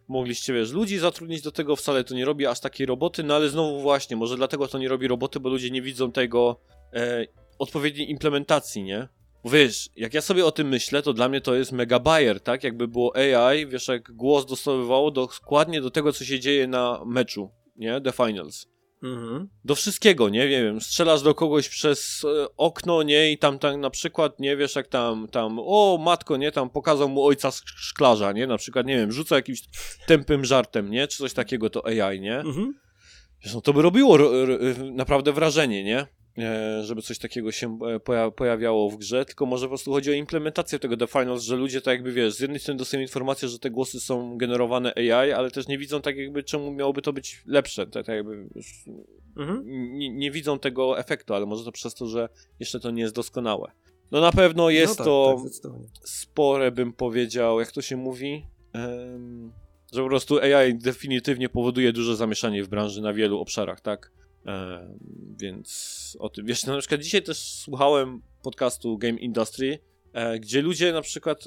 mogliście, wiesz, ludzi zatrudnić do tego, wcale to nie robi aż takiej roboty, no ale znowu właśnie, może dlatego to nie robi roboty, bo ludzie nie widzą tego e, odpowiedniej implementacji, nie? Wiesz, jak ja sobie o tym myślę, to dla mnie to jest mega bajer, tak? Jakby było A I, wiesz, jak głos dostosowywało dokładnie do tego, co się dzieje na meczu. Nie? The Finals. Mhm. Do wszystkiego, nie? Nie wiem, strzelasz do kogoś przez e, okno, nie? I tam, tam na przykład, nie? Wiesz, jak tam, tam, o matko, nie? Tam pokazał mu ojca szklarza, nie? Na przykład, nie wiem, rzuca jakimś tępym żartem, nie? Czy coś takiego, to A I, nie? Mhm. Wiesz, no to by robiło r- r- naprawdę wrażenie, nie? E, żeby coś takiego się poja- pojawiało w grze, tylko może po prostu chodzi o implementację tego The Finals, że ludzie tak jakby, wiesz, z jednej strony dostają informację, że te głosy są generowane A I, ale też nie widzą tak jakby, czemu miałoby to być lepsze, tak, tak jakby już mhm. n- nie widzą tego efektu, ale może to przez to, że jeszcze to nie jest doskonałe. No na pewno jest no tak, to tak, spore, bym powiedział, jak to się mówi, um, że po prostu A I definitywnie powoduje duże zamieszanie w branży na wielu obszarach, tak? E, więc o tym, wiesz, no na przykład dzisiaj też słuchałem podcastu Game Industry, e, gdzie ludzie na przykład,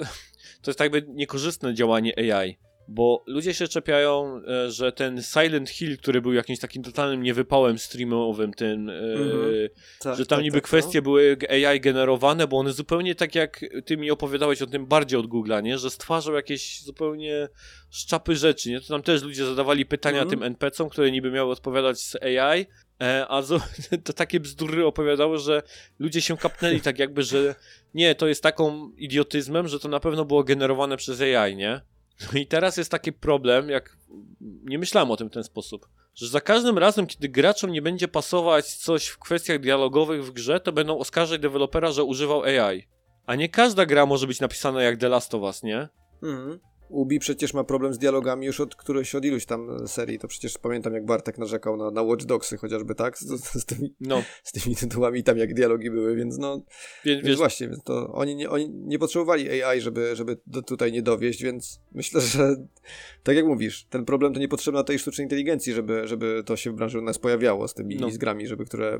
to jest jakby niekorzystne działanie A I, bo ludzie się czepiają, e, że ten Silent Hill, który był jakimś takim totalnym niewypałem streamowym, ten, e, mm-hmm. tak, że tam tak, niby tak, kwestie no. były A I generowane, bo one zupełnie tak jak ty mi opowiadałeś o tym bardziej od Google'a, nie, że stwarzał jakieś zupełnie szczapy rzeczy, nie, to tam też ludzie zadawali pytania mm-hmm. tym N P C-om, które niby miały odpowiadać z A I, a to takie bzdury opowiadały, że ludzie się kapnęli tak jakby, że nie, to jest taką idiotyzmem, że to na pewno było generowane przez A I, nie? No i teraz jest taki problem, jak nie myślałem o tym w ten sposób, że za każdym razem, kiedy graczom nie będzie pasować coś w kwestiach dialogowych w grze, to będą oskarżać dewelopera, że używał A I. A nie każda gra może być napisana jak The Last of Us, nie? Mhm. Ubi przecież ma problem z dialogami już od którejś, od iluś tam serii, to przecież pamiętam, jak Bartek narzekał na, na Watch Dogsy chociażby, tak, z, z, z, tymi, no. z tymi tytułami tam jak dialogi były, więc no, Wie, więc wiesz, właśnie, więc to oni nie, oni nie potrzebowali A I, żeby, żeby do tutaj nie dowieść, więc myślę, że tak jak mówisz, ten problem to niepotrzebna tej sztucznej inteligencji, żeby, żeby to się w branży u nas pojawiało z tymi no. z grami, żeby, które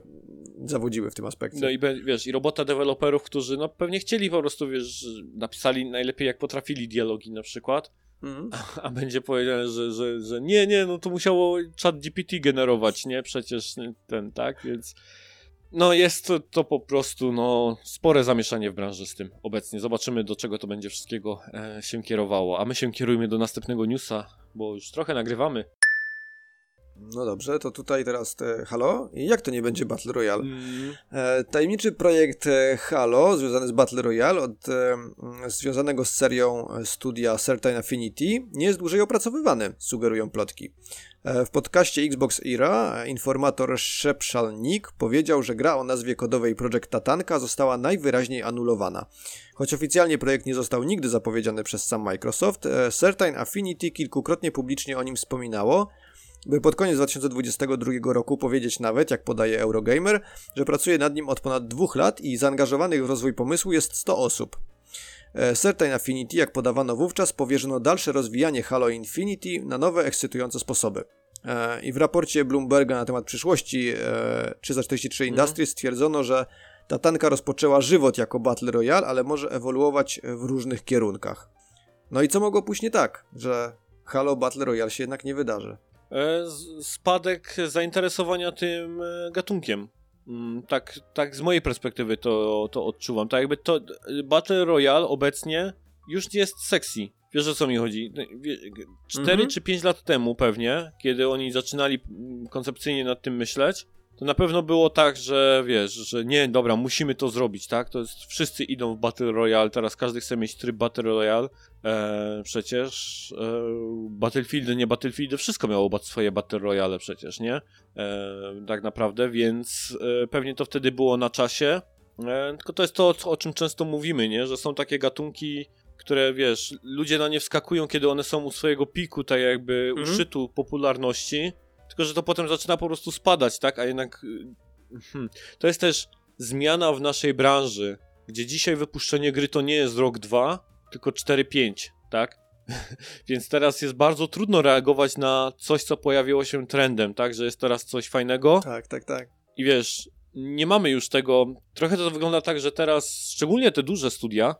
zawodziły w tym aspekcie. No i wiesz, i robota deweloperów, którzy no pewnie chcieli po prostu, wiesz, napisali najlepiej jak potrafili dialogi na przykład, Mm. A, a będzie powiedziane, że, że, że nie, nie, no to musiało ChatGPT generować, nie? Przecież ten, tak? Więc no jest to, to po prostu no spore zamieszanie w branży z tym obecnie. Zobaczymy, do czego to będzie wszystkiego e, się kierowało. A my się kierujmy do następnego newsa, bo już trochę nagrywamy. No dobrze, to tutaj teraz te Halo. I jak to nie będzie Battle Royale? Mm. E, tajemniczy projekt Halo związany z Battle Royale, od, e, związanego z serią studia Certain Affinity, nie jest dłużej opracowywany, sugerują plotki. E, w podcaście Xbox Era informator Szepszalnik powiedział, że gra o nazwie kodowej Project Tatanka została najwyraźniej anulowana. Choć oficjalnie projekt nie został nigdy zapowiedziany przez sam Microsoft, e, Certain Affinity kilkukrotnie publicznie o nim wspominało, by pod koniec dwa tysiące dwudziestego drugiego roku powiedzieć nawet, jak podaje Eurogamer, że pracuje nad nim od ponad dwóch lat i zaangażowanych w rozwój pomysłu jest sto osób. Certain Affinity, jak podawano wówczas, powierzono dalsze rozwijanie Halo Infinity na nowe, ekscytujące sposoby. I w raporcie Bloomberga na temat przyszłości trzysta czterdzieści trzy Industries stwierdzono, że Tatanka rozpoczęła żywot jako Battle Royale, ale może ewoluować w różnych kierunkach. No i co mogło pójść nie tak, że Halo Battle Royale się jednak nie wydarzy? Spadek zainteresowania tym gatunkiem. Tak, tak z mojej perspektywy to, to odczuwam. Tak jakby to Battle Royale obecnie już nie jest sexy. Wiesz, o co mi chodzi? cztery mhm. czy pięć lat temu pewnie, kiedy oni zaczynali koncepcyjnie nad tym myśleć, to na pewno było tak, że wiesz, że nie, dobra, musimy to zrobić, tak? To jest, wszyscy idą w Battle Royale, teraz każdy chce mieć tryb Battle Royale. Eee, przecież eee, Battlefieldy, nie Battlefieldy, wszystko miało bat- swoje Battle Royale przecież, nie? Eee, tak naprawdę, więc e, pewnie to wtedy było na czasie. Eee, tylko to jest to, o czym często mówimy, nie? Że są takie gatunki, które, wiesz, ludzie na nie wskakują, kiedy one są u swojego piku, tak jakby mhm. u szczytu popularności. Tylko że to potem zaczyna po prostu spadać, tak? A jednak hmm, to jest też zmiana w naszej branży, gdzie dzisiaj wypuszczenie gry to nie jest rok, dwa, tylko cztery, pięć, tak? Więc teraz jest bardzo trudno reagować na coś, co pojawiło się trendem, tak? Że jest teraz coś fajnego. Tak, tak, tak. I wiesz, nie mamy już tego... Trochę to wygląda tak, że teraz, szczególnie te duże studia,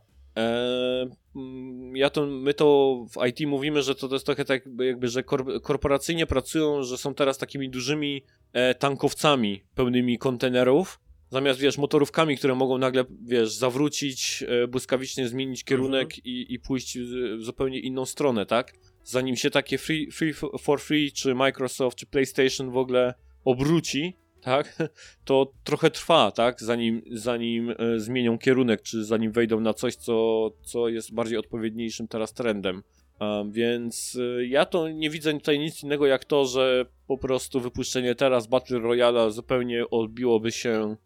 Ja to, my to w I T mówimy, że to, to jest trochę tak jakby, że kor- korporacyjnie pracują, że są teraz takimi dużymi e, tankowcami pełnymi kontenerów, zamiast, wiesz, motorówkami, które mogą nagle, wiesz, zawrócić, e, błyskawicznie zmienić kierunek mhm. i, i pójść w zupełnie inną stronę, tak? Zanim się takie free, free for free, czy Microsoft, czy PlayStation w ogóle obróci, tak, to trochę trwa, tak, zanim, zanim e, zmienią kierunek, czy zanim wejdą na coś, co, co jest bardziej odpowiedniejszym teraz trendem. Um, więc e, ja to nie widzę tutaj nic innego jak to, że po prostu wypuszczenie teraz Battle Royale zupełnie odbiłoby się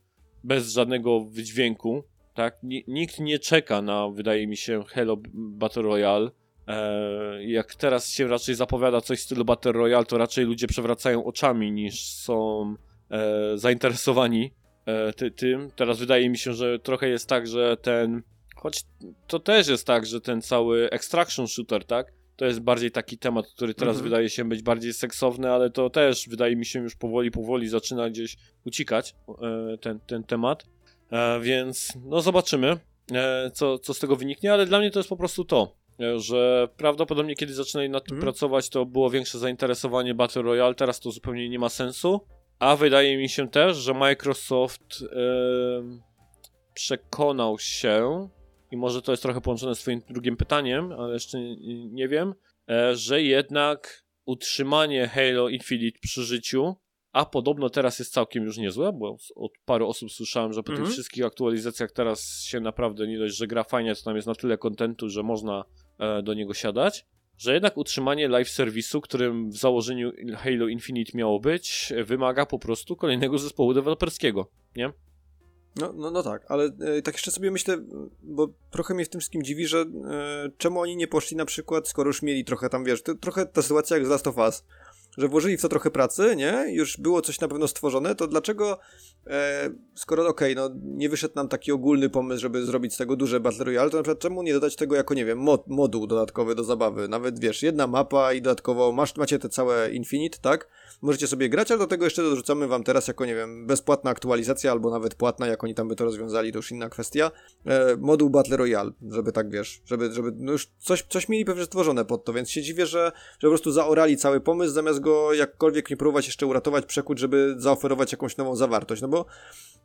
bez żadnego wydźwięku, tak. N- nikt nie czeka na, wydaje mi się, Halo Battle Royale. E, jak teraz się raczej zapowiada coś w stylu Battle Royale, to raczej ludzie przewracają oczami niż są... E, zainteresowani e, ty, tym. Teraz wydaje mi się, że trochę jest tak, że ten, choć to też jest tak, że ten cały extraction shooter, tak? To jest bardziej taki temat, który teraz mm-hmm. wydaje się być bardziej seksowny, ale to też wydaje mi się już powoli, powoli zaczyna gdzieś uciekać e, ten, ten temat. E, więc no zobaczymy, e, co, co z tego wyniknie, ale dla mnie to jest po prostu to, e, że prawdopodobnie kiedy zaczynali nad tym mm-hmm. pracować, to było większe zainteresowanie Battle Royale, teraz to zupełnie nie ma sensu. A wydaje mi się też, że Microsoft yy, przekonał się, i może to jest trochę połączone z twoim drugim pytaniem, ale jeszcze nie, nie wiem, e, że jednak utrzymanie Halo Infinite przy życiu, a podobno teraz jest całkiem już niezłe, bo od paru osób słyszałem, że po mhm. tych wszystkich aktualizacjach teraz się naprawdę nie dość, że gra fajnie, to tam jest na tyle kontentu, że można e, do niego siadać. Że jednak utrzymanie live serwisu, którym w założeniu Halo Infinite miało być, wymaga po prostu kolejnego zespołu deweloperskiego, nie? No, no, no tak, ale e, tak jeszcze sobie myślę, bo trochę mnie w tym wszystkim dziwi, że e, czemu oni nie poszli na przykład, skoro już mieli trochę tam, wiesz, to, trochę ta sytuacja jak z Last of Us, że włożyli w to trochę pracy, nie? Już było coś na pewno stworzone, to dlaczego, e, skoro okej, okay, no nie wyszedł nam taki ogólny pomysł, żeby zrobić z tego duże Battle Royale, to na przykład czemu nie dodać tego jako, nie wiem, mod, moduł dodatkowy do zabawy? Nawet, wiesz, jedna mapa i dodatkowo masz, macie te całe Infinite, tak? możecie sobie grać, ale do tego jeszcze dorzucamy wam teraz jako, nie wiem, bezpłatna aktualizacja albo nawet płatna, jak oni tam by to rozwiązali, to już inna kwestia, e, moduł Battle Royale, żeby tak, wiesz, żeby, żeby no już coś, coś mieli pewnie stworzone pod to, więc się dziwię, że, że po prostu zaorali cały pomysł, zamiast go jakkolwiek nie próbować jeszcze uratować, przekuć, żeby zaoferować jakąś nową zawartość, no bo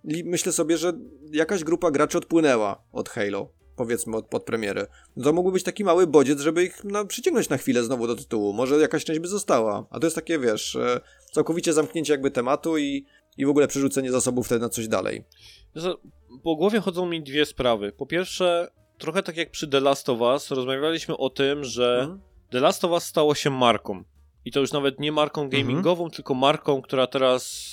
myślę sobie, że jakaś grupa graczy odpłynęła od Halo, powiedzmy od podpremiery. To mógłby być taki mały bodziec, żeby ich no, przyciągnąć na chwilę znowu do tytułu. Może jakaś część by została. A to jest takie, wiesz, całkowicie zamknięcie jakby tematu i, i w ogóle przerzucenie zasobów wtedy na coś dalej. Po głowie chodzą mi dwie sprawy. Po pierwsze, trochę tak jak przy The Last of Us, rozmawialiśmy o tym, że mhm. The Last of Us stało się marką. I to już nawet nie marką gamingową, mhm. tylko marką, która teraz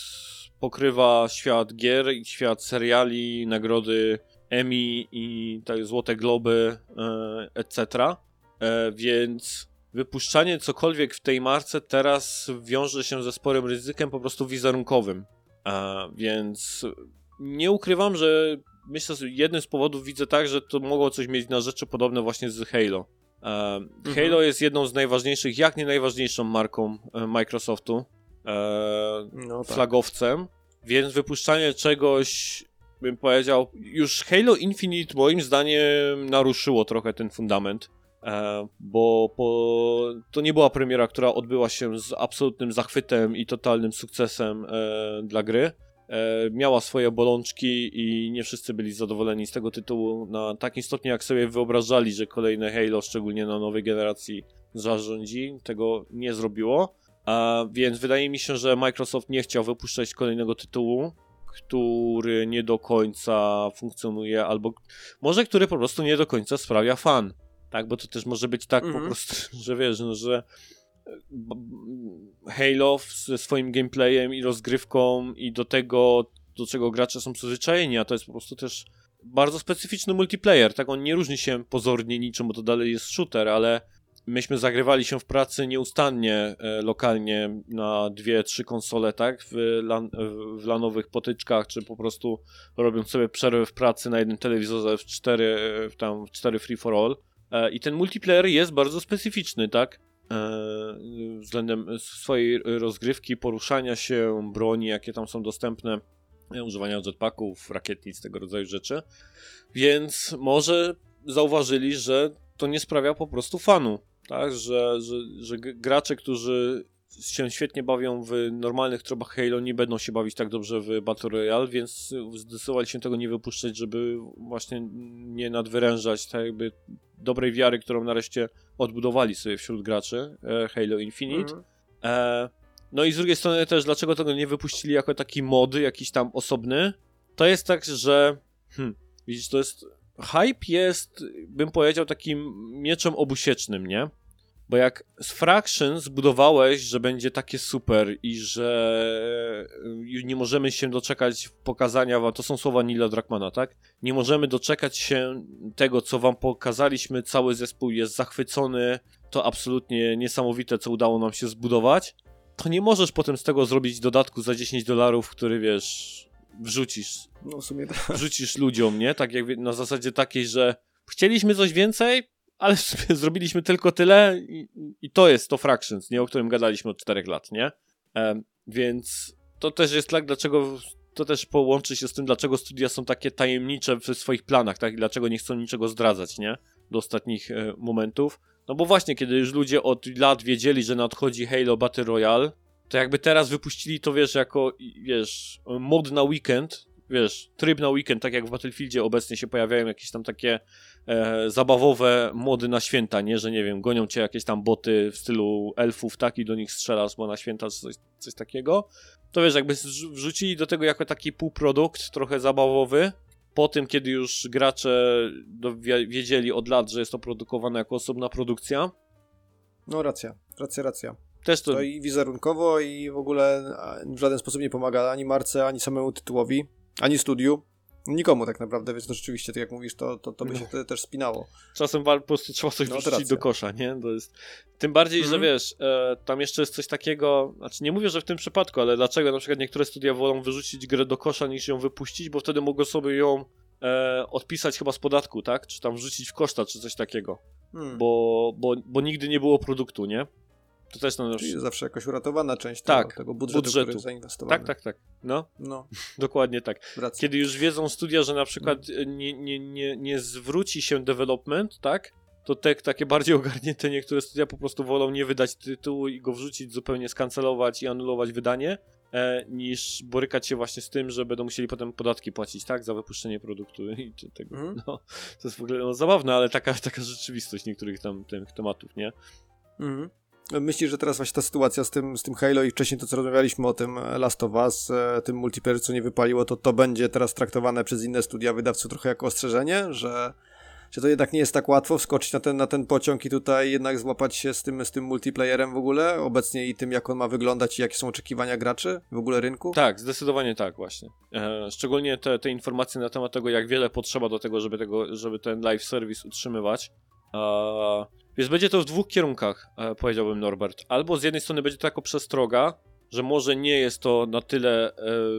pokrywa świat gier i świat seriali, nagrody Emmy i tak, Złote Globy, e, et cetera. E, więc wypuszczanie cokolwiek w tej marce teraz wiąże się ze sporym ryzykiem po prostu wizerunkowym. E, więc nie ukrywam, że myślę, że jednym z powodów widzę tak, że to mogą coś mieć na rzeczy podobne właśnie z Halo. E, mhm. Halo jest jedną z najważniejszych, jak nie najważniejszą marką Microsoftu, e, no tak. flagowcem, więc wypuszczanie czegoś, bym powiedział, już Halo Infinite moim zdaniem naruszyło trochę ten fundament, bo po... to nie była premiera, która odbyła się z absolutnym zachwytem i totalnym sukcesem dla gry. Miała swoje bolączki i nie wszyscy byli zadowoleni z tego tytułu na takim stopniu, jak sobie wyobrażali, że kolejne Halo, szczególnie na nowej generacji, zarządzi. Tego nie zrobiło, więc wydaje mi się, że Microsoft nie chciał wypuszczać kolejnego tytułu, który nie do końca funkcjonuje, albo może który po prostu nie do końca sprawia fan, tak, bo to też może być tak mm-hmm. po prostu, że wiesz, no, że Halo ze swoim gameplayem i rozgrywką i do tego, do czego gracze są przyzwyczajeni, a to jest po prostu też bardzo specyficzny multiplayer, tak, on nie różni się pozornie niczym, bo to dalej jest shooter, ale myśmy zagrywali się w pracy nieustannie, e, lokalnie na dwie, trzy konsole, tak, w, lan, w lanowych potyczkach, czy po prostu robiąc sobie przerwy w pracy na jednym telewizorze w cztery, w tam w cztery free for all. E, I ten multiplayer jest bardzo specyficzny, tak, e, względem swojej rozgrywki, poruszania się, broni, jakie tam są dostępne, e, używania jetpacków, rakietnic, tego rodzaju rzeczy, więc może zauważyli, że to nie sprawia po prostu fanu. Tak, że, że, że gracze, którzy się świetnie bawią w normalnych trybach Halo, nie będą się bawić tak dobrze w Battle Royale, więc zdecydowali się tego nie wypuszczać, żeby właśnie nie nadwyrężać tak jakby dobrej wiary, którą nareszcie odbudowali sobie wśród graczy e, Halo Infinite. Mhm. E, no i z drugiej strony też, dlaczego tego nie wypuścili jako taki mod jakiś tam osobny? To jest tak, że hmm, widzisz, to jest... Hype jest, bym powiedział, takim mieczem obusiecznym, nie? Bo jak z Fraction zbudowałeś, że będzie takie super i że nie możemy się doczekać pokazania wam, to są słowa Nila Druckmana, tak? Nie możemy doczekać się tego, co wam pokazaliśmy, cały zespół jest zachwycony, to absolutnie niesamowite, co udało nam się zbudować, to nie możesz potem z tego zrobić dodatku za dziesięć dolarów, który, wiesz... wrzucisz. No w sumie tak. Wrzucisz ludziom, nie? Tak jak na zasadzie takiej, że chcieliśmy coś więcej, ale zrobiliśmy tylko tyle i, i to jest to Fractions, nie? O którym gadaliśmy od czterech lat, nie? E, więc to też jest tak, dlaczego to też połączy się z tym, dlaczego studia są takie tajemnicze w swoich planach, tak? I dlaczego nie chcą niczego zdradzać, nie? Do ostatnich e, momentów. No bo właśnie, kiedy już ludzie od lat wiedzieli, że nadchodzi Halo Battle Royale, to jakby teraz wypuścili to, wiesz, jako, wiesz, mod na weekend, wiesz, tryb na weekend, tak jak w Battlefieldzie obecnie się pojawiają jakieś tam takie e, zabawowe mody na święta, nie, że nie wiem, gonią cię jakieś tam boty w stylu elfów, tak, i do nich strzelasz, bo na święta coś, coś takiego, to wiesz, jakby wrzucili do tego jako taki półprodukt, trochę zabawowy, po tym, kiedy już gracze wiedzieli od lat, że jest to produkowane jako osobna produkcja. No racja, racja, racja. Też to... to i wizerunkowo i w ogóle w żaden sposób nie pomaga ani marce, ani samemu tytułowi, ani studiu, nikomu tak naprawdę, więc to rzeczywiście, tak jak mówisz, to, to, to by się no. też spinało. Czasem po prostu trzeba coś no, wrzucić do kosza, nie? To jest... Tym bardziej, mm-hmm. że wiesz, e, tam jeszcze jest coś takiego, znaczy nie mówię, że w tym przypadku, ale dlaczego na przykład niektóre studia wolą wyrzucić grę do kosza niż ją wypuścić, bo wtedy mogą sobie ją e, odpisać chyba z podatku, tak? Czy tam wrzucić w koszta, czy coś takiego, mm. bo, bo, bo nigdy nie było produktu, nie? To też no, czyli już... zawsze jakoś uratowana część tak, tego, tego budżetu, budżetu, który zainwestowano. Tak, tak, tak. No, no. Dokładnie tak. Racja. Kiedy już wiedzą studia, że na przykład nie, nie, nie, nie zwróci się development, tak, to te takie bardziej ogarnięte niektóre studia po prostu wolą nie wydać tytułu i go wrzucić, zupełnie skancelować i anulować wydanie, e, niż borykać się właśnie z tym, że będą musieli potem podatki płacić, tak, za wypuszczenie produktu i czy tego. Mm. No, to jest w ogóle no, zabawne, ale taka, taka rzeczywistość niektórych tam tych tematów, nie? Mhm. Myślisz, że teraz właśnie ta sytuacja z tym, z tym Halo i wcześniej to, co rozmawialiśmy o tym Last of Us, tym multiplayer, co nie wypaliło, to to będzie teraz traktowane przez inne studia wydawców trochę jako ostrzeżenie, że, że to jednak nie jest tak łatwo wskoczyć na ten, na ten pociąg i tutaj jednak złapać się z tym, z tym multiplayerem w ogóle, obecnie i tym, jak on ma wyglądać i jakie są oczekiwania graczy w ogóle rynku? Tak, zdecydowanie tak właśnie. E, szczególnie te, te informacje na temat tego, jak wiele potrzeba do tego, żeby, tego, żeby ten live service utrzymywać. E... Więc będzie to w dwóch kierunkach, e, powiedziałbym Norbert. Albo z jednej strony będzie to jako przestroga, że może nie jest to na tyle e,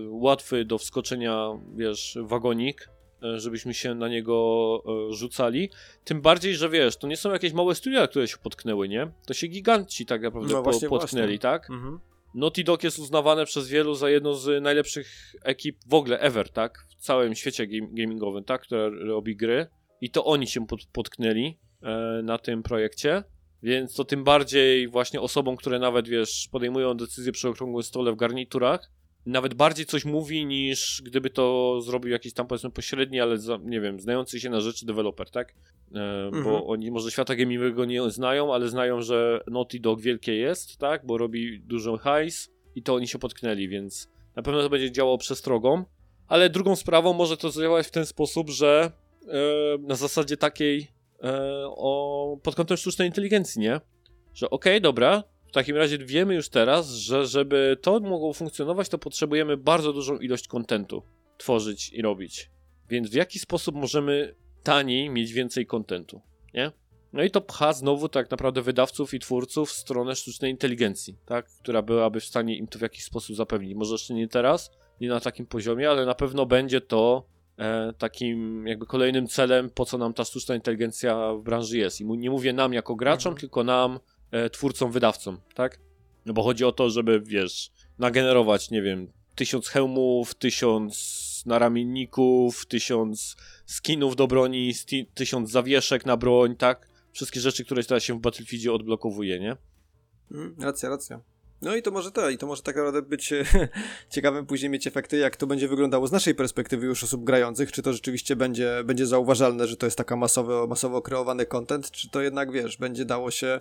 łatwy do wskoczenia, wiesz, wagonik, e, żebyśmy się na niego e, rzucali. Tym bardziej, że wiesz, to nie są jakieś małe studia, które się potknęły, nie? To się giganci tak naprawdę no po, właśnie, potknęli, właśnie. Tak? Mhm. Naughty Dog jest uznawane przez wielu za jedną z najlepszych ekip w ogóle ever, tak? W całym świecie game- gamingowym, tak? Która robi gry. I to oni się pod- potknęli. Na tym projekcie, więc to tym bardziej właśnie osobom, które nawet wiesz, podejmują decyzje przy okrągłym stole w garniturach, nawet bardziej coś mówi niż gdyby to zrobił jakiś tam powiedzmy pośredni, ale za, nie wiem, znający się na rzeczy deweloper, tak? E, mhm. Bo oni może świata gamingowego nie znają, ale znają, że Naughty Dog wielkie jest, tak? Bo robi dużą hajs i to oni się potknęli, więc na pewno to będzie działało przestrogą, ale drugą sprawą może to działać w ten sposób, że e, na zasadzie takiej O, pod kątem sztucznej inteligencji, nie? Że okej, okay, dobra, w takim razie wiemy już teraz, że żeby to mogło funkcjonować, to potrzebujemy bardzo dużą ilość kontentu tworzyć i robić. Więc w jaki sposób możemy taniej mieć więcej kontentu, nie? No i to pcha znowu tak naprawdę wydawców i twórców w stronę sztucznej inteligencji, tak? Która byłaby w stanie im to w jakiś sposób zapewnić. Może jeszcze nie teraz, nie na takim poziomie, ale na pewno będzie to E, takim jakby kolejnym celem, po co nam ta sztuczna inteligencja w branży jest. I m- nie mówię nam jako graczom, mhm. tylko nam, e, twórcom, wydawcom, tak? No bo chodzi o to, żeby, wiesz, nagenerować, nie wiem, tysiąc hełmów, tysiąc naramienników, tysiąc skinów do broni, sti- tysiąc zawieszek na broń, tak? Wszystkie rzeczy, które teraz się w Battlefieldzie odblokowuje, nie? Mm, racja, racja. No i to może to, i to może tak naprawdę być ciekawym później mieć efekty, jak to będzie wyglądało z naszej perspektywy już osób grających, czy to rzeczywiście będzie, będzie zauważalne, że to jest taka masowo, masowo kreowany content, czy to jednak, wiesz, będzie dało się,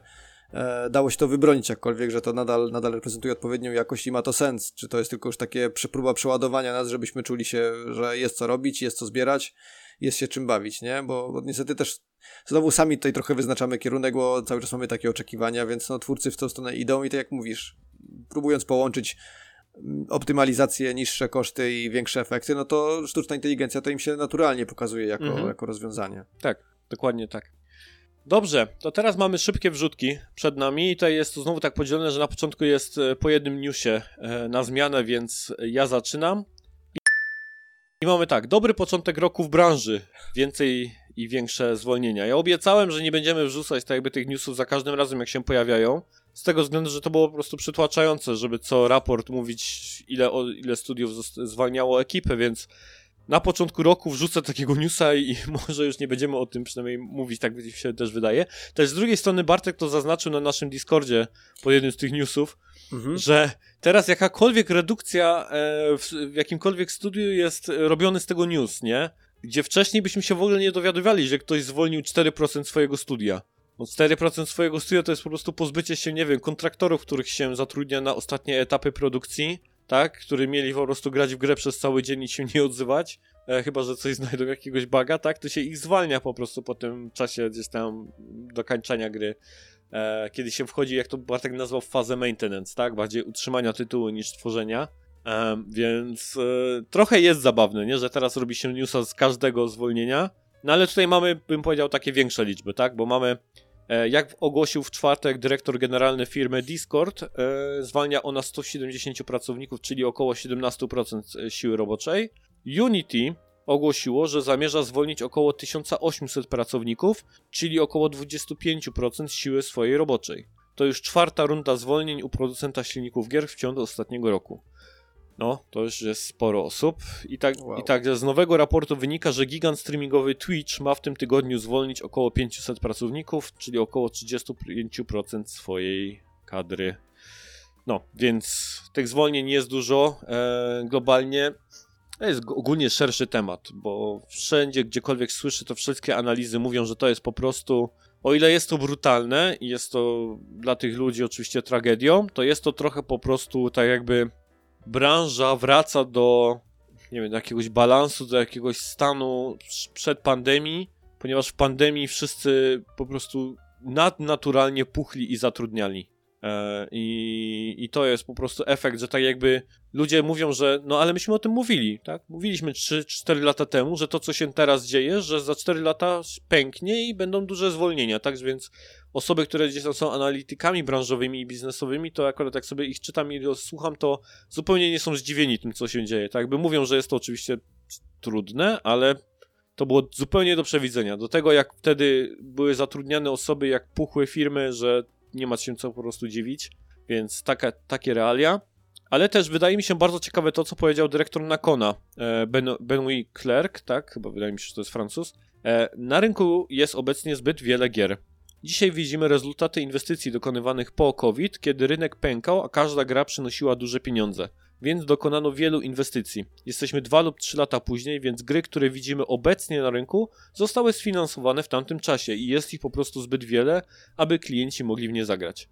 e, dało się to wybronić jakkolwiek, że to nadal, nadal reprezentuje odpowiednią jakość i ma to sens, czy to jest tylko już takie próba przeładowania nas, żebyśmy czuli się, że jest co robić, jest co zbierać, jest się czym bawić, nie? Bo, bo niestety też znowu sami tutaj trochę wyznaczamy kierunek, bo cały czas mamy takie oczekiwania, więc no, twórcy w tą stronę idą i tak jak mówisz, próbując połączyć optymalizację, niższe koszty i większe efekty, no to sztuczna inteligencja to im się naturalnie pokazuje jako, mhm. jako rozwiązanie. Tak, dokładnie tak. Dobrze, to teraz mamy szybkie wrzutki przed nami i tutaj jest to znowu tak podzielone, że na początku jest po jednym newsie na zmianę, więc ja zaczynam. I mamy tak, dobry początek roku w branży, więcej i większe zwolnienia. Ja obiecałem, że nie będziemy wrzucać tak jakby tych newsów za każdym razem, jak się pojawiają, z tego względu, że to było po prostu przytłaczające, żeby co raport mówić, ile, ile studiów zwalniało ekipę, więc na początku roku wrzucę takiego newsa i może już nie będziemy o tym przynajmniej mówić, tak mi się też wydaje. Też z drugiej strony Bartek to zaznaczył na naszym Discordzie po jednym z tych newsów, mhm. że teraz jakakolwiek redukcja w jakimkolwiek studiu jest robiony z tego news, nie? Gdzie wcześniej byśmy się w ogóle nie dowiadywali, że ktoś zwolnił cztery procent swojego studia. No cztery procent swojego studia to jest po prostu pozbycie się, nie wiem, kontraktorów, których się zatrudnia na ostatnie etapy produkcji, tak? Którzy mieli po prostu grać w grę przez cały dzień i się nie odzywać, e, chyba że coś znajdą jakiegoś buga, tak? To się ich zwalnia po prostu po tym czasie gdzieś tam dokańczania gry. E, kiedy się wchodzi, jak to Bartek nazwał, w fazę maintenance, tak? Bardziej utrzymania tytułu niż tworzenia. E, więc e, trochę jest zabawne, nie? Że teraz robi się newsa z każdego zwolnienia. No ale tutaj mamy, bym powiedział, takie większe liczby, tak? Bo mamy, e, jak ogłosił w czwartek dyrektor generalny firmy Discord, e, zwalnia ona sto siedemdziesięciu pracowników, czyli około siedemnaście procent siły roboczej. Unity ogłosiło, że zamierza zwolnić około tysiąc osiemset pracowników, czyli około dwadzieścia pięć procent siły swojej roboczej. to już czwarta runda zwolnień u producenta silników gier w ciągu ostatniego roku. No, to już jest sporo osób. I tak, wow. I tak z nowego raportu wynika, że gigant streamingowy Twitch ma w tym tygodniu zwolnić około pięciuset pracowników, czyli około trzydzieści pięć procent swojej kadry. No, więc tych zwolnień jest dużo e, globalnie. To jest ogólnie szerszy temat, bo wszędzie, gdziekolwiek słyszę, to wszystkie analizy mówią, że to jest po prostu... O ile jest to brutalne i jest to dla tych ludzi oczywiście tragedią, to jest to trochę po prostu tak jakby... Branża wraca do, nie wiem, do jakiegoś balansu, do jakiegoś stanu przed pandemią, ponieważ w pandemii wszyscy po prostu nadnaturalnie puchli i zatrudniali. Eee, i, I to jest po prostu efekt, że tak jakby ludzie mówią, że no ale myśmy o tym mówili, tak? Mówiliśmy trzy cztery lata temu, że to co się teraz dzieje, że za cztery lata pęknie i będą duże zwolnienia, tak? Więc osoby, które gdzieś tam są analitykami branżowymi i biznesowymi, to akurat jak sobie ich czytam i słucham, to zupełnie nie są zdziwieni tym, co się dzieje, tak? Jakby mówią, że jest to oczywiście trudne, ale to było zupełnie do przewidzenia. Do tego, jak wtedy były zatrudniane osoby, jak puchły firmy, że nie ma się co po prostu dziwić, więc taka, takie realia. Ale też wydaje mi się bardzo ciekawe to, co powiedział dyrektor Nakona, Benoît Clerc, tak? Chyba wydaje mi się, że to jest Francuz. Na rynku jest obecnie zbyt wiele gier. Dzisiaj widzimy rezultaty inwestycji dokonywanych po COVID, kiedy rynek pękał, a każda gra przynosiła duże pieniądze. Więc dokonano wielu inwestycji. Jesteśmy dwa lub trzy lata później, więc gry, które widzimy obecnie na rynku, zostały sfinansowane w tamtym czasie i jest ich po prostu zbyt wiele, aby klienci mogli w nie zagrać.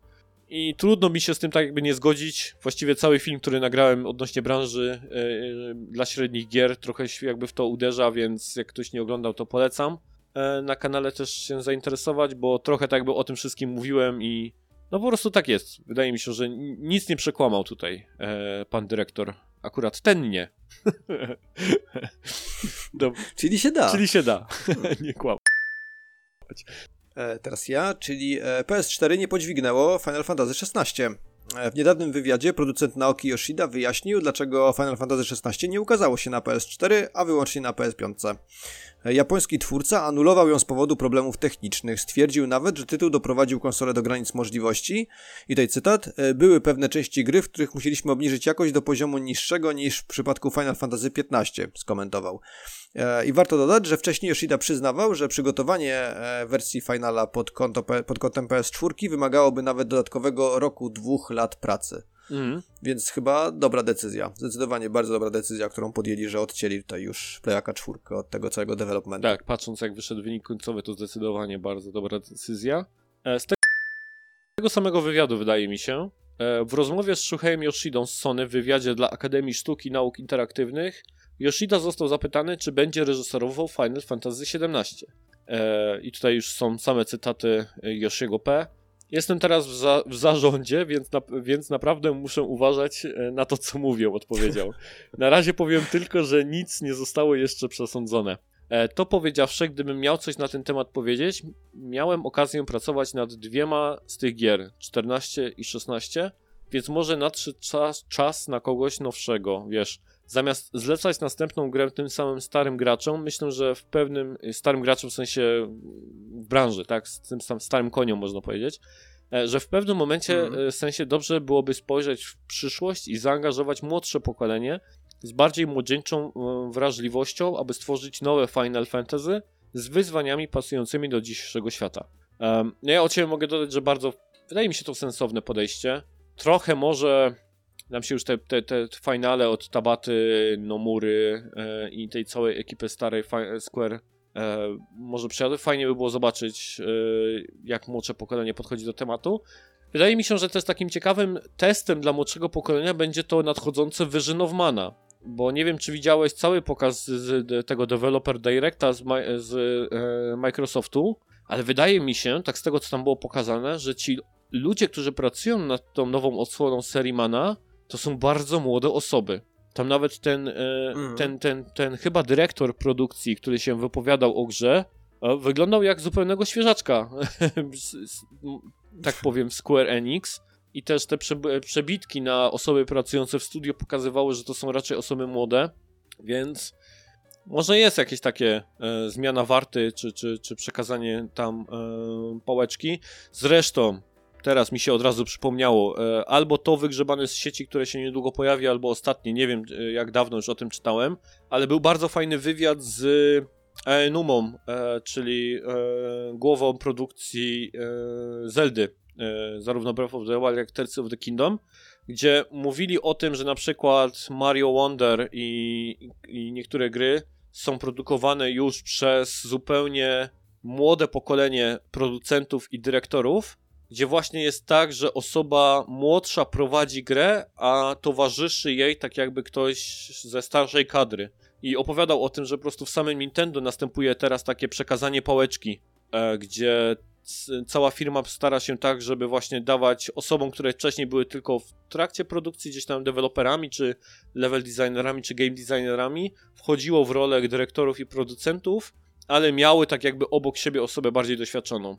I trudno mi się z tym tak jakby nie zgodzić. Właściwie cały film, który nagrałem odnośnie branży yy, dla średnich gier, trochę się jakby w to uderza, więc jak ktoś nie oglądał, to polecam yy, na kanale też się zainteresować, bo trochę tak jakby o tym wszystkim mówiłem i no po prostu tak jest. Wydaje mi się, że nic nie przekłamał tutaj e, pan dyrektor. Akurat ten nie. Dob- czyli się da. Czyli się da. Nie kłamał. E, teraz ja, czyli e, P S cztery nie podźwignęło Final Fantasy szesnaście. E, w niedawnym wywiadzie producent Naoki Yoshida wyjaśnił, dlaczego Final Fantasy szesnaście nie ukazało się na P S cztery, a wyłącznie na P S pięć. Japoński twórca anulował ją z powodu problemów technicznych. Stwierdził nawet, że tytuł doprowadził konsolę do granic możliwości. I tutaj cytat. Były pewne części gry, w których musieliśmy obniżyć jakość do poziomu niższego niż w przypadku Final Fantasy piętnaście, skomentował. I warto dodać, że wcześniej Yoshida przyznawał, że przygotowanie wersji Finala pod, konto, pod kątem P S cztery wymagałoby nawet dodatkowego roku, dwóch lat pracy. Mm. Więc chyba dobra decyzja. Zdecydowanie bardzo dobra decyzja, którą podjęli, że odcięli tutaj już Playaka czwórkę od tego całego developmentu. Tak, patrząc jak wyszedł wynik końcowy, to zdecydowanie bardzo dobra decyzja. Z tego samego wywiadu, wydaje mi się, w rozmowie z Shuheiem Yoshidą z Sony w wywiadzie dla Akademii Sztuki i Nauk Interaktywnych Yoshida został zapytany, czy będzie reżyserował Final Fantasy siedemnaście. I tutaj już są same cytaty Yoshiego P. Jestem teraz w, za, w zarządzie, więc, na, więc naprawdę muszę uważać na to, co mówię, odpowiedział. Na razie powiem tylko, że nic nie zostało jeszcze przesądzone. E, to powiedziawszy, gdybym miał coś na ten temat powiedzieć, miałem okazję pracować nad dwiema z tych gier, czternaście i szesnaście, więc może nadszedł czas, czas na kogoś nowszego, wiesz. Zamiast zlecać następną grę tym samym starym graczom, myślę, że w pewnym starym graczom, w sensie w branży, tak, z tym samym starym koniom można powiedzieć, że w pewnym momencie mm. w sensie dobrze byłoby spojrzeć w przyszłość i zaangażować młodsze pokolenie z bardziej młodzieńczą wrażliwością, aby stworzyć nowe Final Fantasy z wyzwaniami pasującymi do dzisiejszego świata. Um, ja od siebie mogę dodać, że bardzo, wydaje mi się to sensowne podejście, trochę może... Nam się już te, te, te finale od Tabaty, Nomury e, i tej całej ekipy starej fi- Square e, może przyjadę. Fajnie by było zobaczyć, e, jak młodsze pokolenie podchodzi do tematu. Wydaje mi się, że też takim ciekawym testem dla młodszego pokolenia będzie to nadchodzące Vision of Mana, bo nie wiem, czy widziałeś cały pokaz z, z tego Developer Directa z, ma- z e, Microsoftu, ale wydaje mi się, tak z tego, co tam było pokazane, że ci ludzie, którzy pracują nad tą nową odsłoną serii Mana, to są bardzo młode osoby. Tam nawet ten, mm. ten, ten, ten chyba dyrektor produkcji, który się wypowiadał o grze, wyglądał jak zupełnego świeżaczka, tak powiem, Square Enix. I też te przebitki na osoby pracujące w studiu pokazywały, że to są raczej osoby młode, więc może jest jakieś takie e, zmiana warty, czy, czy, czy przekazanie tam e, pałeczki. Zresztą Teraz mi się od razu przypomniało, albo to wygrzebane z sieci, które się niedługo pojawi, albo ostatnie, nie wiem jak dawno już o tym czytałem, ale był bardzo fajny wywiad z Numą, czyli głową produkcji Zeldy, zarówno Breath of the Wild jak Tears of the Kingdom, gdzie mówili o tym, że na przykład Mario Wonder i, i niektóre gry są produkowane już przez zupełnie młode pokolenie producentów i dyrektorów, gdzie właśnie jest tak, że osoba młodsza prowadzi grę, a towarzyszy jej tak jakby ktoś ze starszej kadry. I opowiadał o tym, że po prostu w samym Nintendo następuje teraz takie przekazanie pałeczki, gdzie cała firma stara się tak, żeby właśnie dawać osobom, które wcześniej były tylko w trakcie produkcji, gdzieś tam deweloperami, czy level designerami, czy game designerami, wchodziło w rolę dyrektorów i producentów, ale miały tak jakby obok siebie osobę bardziej doświadczoną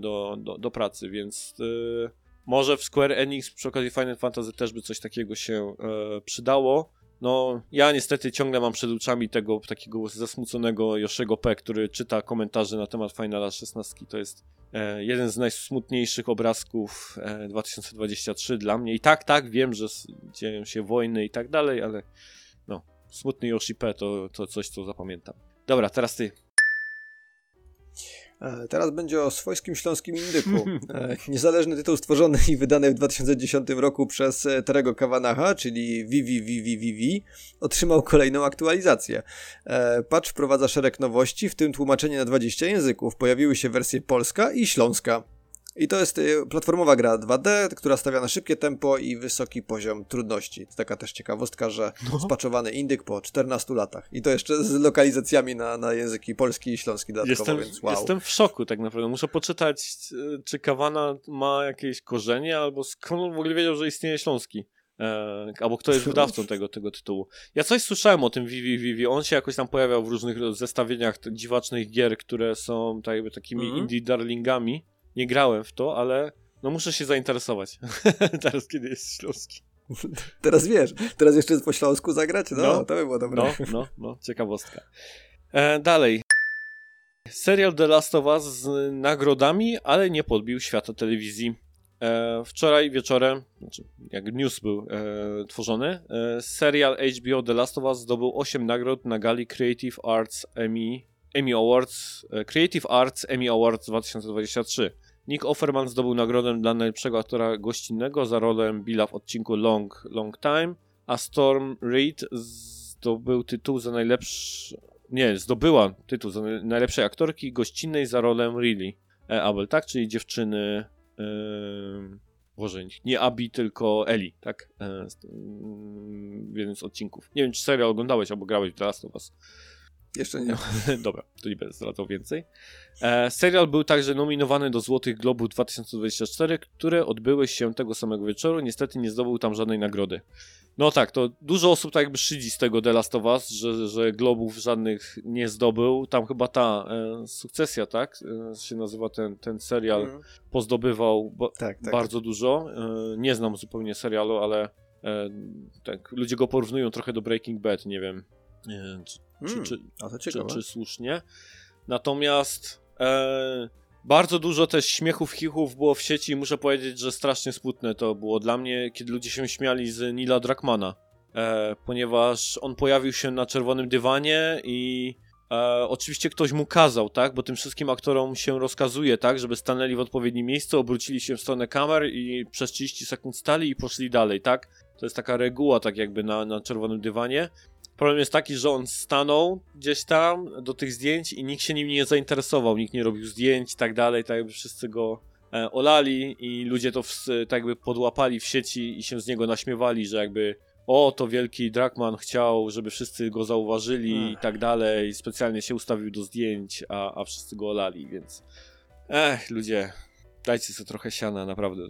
do, do, do pracy, więc yy, może w Square Enix przy okazji Final Fantasy też by coś takiego się yy, przydało. No, ja niestety ciągle mam przed oczami tego takiego zasmuconego Yoshiego P, który czyta komentarze na temat Finala szesnaście. To jest e, jeden z najsmutniejszych obrazków e, dwa tysiące dwudziestego trzeciego dla mnie. I tak, tak, wiem, że dzieją się wojny i tak dalej, ale no, smutny Yoshi P to, to coś, co zapamiętam. Dobra, teraz ty. Teraz będzie o swojskim śląskim indyku. Niezależny tytuł stworzony i wydany w dwa tysiące dziesiątym roku przez Terego Kawanacha, czyli WiWiWiWiWiWi, otrzymał kolejną aktualizację. Patch wprowadza szereg nowości, w tym tłumaczenie na dwadzieścia języków. Pojawiły się wersje polska i śląska. I to jest platformowa gra dwa D, która stawia na szybkie tempo i wysoki poziom trudności. To taka też ciekawostka, że no. spaczowany indyk po czternastu latach. I to jeszcze z lokalizacjami na, na języki polski i śląski dodatkowo, jestem, więc wow. Jestem w szoku tak naprawdę. Muszę poczytać, czy Kawana ma jakieś korzenie, albo skąd w ogóle wiedział, że istnieje śląski. E, albo kto jest wydawcą tego, tego tytułu. Ja coś słyszałem o tym Vivi Vivi. On się jakoś tam pojawiał w różnych zestawieniach dziwacznych gier, które są tak jakby takimi mm-hmm. indie darlingami. Nie grałem w to, ale no muszę się zainteresować teraz, kiedy jest śląski. Teraz wiesz, teraz jeszcze po śląsku zagrać? No, no to by było dobre. No, no, no, ciekawostka. E, dalej. Serial The Last of Us z nagrodami, ale nie podbił świata telewizji. E, wczoraj wieczorem, znaczy jak news był e, tworzony, e, serial H B O The Last of Us zdobył osiem nagród na gali Creative Arts Emmy Emmy Awards, Creative Arts Emmy Awards dwa tysiące dwudziesty trzeci. Nick Offerman zdobył nagrodę dla najlepszego aktora gościnnego za rolę Billa w odcinku Long, Long Time, a Storm Reid zdobył tytuł za najlepszy... Nie, zdobyła tytuł za najlepszej aktorki gościnnej za rolę Riley Abel, tak? Czyli dziewczyny... Yy... Boże, nie Abby, tylko Ellie, tak? Yy, w jednym z odcinków. Nie wiem, czy serial oglądałeś albo grałeś w The Last of Us. Jeszcze nie. Dobra, to nie będę zdradzał więcej. E, serial był także nominowany do Złotych Globów dwa tysiące dwudziesty czwarty, które odbyły się tego samego wieczoru. Niestety nie zdobył tam żadnej nagrody. No tak, to dużo osób tak jakby szydzi z tego The Last of Us, że, że Globów żadnych nie zdobył. Tam chyba ta e, Sukcesja, tak? E, się nazywa ten, ten serial. Mm. Pozdobywał bo, tak, tak. bardzo dużo. E, nie znam zupełnie serialu, ale e, tak, ludzie go porównują trochę do Breaking Bad, nie wiem. Nie, czy, mm, czy, czy, czy, czy słusznie. Natomiast e, bardzo dużo też śmiechów, chichów było w sieci i muszę powiedzieć, że strasznie smutne to było dla mnie, kiedy ludzie się śmiali z Neila Druckmana, e, ponieważ on pojawił się na czerwonym dywanie i e, oczywiście ktoś mu kazał, tak, bo tym wszystkim aktorom się rozkazuje, tak, żeby stanęli w odpowiednim miejscu, obrócili się w stronę kamer i przez trzydzieści sekund stali i poszli dalej, tak. To jest taka reguła tak jakby na, na czerwonym dywanie. Problem jest taki, że on stanął gdzieś tam do tych zdjęć i nikt się nim nie zainteresował, nikt nie robił zdjęć i tak dalej, tak jakby wszyscy go e, olali i ludzie to w, tak jakby podłapali w sieci i się z niego naśmiewali, że jakby o, to wielki Druckman chciał, żeby wszyscy go zauważyli Ech. i tak dalej, specjalnie się ustawił do zdjęć, a, a wszyscy go olali, więc ech, ludzie, dajcie sobie trochę siana, naprawdę.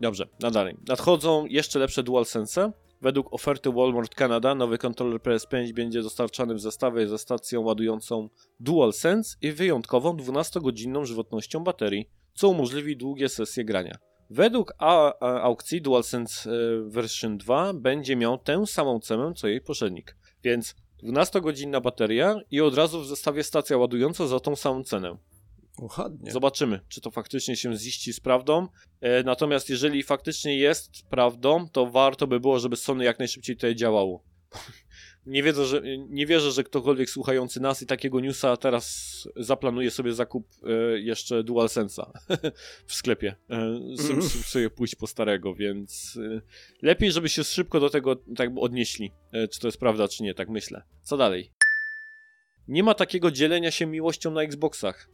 Dobrze, na dalej. Nadchodzą jeszcze lepsze DualSense. Według oferty Walmart Canada nowy kontroler P S pięć będzie dostarczany w zestawie ze stacją ładującą DualSense i wyjątkową dwunastogodzinną żywotnością baterii, co umożliwi długie sesje grania. Według a- a- aukcji DualSense version dwa będzie miał tę samą cenę co jej poprzednik, więc dwunastogodzinna bateria i od razu w zestawie stacja ładująca za tą samą cenę. Ładnie. Zobaczymy, czy to faktycznie się ziści z prawdą. E, natomiast jeżeli faktycznie jest prawdą, to warto by było, żeby Sony jak najszybciej tutaj działało. Nie wierzę, że, nie wierzę, że ktokolwiek słuchający nas i takiego newsa teraz zaplanuje sobie zakup e, jeszcze DualSense'a w sklepie. E, sobie, sobie pójść po starego, więc e, lepiej, żeby się szybko do tego tak odnieśli, e, czy to jest prawda, czy nie, tak myślę. Co dalej? Nie ma takiego dzielenia się miłością na Xboxach.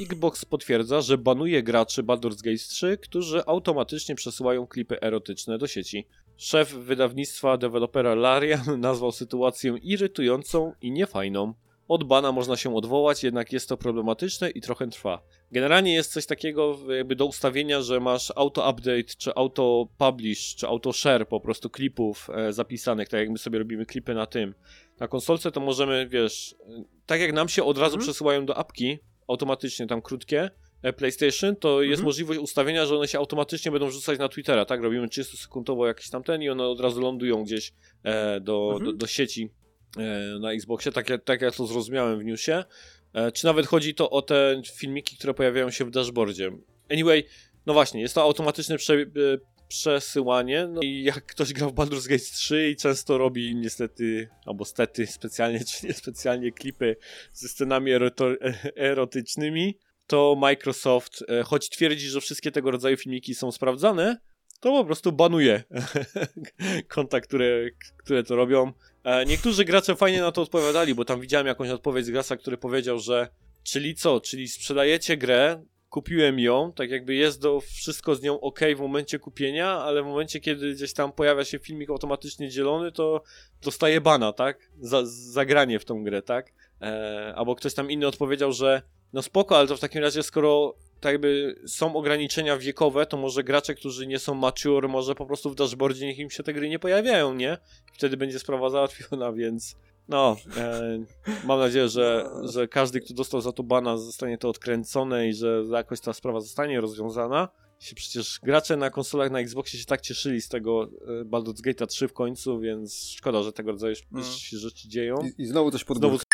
Xbox potwierdza, że banuje graczy Baldur's Gate trzy, którzy automatycznie przesyłają klipy erotyczne do sieci. Szef wydawnictwa dewelopera Larian nazwał sytuację irytującą i niefajną. Od bana można się odwołać, jednak jest to problematyczne i trochę trwa. Generalnie jest coś takiego jakby do ustawienia, że masz auto-update, czy auto-publish, czy auto-share po prostu klipów e, zapisanych, tak jak my sobie robimy klipy na tym. Na konsolce to możemy, wiesz, tak jak nam się od razu mm. przesyłają do apki, automatycznie tam krótkie PlayStation, to mhm. jest możliwość ustawienia, że one się automatycznie będą wrzucać na Twittera, tak? Robimy trzydziestosekundowo jakiś tamten i one od razu lądują gdzieś e, do, mhm. do, do sieci e, na Xboxie, tak, tak jak to zrozumiałem w newsie. E, czy nawet chodzi to o te filmiki, które pojawiają się w dashboardzie. Anyway, no właśnie, jest to automatyczne prze, e, przesyłanie, no i jak ktoś gra w Baldur's Gate trzy i często robi niestety, albo stety specjalnie czy niespecjalnie klipy ze scenami eroto- erotycznymi, to Microsoft, choć twierdzi, że wszystkie tego rodzaju filmiki są sprawdzane, to po prostu banuje konta, które, które to robią. Niektórzy gracze fajnie na to odpowiadali, bo tam widziałem jakąś odpowiedź z gracza, który powiedział, że czyli co, czyli sprzedajecie grę, kupiłem ją, tak jakby jest do wszystko z nią ok w momencie kupienia, ale w momencie, kiedy gdzieś tam pojawia się filmik automatycznie dzielony, to dostaje bana, tak? Za, za granie w tą grę, tak? Eee, albo ktoś tam inny odpowiedział, że no spoko, ale to w takim razie, skoro tak jakby są ograniczenia wiekowe, to może gracze, którzy nie są mature, może po prostu w dashboardzie niech im się te gry nie pojawiają, nie? Wtedy będzie sprawa załatwiona, więc no, e, mam nadzieję, że, że każdy, kto dostał za to bana, zostanie to odkręcone i że jakoś ta sprawa zostanie rozwiązana. Przecież gracze na konsolach, na Xboxie się tak cieszyli z tego Baldur's Gate'a trzy w końcu, więc szkoda, że tego rodzaju mm. się rzeczy dzieją. I, i znowu coś pod górkę.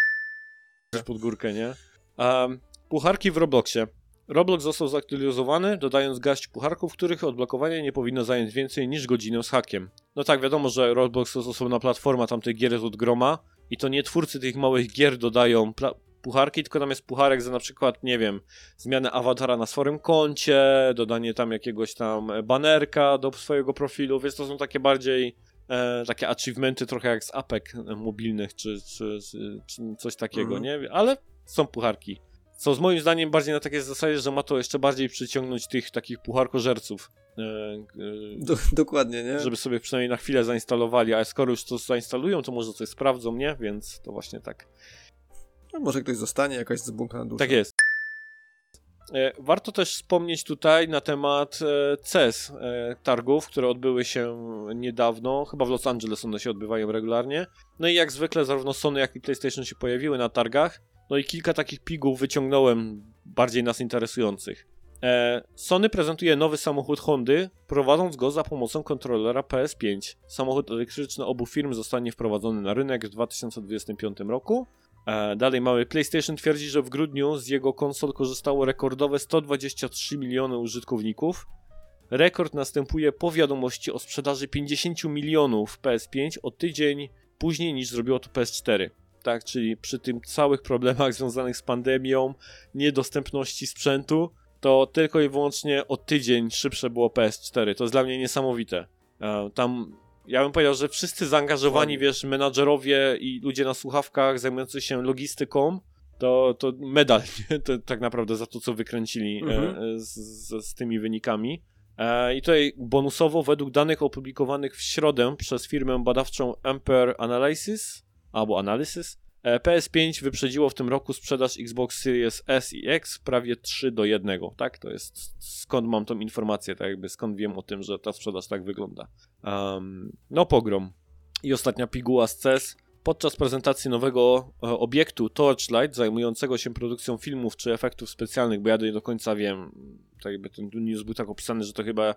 Coś pod górkę, nie? Um, pucharki w Robloxie. Roblox został zaktualizowany, dodając garść pucharków, których odblokowanie nie powinno zająć więcej niż godzinę z hakiem. No tak, wiadomo, że Roblox to jest osobna platforma, tam tych gier jest od groma i to nie twórcy tych małych gier dodają pla- pucharki, tylko tam jest pucharek za na przykład, nie wiem, zmianę awatara na swoim koncie, dodanie tam jakiegoś tam banerka do swojego profilu, więc to są takie bardziej e, takie achievementy trochę jak z apek mobilnych czy, czy, czy, czy coś takiego, mhm. nie? Ale są pucharki. Co z moim zdaniem bardziej na takiej zasadzie, że ma to jeszcze bardziej przyciągnąć tych takich pucharkożerców. E, e, Dokładnie, nie? Żeby sobie przynajmniej na chwilę zainstalowali, a skoro już to zainstalują, to może coś sprawdzą, nie? Więc to właśnie tak. No, może ktoś zostanie, jakaś zbunka na duszę. Tak jest. E, warto też wspomnieć tutaj na temat e, C E S e, targów, które odbyły się niedawno. Chyba w Los Angeles one się odbywają regularnie. No i jak zwykle zarówno Sony, jak i PlayStation się pojawiły na targach. No i kilka takich piguł wyciągnąłem bardziej nas interesujących. E, Sony prezentuje nowy samochód Hondy, prowadząc go za pomocą kontrolera P S pięć. Samochód elektryczny obu firm zostanie wprowadzony na rynek w dwa tysiące dwudziestym piątym roku. E, dalej mamy PlayStation twierdzi, że w grudniu z jego konsol korzystało rekordowe sto dwadzieścia trzy miliony użytkowników. Rekord następuje po wiadomości o sprzedaży pięćdziesiąt milionów P S pięć o tydzień później niż zrobiło to P S cztery. Tak, czyli przy tym całych problemach związanych z pandemią, niedostępności sprzętu, to tylko i wyłącznie o tydzień szybsze było P S cztery. To jest dla mnie niesamowite. Tam, ja bym powiedział, że wszyscy zaangażowani, wiesz, menadżerowie i ludzie na słuchawkach zajmujący się logistyką, to, to medal to, tak naprawdę za to, co wykręcili mhm. z, z, z tymi wynikami. I tutaj bonusowo według danych opublikowanych w środę przez firmę badawczą Ampere Analysis, albo Analysis, P S pięć wyprzedziło w tym roku sprzedaż Xbox Series S i X prawie trzy do jednego, tak? To jest skąd mam tą informację, tak jakby skąd wiem o tym, że ta sprzedaż tak wygląda. Um, no pogrom. I ostatnia piguła z C E S. Podczas prezentacji nowego e, obiektu Torchlight, zajmującego się produkcją filmów czy efektów specjalnych, bo ja nie do końca wiem, tak jakby ten news był tak opisany, że to chyba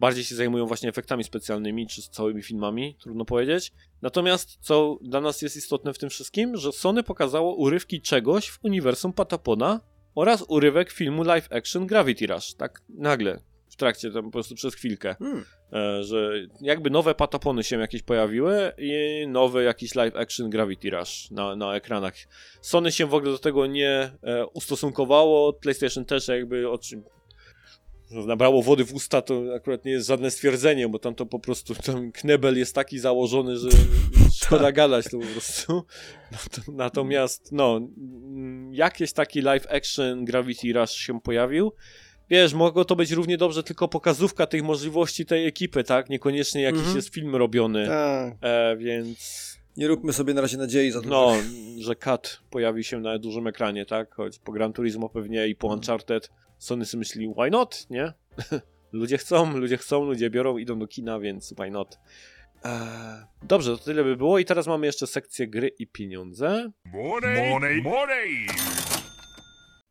bardziej się zajmują właśnie efektami specjalnymi czy całymi filmami, trudno powiedzieć. Natomiast co dla nas jest istotne w tym wszystkim, że Sony pokazało urywki czegoś w uniwersum Patapona, oraz urywek filmu live action Gravity Rush, tak nagle, w trakcie tam po prostu przez chwilkę, hmm. że jakby nowe patapony się jakieś pojawiły i nowy jakiś live action Gravity Rush na, na ekranach. Sony się w ogóle do tego nie ustosunkowało, PlayStation też jakby o czym... nabrało wody w usta, to akurat nie jest żadne stwierdzenie, bo tam to po prostu tam knebel jest taki założony, że szkoda gadać to po prostu. Natomiast no, jakiś taki live action Gravity Rush się pojawił. Wiesz, mogło to być równie dobrze tylko pokazówka tych możliwości tej ekipy, tak? Niekoniecznie jakiś mhm. jest film robiony, e, więc... Nie róbmy sobie na razie nadziei za to. No, że Kat pojawi się na dużym ekranie, tak? Choć po Gran Turismo pewnie i po Uncharted Sony sobie myśli, why not, nie? ludzie chcą, ludzie chcą, ludzie biorą, idą do kina, więc why not. Eee, dobrze, to tyle by było i teraz mamy jeszcze sekcję gry i pieniądze. Money, money.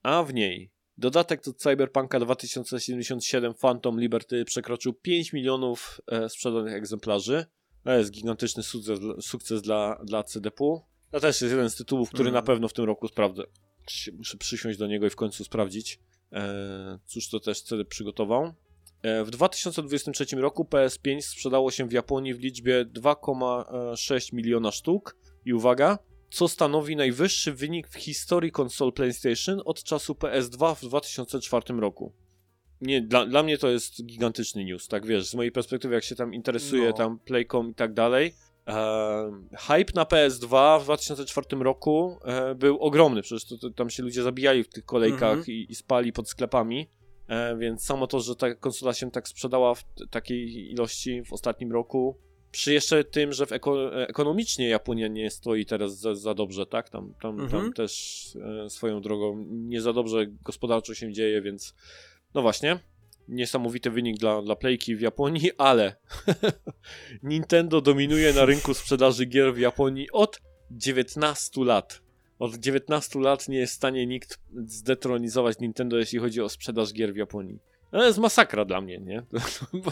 A w niej dodatek do Cyberpunka dwa tysiące siedemdziesiąt siedem Phantom Liberty przekroczył pięć milionów e, sprzedanych egzemplarzy. To jest gigantyczny sukces, sukces dla, dla C D P U. To też jest jeden z tytułów, który mm. na pewno w tym roku sprawdzę. Muszę przysiąść do niego i w końcu sprawdzić, eee, cóż to też C D P przygotował. Eee, w dwa tysiące dwudziestym trzecim roku P S pięć sprzedało się w Japonii w liczbie dwa przecinek sześć miliona sztuk. I uwaga, co stanowi najwyższy wynik w historii konsol PlayStation od czasu P S dwa w dwa tysiące czwartym roku. Nie, dla, dla mnie to jest gigantyczny news, tak wiesz, z mojej perspektywy, jak się tam interesuje no. tam Playcom i tak dalej, e, hype na P S dwa w dwa tysiące czwartym roku e, był ogromny, przecież to, to, tam się ludzie zabijali w tych kolejkach mm-hmm. i, i spali pod sklepami, e, więc samo to, że ta konsola się tak sprzedała w t- takiej ilości w ostatnim roku, przy jeszcze tym, że w eko- ekonomicznie Japonia nie stoi teraz za, za dobrze, tak, tam, tam, mm-hmm. tam też e, swoją drogą nie za dobrze gospodarczo się dzieje, więc no właśnie, niesamowity wynik dla, dla Playki w Japonii, ale Nintendo dominuje na rynku sprzedaży gier w Japonii od dziewiętnastu lat. Od dziewiętnastu lat nie jest w stanie nikt zdetronizować Nintendo, jeśli chodzi o sprzedaż gier w Japonii. To jest masakra dla mnie, nie? To,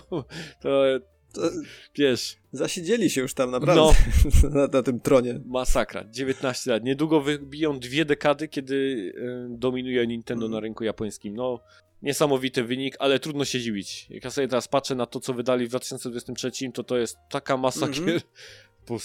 to, to, to wiesz... Zasiedzieli się już tam naprawdę no, na, na tym tronie. Masakra, dziewiętnaście lat. Niedługo wybiją dwie dekady, kiedy y, dominuje Nintendo mm. na rynku japońskim. No... Niesamowity wynik, ale trudno się dziwić. Jak ja sobie teraz patrzę na to, co wydali w dwa tysiące dwudziestym trzecim, to to jest taka masa mm-hmm. gier. Po,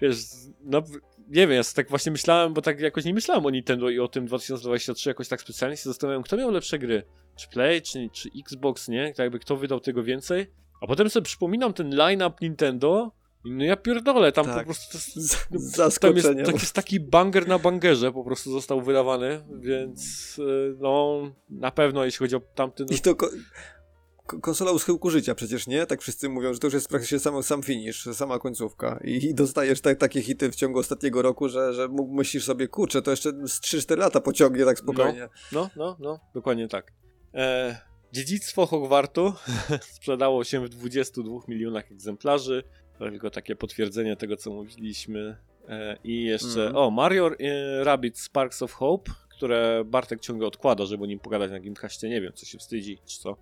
wiesz, no, nie wiem, ja tak właśnie myślałem, bo tak jakoś nie myślałem o Nintendo i o tym dwa tysiące dwudziestym trzecim jakoś tak specjalnie się zastanawiałem, kto miał lepsze gry. Czy Play, czy, czy Xbox, nie? Tak jakby kto wydał tego więcej. A potem sobie przypominam ten line-up Nintendo. No ja pierdolę, tam tak. po prostu tam jest, tak jest taki banger na bangerze po prostu został wydawany, więc no na pewno jeśli chodzi o tamten... I to ko- konsola u schyłku życia przecież, nie? Tak wszyscy mówią, że to już jest praktycznie sam, sam finish, sama końcówka i, i dostajesz tak, takie hity w ciągu ostatniego roku, że, że myślisz sobie, kurczę, to jeszcze z trzy cztery lata pociągnie tak spokojnie. No, no, no, no dokładnie tak. E, dziedzictwo Hogwartu sprzedało się w dwudziestu dwóch milionach egzemplarzy. To tylko takie potwierdzenie tego, co mówiliśmy. E, I jeszcze, mm. o, Mario e, Rabbit Sparks of Hope, które Bartek ciągle odkłada, żeby o nim pogadać na Gamecastie, nie wiem, co się wstydzi, czy co.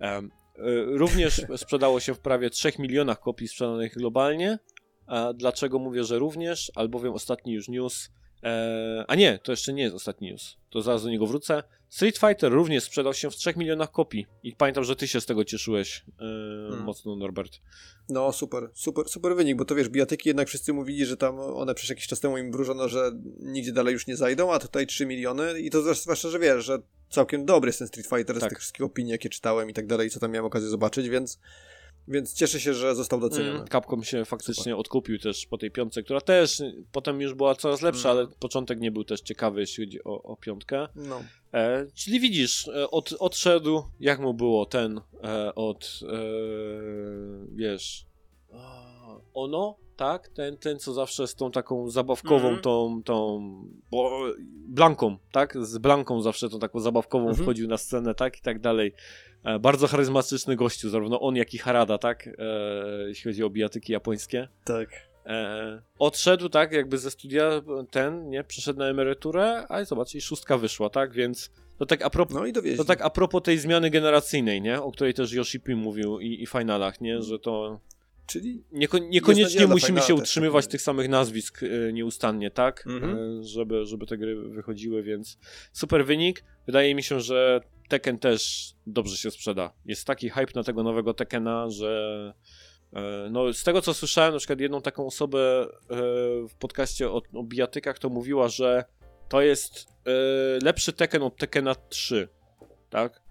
E, e, również sprzedało się w prawie trzech milionach kopii sprzedanych globalnie. E, dlaczego mówię, że również? Albowiem ostatni już news, e, a nie, to jeszcze nie jest ostatni news, to zaraz do niego wrócę. Street Fighter również sprzedał się w trzech milionach kopii. I pamiętam, że ty się z tego cieszyłeś yy, hmm. mocno, Norbert. No super, super, super wynik, bo to wiesz, bijatyki jednak wszyscy mówili, że tam one przecież jakiś czas temu im mrużono, że nigdzie dalej już nie zajdą, a tutaj trzy miliony i to zwłaszcza, że wiesz, że całkiem dobry jest ten Street Fighter tak. z tych wszystkich opinii, jakie czytałem i tak dalej, co tam miałem okazję zobaczyć, więc więc cieszę się, że został doceniony. Mm, Capcom się faktycznie super. Odkupił też po tej piątce, która też potem już była coraz lepsza, mm. ale początek nie był też ciekawy, jeśli chodzi o, o piątkę. No. E, czyli widzisz, od, odszedł, jak mu było ten e, od, e, wiesz, ono, tak? Ten, ten, co zawsze z tą taką zabawkową, mm. tą, tą bo, Blanką, tak? Z Blanką zawsze tą taką zabawkową mm-hmm. wchodził na scenę, tak? I tak dalej. Bardzo charyzmatyczny gościu, zarówno on, jak i Harada, tak? E, jeśli chodzi o bijatyki japońskie. Tak. E, odszedł, tak? Jakby ze studia ten, nie? Przeszedł na emeryturę, a i zobacz, i szóstka wyszła, tak? Więc to tak a propos, no i to tak a propos tej zmiany generacyjnej, nie? O której też Yoshipi mówił i, i w finalach, nie? Że to Czyli nieko- niekoniecznie musimy się utrzymywać tych samych nazwisk yy, nieustannie, tak? Mhm. Yy, żeby, żeby te gry wychodziły, więc super wynik. Wydaje mi się, że Tekken też dobrze się sprzeda. Jest taki hype na tego nowego Tekkena, że yy, no, z tego co słyszałem, na przykład jedną taką osobę yy, w podcaście o, o bijatykach, to mówiła, że to jest yy, lepszy Tekken od Tekkena trzy, tak?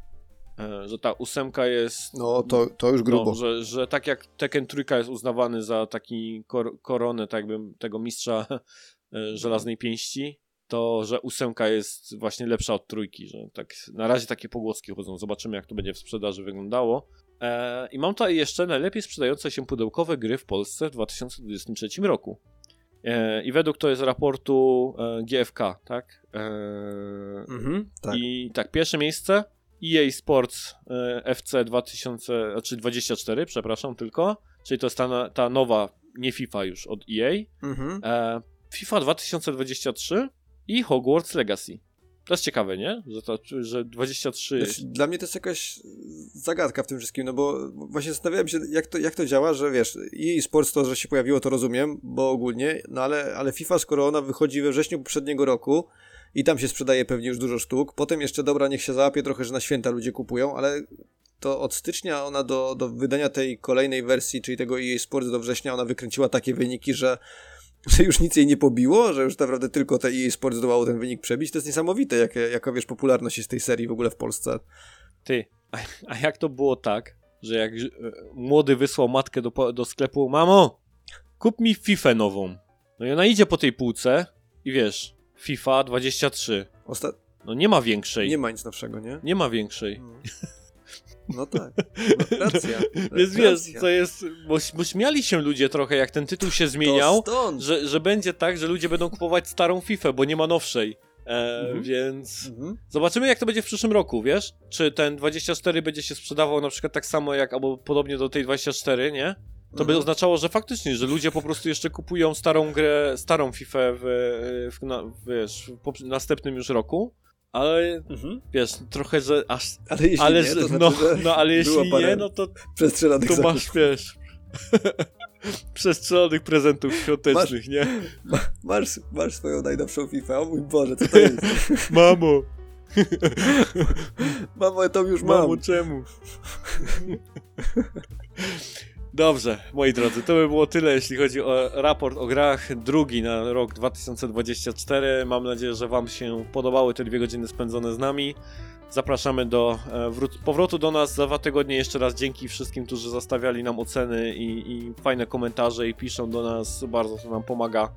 Że ta ósemka jest... No, to, to już grubo. No, że, że tak jak Tekken trójka jest uznawany za taki kor- koronę, tak jakby tego mistrza żelaznej pięści, to że ósemka jest właśnie lepsza od trójki. Że tak, na razie takie pogłoski chodzą. Zobaczymy, jak to będzie w sprzedaży wyglądało. Eee, I mam tutaj jeszcze najlepiej sprzedające się pudełkowe gry w Polsce w dwa tysiące dwudziestym trzecim roku. I według to jest raportu G F K, tak? Eee, mhm, tak. I tak, pierwsze miejsce... E A Sports F C dwa tysiące dwudziesty czwarty, przepraszam tylko, czyli to jest ta, ta nowa, nie FIFA już od E A, mhm. e, FIFA dwa tysiące dwudziesty trzeci i Hogwarts Legacy. To jest ciekawe, nie? Że, to, że dwadzieścia trzy... Znaczy, dla mnie to jest jakaś zagadka w tym wszystkim, no bo właśnie zastanawiałem się, jak to, jak to działa, że wiesz, E A Sports to, że się pojawiło, to rozumiem, bo ogólnie, no ale, ale FIFA, skoro ona wychodzi we wrześniu poprzedniego roku, i tam się sprzedaje pewnie już dużo sztuk. Potem jeszcze, dobra, niech się załapie trochę, że na święta ludzie kupują, ale to od stycznia ona do, do wydania tej kolejnej wersji, czyli tego E A Sports do września, ona wykręciła takie wyniki, że, że już nic jej nie pobiło, że już naprawdę tylko te E A Sports zdołało ten wynik przebić. To jest niesamowite, jak, jaka, wiesz, popularność jest tej serii w ogóle w Polsce. Ty, a, a jak to było tak, że jak e, młody wysłał matkę do, do sklepu, mamo, kup mi Fifę nową. No i ona idzie po tej półce i wiesz... FIFA dwadzieścia trzy. Osta... No nie ma większej. Nie ma nic nowszego, nie? Nie ma większej. No, no tak. No, racja. Więc wiesz, to jest... Bo, bo śmiali się ludzie trochę, jak ten tytuł się zmieniał, że, że będzie tak, że ludzie będą kupować starą Fifę, bo nie ma nowszej. E, mhm. Więc mhm. zobaczymy, jak to będzie w przyszłym roku, wiesz? Czy ten dwadzieścia cztery będzie się sprzedawał na przykład tak samo jak, albo podobnie do tej dwadzieścia cztery, nie? To by oznaczało, że faktycznie, że ludzie po prostu jeszcze kupują starą grę, starą Fifę w, w, na, wiesz, w następnym już roku, ale mhm. wiesz, trochę, że aż... Ale jeśli ale, nie, to znaczy, no, że no, ale jeśli nie, no to przestrzelonych tu masz, wiesz, przestrzelonych prezentów świątecznych, masz, nie? Ma, masz, masz swoją najnowszą Fifę, o mój Boże, co to jest? Mamo! Mamo, ja to już mam. Mamo, czemu? Dobrze, moi drodzy, to by było tyle, jeśli chodzi o raport o grach, drugi na rok dwa tysiące dwudziesty czwarty. Mam nadzieję, że wam się podobały te dwie godziny spędzone z nami. Zapraszamy do wró- powrotu do nas za dwa tygodnie. Jeszcze raz dzięki wszystkim, którzy zostawiali nam oceny i, i fajne komentarze i piszą do nas. Bardzo to nam pomaga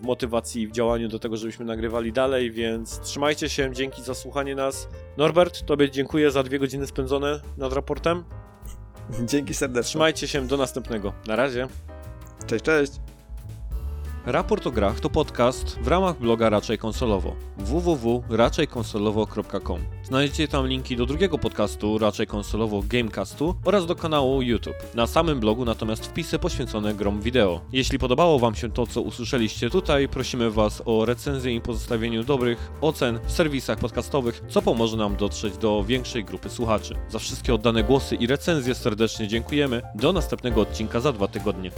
w motywacji i w działaniu do tego, żebyśmy nagrywali dalej, więc trzymajcie się. Dzięki za słuchanie nas. Norbert, tobie dziękuję za dwie godziny spędzone nad raportem. Dzięki serdecznie. Trzymajcie się, do następnego. Na razie. Cześć, cześć. Raport o grach to podcast w ramach bloga Raczej Konsolowo w w w kropka raczej konsolowo kropka com. Znajdziecie tam linki do drugiego podcastu Raczej Konsolowo Gamecastu oraz do kanału YouTube. Na samym blogu natomiast wpisy poświęcone grom wideo. Jeśli podobało wam się to, co usłyszeliście tutaj, prosimy was o recenzję i pozostawieniu dobrych ocen w serwisach podcastowych, co pomoże nam dotrzeć do większej grupy słuchaczy. Za wszystkie oddane głosy i recenzje serdecznie dziękujemy. Do następnego odcinka za dwa tygodnie.